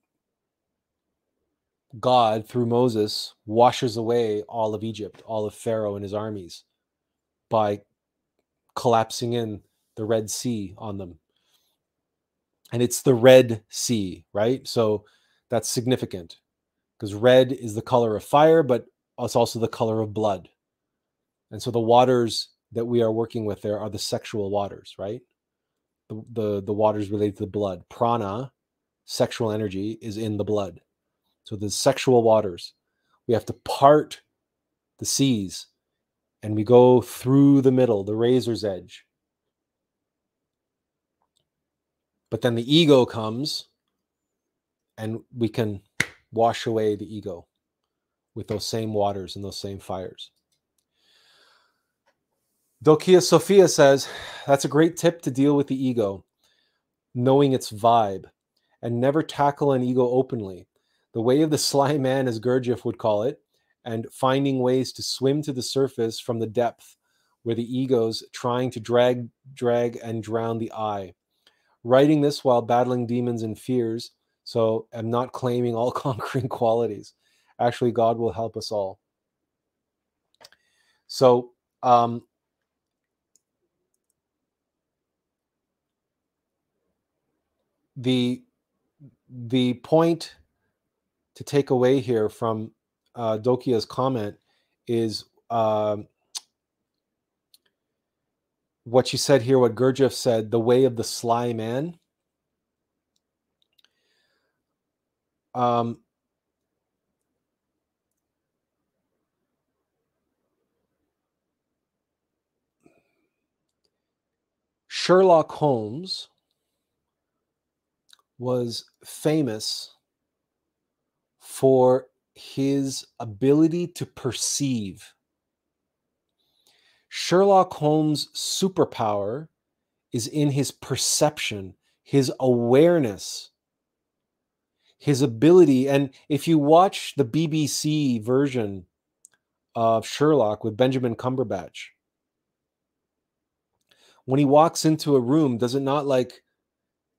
God, through Moses, washes away all of Egypt, all of Pharaoh and his armies, by collapsing in the Red Sea on them. And it's the Red Sea, right? So that's significant, because red is the color of fire, but it's also the color of blood. And so the waters that we are working with there are the sexual waters, right? The waters related to the blood. Prana, sexual energy, is in the blood. So the sexual waters, we have to part the seas, and we go through the middle, the razor's edge. But then the ego comes, and we can wash away the ego with those same waters and those same fires. Dokia Sophia says, that's a great tip to deal with the ego, knowing its vibe. And never tackle an ego openly. The way of the sly man, as Gurdjieff would call it, and finding ways to swim to the surface from the depth where the ego's trying to drag and drown the I. Writing this while battling demons and fears, so I'm not claiming all conquering qualities. Actually, God will help us all. So, the point to take away here from Dokia's comment is what she said here, what Gurdjieff said, the way of the sly man. Sherlock Holmes was famous for his ability to perceive. Sherlock Holmes' superpower is in his perception, his awareness, his ability. And if you watch the BBC version of Sherlock with Benjamin Cumberbatch, when he walks into a room, does it not like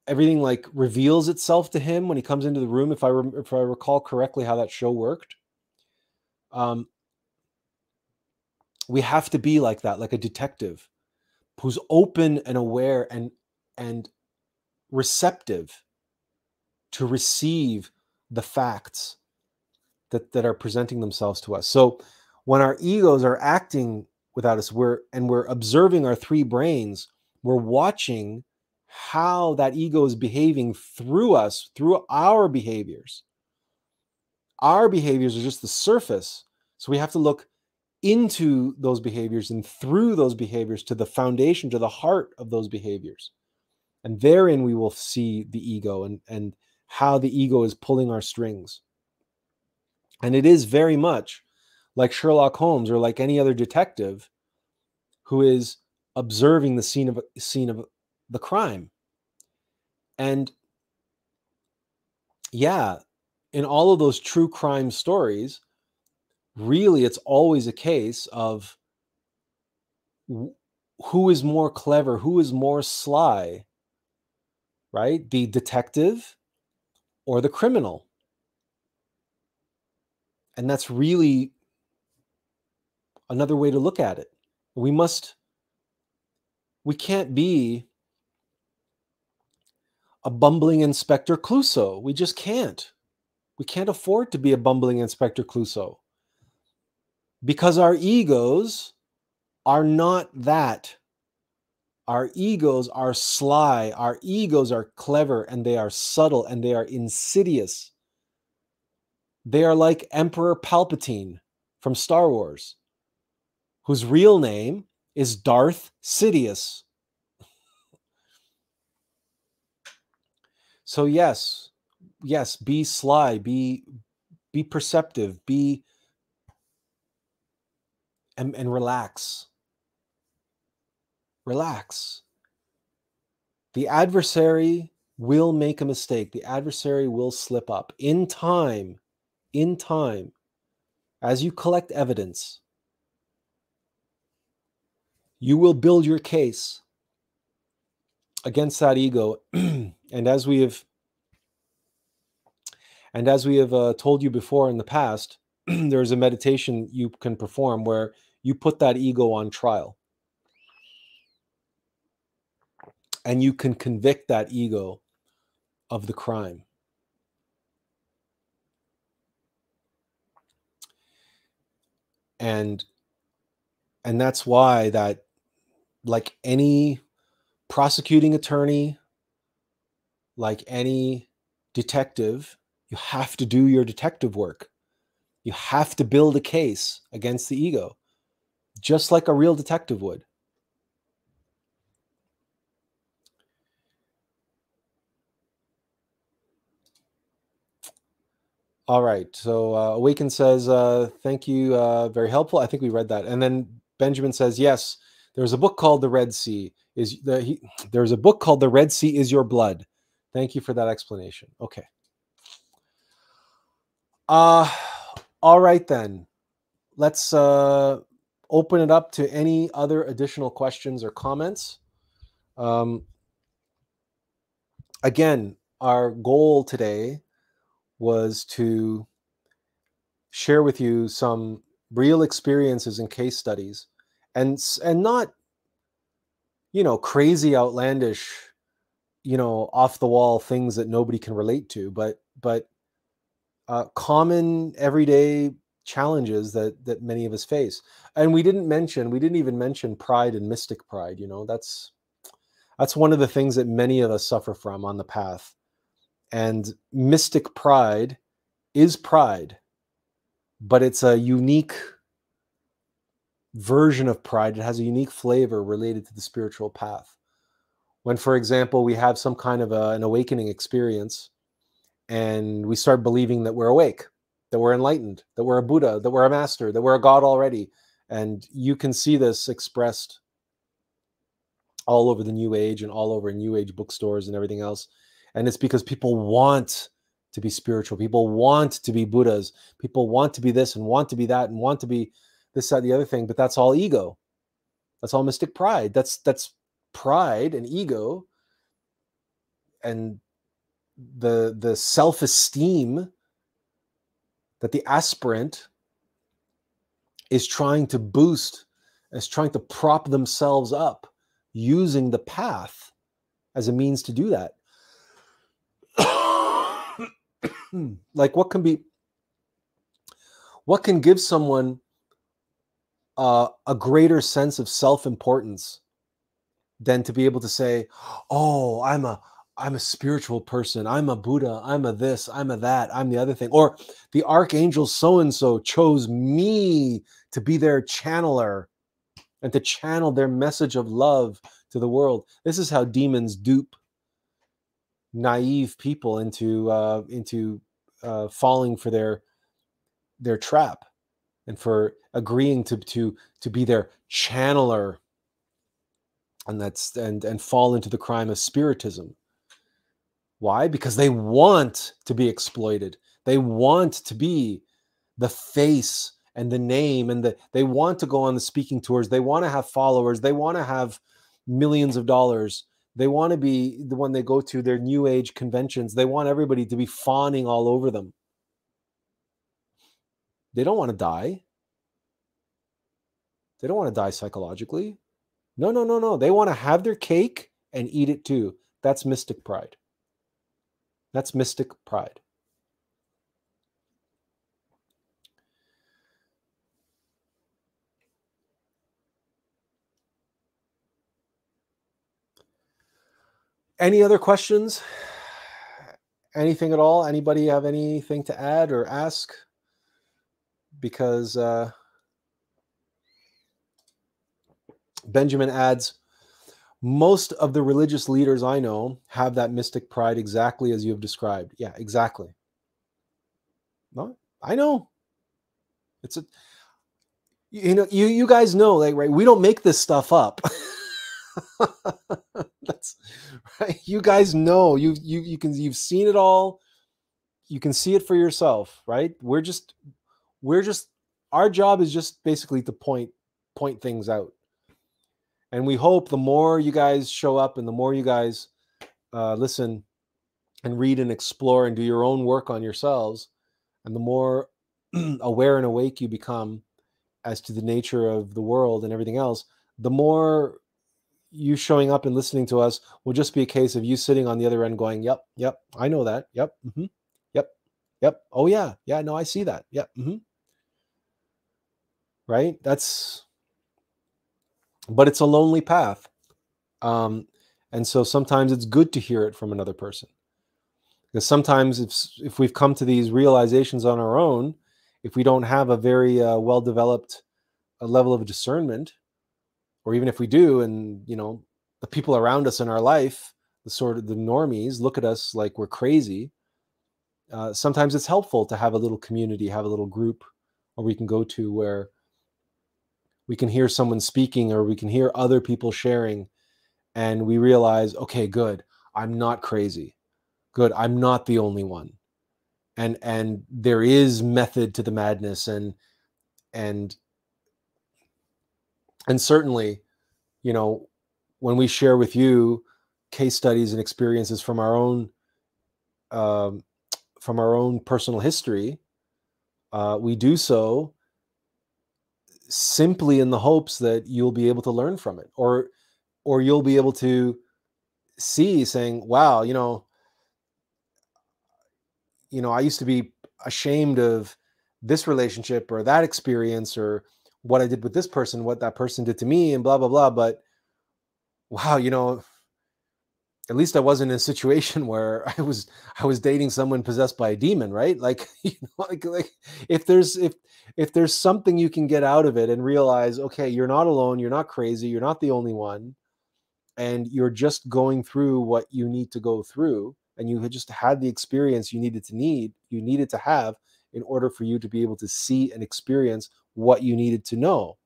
everything like reveals itself to him when he comes into the room, if I recall correctly how that show worked. We have to be like that, like a detective who's open and aware and receptive to receive the facts that are presenting themselves to us. So when our egos are acting without us, we're observing our three brains, we're watching how that ego is behaving through us, through our behaviors. Our behaviors are just the surface. So we have to look into those behaviors and through those behaviors to the foundation, to the heart of those behaviors. And therein we will see the ego and how the ego is pulling our strings. And it is very much like Sherlock Holmes or like any other detective who is observing the scene of the crime. And yeah, in all of those true crime stories, really it's always a case of who is more clever, who is more sly, right? The detective or the criminal. And that's really another way to look at it. We can't be a bumbling Inspector Clouseau. We just can't. We can't afford to be a bumbling Inspector Clouseau because our egos are not that. Our egos are sly. Our egos are clever, and they are subtle, and they are insidious. They are like Emperor Palpatine from Star Wars, whose real name is Darth Sidious. So yes, be sly, be perceptive, and relax. Relax. The adversary will make a mistake. The adversary will slip up in time. In time, as you collect evidence, you will build your case against that ego. And as we have told you before in the past, there is a meditation you can perform where you put that ego on trial, and you can convict that ego of the crime. And that's why that, like any prosecuting attorney, like any detective, you have to do your detective work. You have to build a case against the ego, just like a real detective would. All right, so Awaken says, thank you, very helpful. I think we read that. And then Benjamin says, yes, there's a book called The Red Sea. There's a book called The Red Sea Is Your Blood. Thank you for that explanation. Okay. All right, then. Let's open it up to any other additional questions or comments. Again, our goal today was to share with you some real experiences and case studies, and not, you know, crazy, outlandish, you know, off the wall things that nobody can relate to, but common everyday challenges that many of us face. And we didn't even mention pride and mystic pride. You know, that's one of the things that many of us suffer from on the path. And mystic pride is pride, but it's a unique version of pride. It has a unique flavor related to the spiritual path. When, for example, we have some kind of an awakening experience and we start believing that we're awake, that we're enlightened, that we're a Buddha, that we're a master, that we're a God already. And you can see this expressed all over the New Age and all over New Age bookstores and everything else. And it's because people want to be spiritual. People want to be Buddhas. People want to be this and want to be that and want to be this, that, the other thing. But that's all ego. That's all mystic pride. That's pride and ego and the self-esteem that the aspirant is trying to boost, is trying to prop themselves up using the path as a means to do that. Like what can give someone a greater sense of self-importance than to be able to say, oh, I'm a spiritual person. I'm a Buddha. I'm a this. I'm a that. I'm the other thing. Or the archangel so-and-so chose me to be their channeler and to channel their message of love to the world. This is how demons dupe naive people into falling for their trap and for agreeing to be their channeler, and fall into the crime of spiritism. Why? Because they want to be exploited. They want to be the face and the name, and they want to go on the speaking tours. They want to have followers. They want to have millions of dollars. They want to be the one they go to their new age conventions. They want everybody to be fawning all over them. They don't want to die. They don't want to die psychologically. No, no, no, no. They want to have their cake and eat it too. That's mystic pride. That's mystic pride. Any other questions? Anything at all? Anybody have anything to add or ask? Because Benjamin adds, most of the religious leaders I know have that mystic pride exactly as you have described. Yeah, exactly. No, I know. It's a, you know, you guys know, like, right? We don't make this stuff up. That's right. You guys know. You've seen it all. You can see it for yourself, right? We're just our job is just basically to point things out. And we hope the more you guys show up and the more you guys listen and read and explore and do your own work on yourselves, and the more aware and awake you become as to the nature of the world and everything else, the more you showing up and listening to us will just be a case of you sitting on the other end going, yep, yep, I know that. Yep, mm-hmm, yep, yep. Oh, yeah, yeah, no, I see that. Yep, mm-hmm. Right? That's... But it's a lonely path. And so sometimes it's good to hear it from another person. Because sometimes if we've come to these realizations on our own, if we don't have a very well-developed level of discernment, or even if we do, and you know, the people around us in our life, the sort of the normies, look at us like we're crazy, sometimes it's helpful to have a little community, have a little group, or we can go to where we can hear someone speaking, or we can hear other people sharing, and we realize, okay, good, I'm not crazy. Good, I'm not the only one. And there is method to the madness, and certainly, you know, when we share with you case studies and experiences from our own personal history, we do so simply in the hopes that you'll be able to learn from it, or you'll be able to see, saying, wow, you know, I used to be ashamed of this relationship or that experience or what I did with this person, what that person did to me, and blah, blah, blah. But wow, you know, at least I wasn't in a situation where I was dating someone possessed by a demon, right? Like, you know, like if there's something you can get out of it and realize, okay, you're not alone, you're not crazy, you're not the only one, and you're just going through what you need to go through, and you had just had the experience you needed to have in order for you to be able to see and experience what you needed to know.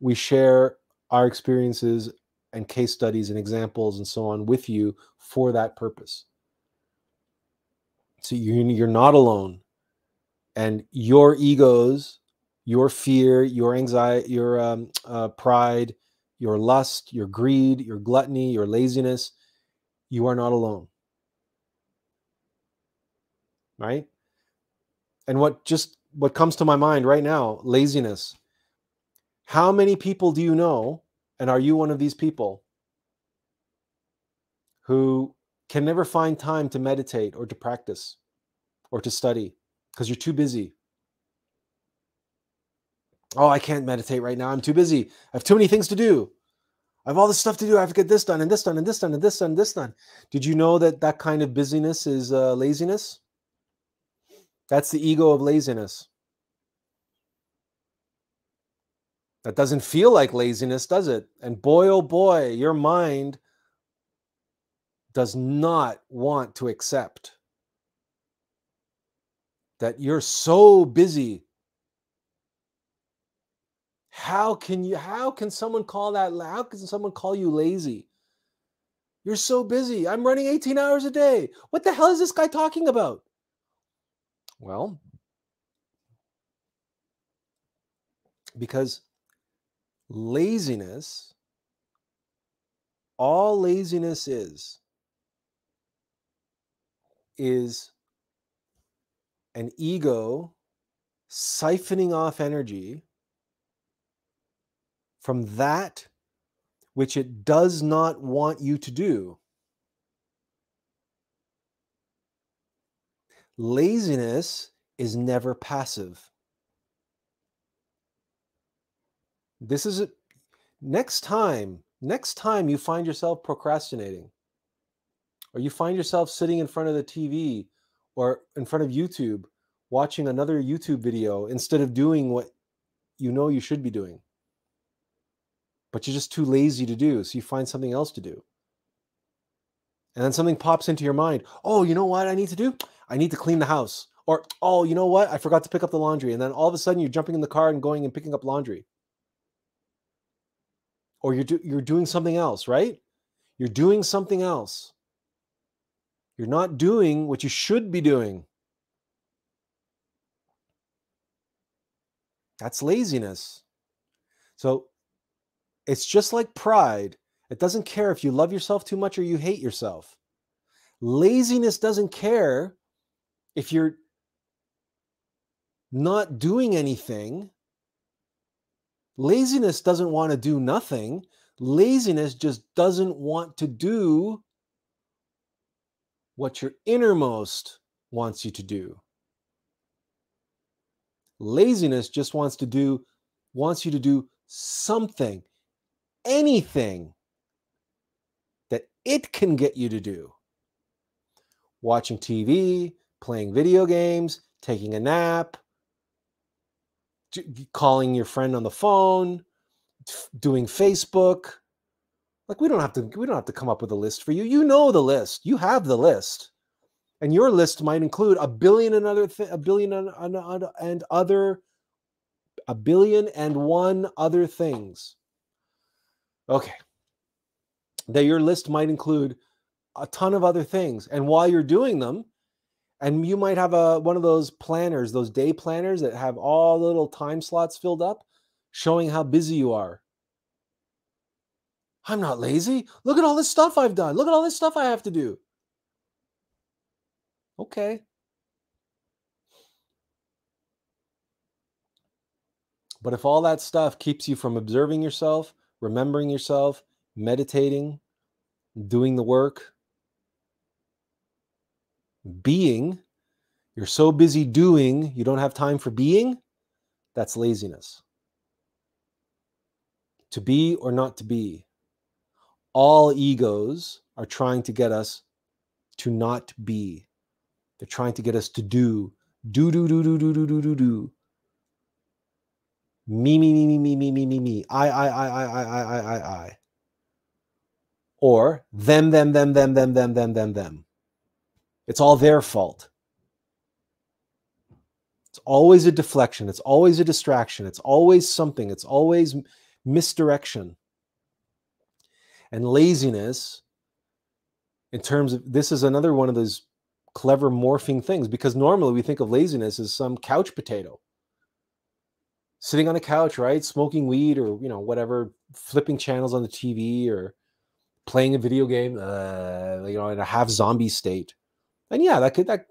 We share our experiences and case studies and examples and so on with you for that purpose. So you're not alone, and your egos, your fear, your anxiety, your pride, your lust, your greed, your gluttony, your laziness, you are not alone. Right? And what comes to my mind right now, laziness. How many people do you know, and are you one of these people, who can never find time to meditate or to practice or to study because you're too busy? Oh, I can't meditate right now. I'm too busy. I have too many things to do. I have all this stuff to do. I have to get this done and this done and this done and this done and this done. Did you know that that kind of busyness is laziness? That's the ego of laziness. That doesn't feel like laziness, does it? And boy, oh boy, your mind does not want to accept that you're so busy. How can someone call you lazy? You're so busy. I'm running 18 hours a day. What the hell is this guy talking about? Well, because laziness, all laziness is an ego siphoning off energy from that which it does not want you to do. Laziness is never passive. This is it. Next time you find yourself procrastinating, or you find yourself sitting in front of the TV or in front of YouTube, watching another YouTube video instead of doing what you know you should be doing, but you're just too lazy to do, so you find something else to do. And then something pops into your mind. Oh, you know what I need to do? I need to clean the house. Or, oh, you know what? I forgot to pick up the laundry. And then all of a sudden you're jumping in the car and going and picking up laundry. Or you're doing something else, right? You're doing something else. You're not doing what you should be doing. That's laziness. So it's just like pride. It doesn't care if you love yourself too much or you hate yourself. Laziness doesn't care if you're not doing anything. Laziness doesn't want to do nothing. Laziness just doesn't want to do what your innermost wants you to do. Laziness just wants you to do something, anything that it can get you to do. Watching TV, playing video games, taking a nap, calling your friend on the phone, doing Facebook. Like, we don't have to come up with a list for you. You know the list. You have the list. And your list might include a billion and one other things. Okay. That your list might include a ton of other things. And while you're doing them, and you might have one of those planners, those day planners that have all little time slots filled up, showing how busy you are. I'm not lazy. Look at all this stuff I've done. Look at all this stuff I have to do. Okay. But if all that stuff keeps you from observing yourself, remembering yourself, meditating, doing the work, being, you're so busy doing, you don't have time for being, that's laziness. To be or not to be. All egos are trying to get us to not be. They're trying to get us to do. Do, do, do, do, do, do, do, do, do. Me, me, me, me, me, me, me, me, me. I. Or them. It's all their fault. It's always a deflection. It's always a distraction. It's always something. It's always misdirection. And laziness, in terms of, this is another one of those clever morphing things, because normally we think of laziness as some couch potato. Sitting on a couch, right? Smoking weed or, whatever, flipping channels on the TV or playing a video game, you know, in a half zombie state. And yeah,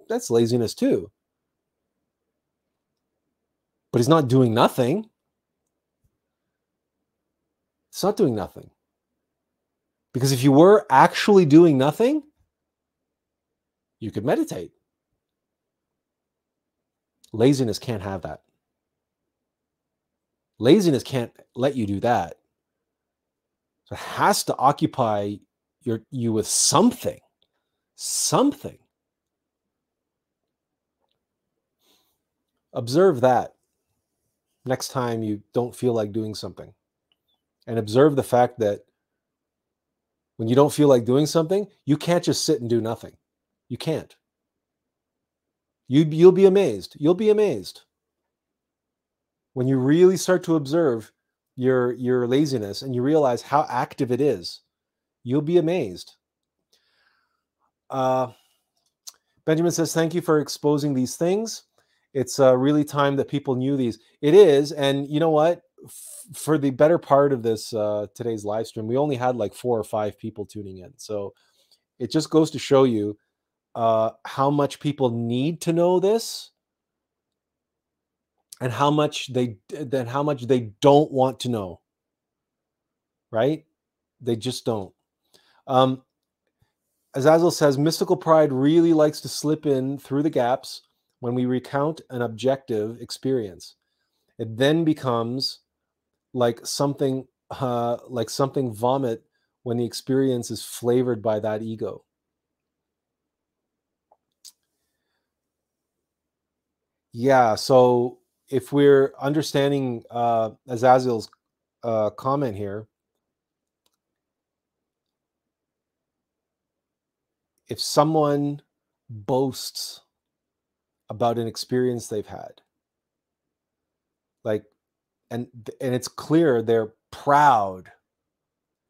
that's laziness too. But he's not doing nothing. It's not doing nothing. Because if you were actually doing nothing, you could meditate. Laziness can't have that. Laziness can't let you do that. So it has to occupy you with something. Something. Observe that next time you don't feel like doing something. And observe the fact that when you don't feel like doing something, you can't just sit and do nothing. You can't. You'll be amazed. You'll be amazed. When you really start to observe your laziness and you realize how active it is, you'll be amazed. Benjamin says, thank you for exposing these things. It's really time that people knew these. It is. And you know what? For the better part of this today's live stream, we only had like 4 or 5 people tuning in. So it just goes to show you how much people need to know this and how much they don't want to know. Right? They just don't. Azazel says, mystical pride really likes to slip in through the gaps when we recount an objective experience. It then becomes like something vomit when the experience is flavored by that ego. Yeah, so if we're understanding Azazel's comment here, if someone boasts about an experience they've had, like, and it's clear they're proud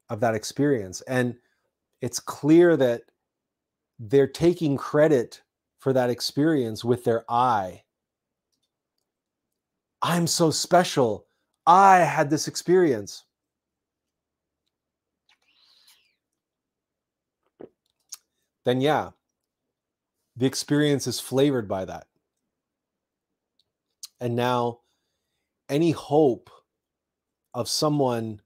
of that experience, and it's clear that they're taking credit for that experience with their I. I'm so special. I had this experience. Then yeah, the experience is flavored by that. And now any hope of someone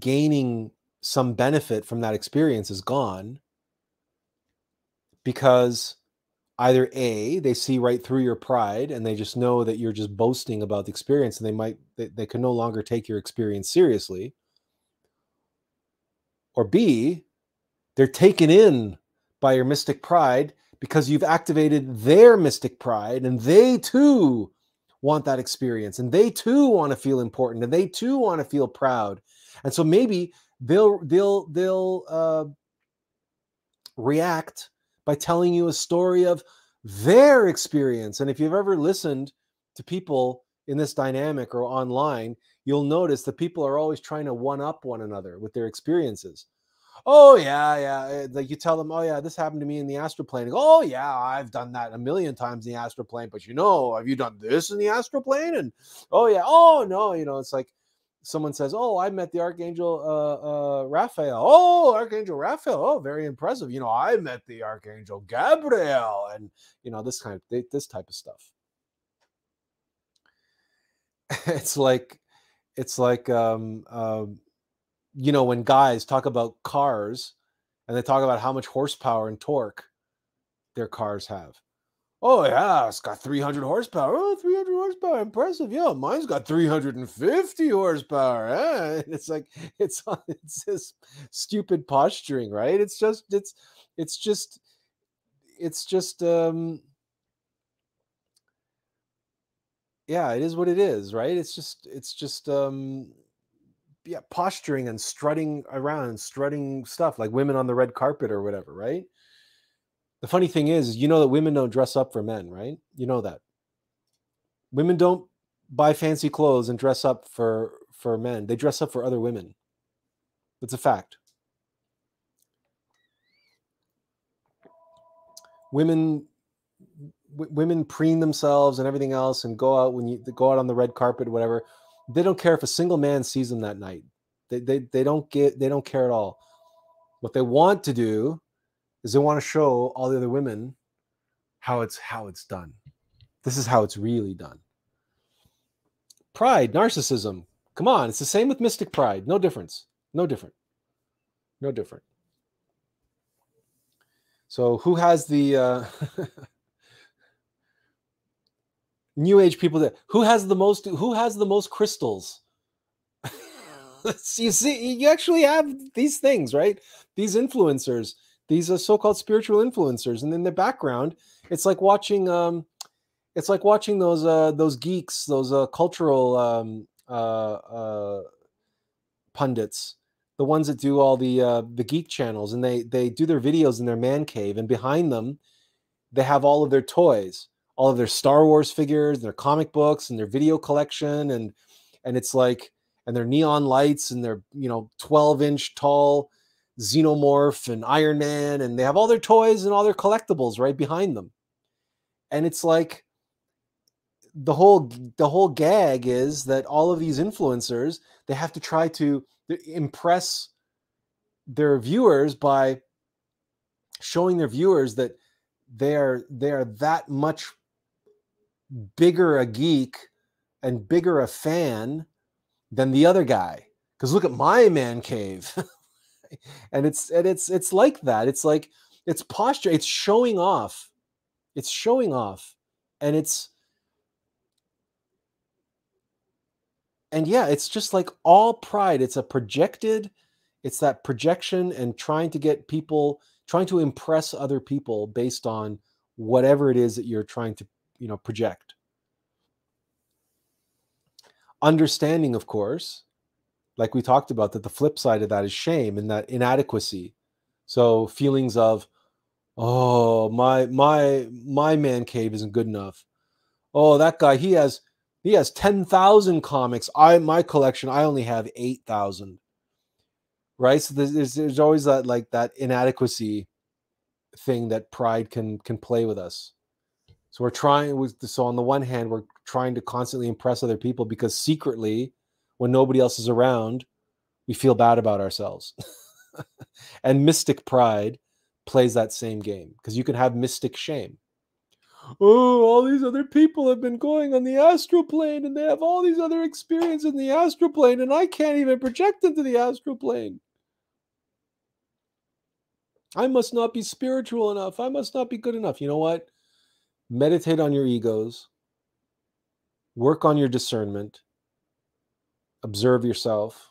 gaining some benefit from that experience is gone, because either A, they see right through your pride and they just know that you're just boasting about the experience, and they can no longer take your experience seriously, or B, they're taken in by your mystic pride because you've activated their mystic pride, and they too want that experience, and they too want to feel important, and they too want to feel proud. And so maybe they'll react by telling you a story of their experience. And if you've ever listened to people in this dynamic or online, you'll notice that people are always trying to one-up one another with their experiences. Oh yeah, yeah. Like you tell them, oh yeah, this happened to me in the astral plane. Go, oh yeah, I've done that a million times in the astral plane. But you know, have you done this in the astral plane? And oh yeah, oh no, you know, it's like someone says, oh, I met the Archangel Raphael. Oh, Archangel Raphael. Oh, very impressive. You know, I met the Archangel Gabriel, and you know, this type of stuff. It's like you know, when guys talk about cars and they talk about how much horsepower and torque their cars have. Oh yeah, it's got 300 horsepower. Oh, 300 horsepower, impressive. Yeah, mine's got 350 horsepower. Eh? And it's this stupid posturing, right? It's just yeah, it is what it is, right? Yeah, posturing and strutting around and strutting stuff like women on the red carpet or whatever, right? The funny thing is, you know that women don't dress up for men, right? You know that. Women don't buy fancy clothes and dress up for men. They dress up for other women. It's a fact. Women preen themselves and everything else and go out on the red carpet or whatever. They don't care if a single man sees them that night. They don't care at all. What they want to do is they want to show all the other women how it's done. This is how it's really done. Pride, narcissism. Come on, it's the same with mystic pride. No difference. No different. No different. So who has the New Age people that who has the most crystals? You see, you actually have these things, right? These influencers, these are so-called spiritual influencers, and in the background, it's like watching those geeks, those cultural pundits, the ones that do all the geek channels, and they do their videos in their man cave, and behind them, they have all of their toys, all of their Star Wars figures, their comic books, and their video collection, and it's like. And their neon lights and their, 12-inch tall Xenomorph and Iron Man. And they have all their toys and all their collectibles right behind them. And it's like the whole gag is that all of these influencers, they have to try to impress their viewers by showing their viewers that they are that much bigger a geek and bigger a fan than the other guy, because look at my man cave, and it's like that. It's like it's posture. It's showing off. It's showing off, and it's just like all pride. It's a projected. It's that projection and trying to get people, trying to impress other people based on whatever it is that you're trying to project. Understanding, of course, like we talked about, that the flip side of that is shame and that inadequacy. So feelings of, oh, my man cave isn't good enough. Oh, that guy, he has 10,000 comics. My collection, I only have 8,000. Right? So there's always that that inadequacy thing that pride can play with us. So on the one hand, we're trying to constantly impress other people because secretly, when nobody else is around, we feel bad about ourselves. And mystic pride plays that same game, because you can have mystic shame. Oh, all these other people have been going on the astral plane and they have all these other experiences in the astral plane and I can't even project into the astral plane. I must not be spiritual enough. I must not be good enough. You know what? Meditate on your egos, work on your discernment, observe yourself.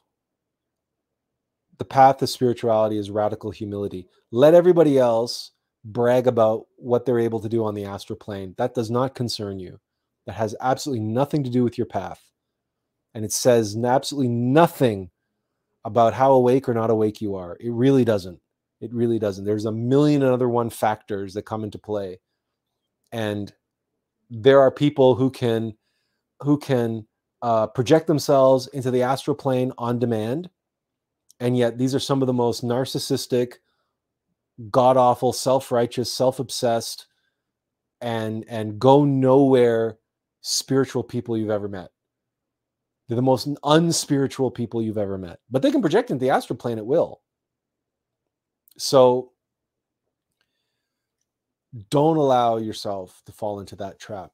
The path to spirituality is radical humility. Let everybody else brag about what they're able to do on the astral plane. That does not concern you. That has absolutely nothing to do with your path. And it says absolutely nothing about how awake or not awake you are. It really doesn't. It really doesn't. There's a million and other one factors that come into play. And there are people who can project themselves into the astral plane on demand. And yet these are some of the most narcissistic, god-awful, self-righteous, self-obsessed, and go-nowhere spiritual people you've ever met. They're the most unspiritual people you've ever met. But they can project into the astral plane at will. So don't allow yourself to fall into that trap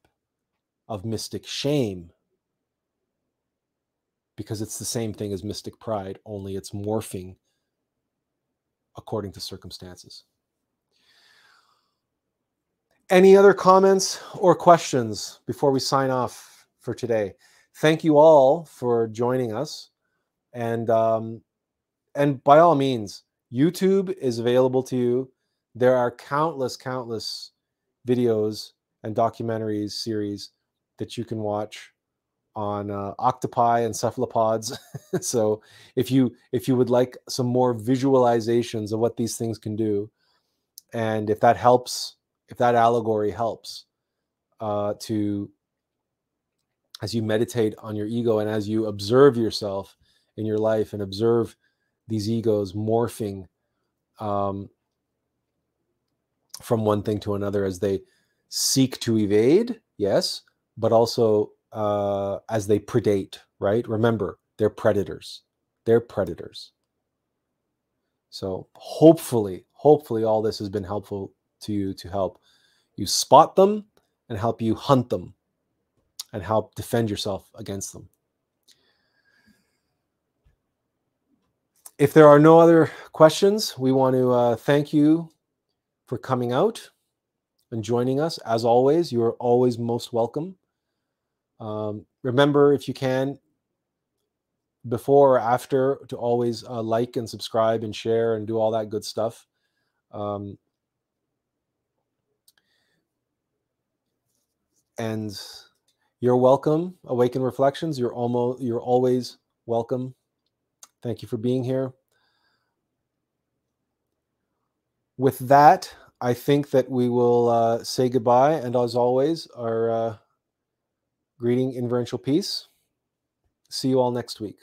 of mystic shame, because it's the same thing as mystic pride, only it's morphing according to circumstances. Any other comments or questions before we sign off for today? Thank you all for joining us. And by all means, YouTube is available to you. There are countless videos and documentaries series that you can watch on octopi and cephalopods. So if you would like some more visualizations of what these things can do, and if that helps, if that allegory helps to, as you meditate on your ego and as you observe yourself in your life and observe these egos morphing from one thing to another as they seek to evade, yes, but also as they predate, right? Remember, they're predators. They're predators. So hopefully all this has been helpful to you, to help you spot them and help you hunt them and help defend yourself against them. If there are no other questions, we want to thank you for coming out and joining us. As always, you are always most welcome. Remember, if you can, before or after, to always like and subscribe and share and do all that good stuff. And you're welcome. Awaken Reflections, you're always welcome. Thank you for being here. With that, I think that we will say goodbye, and as always, our greeting, Inferential Peace. See you all next week.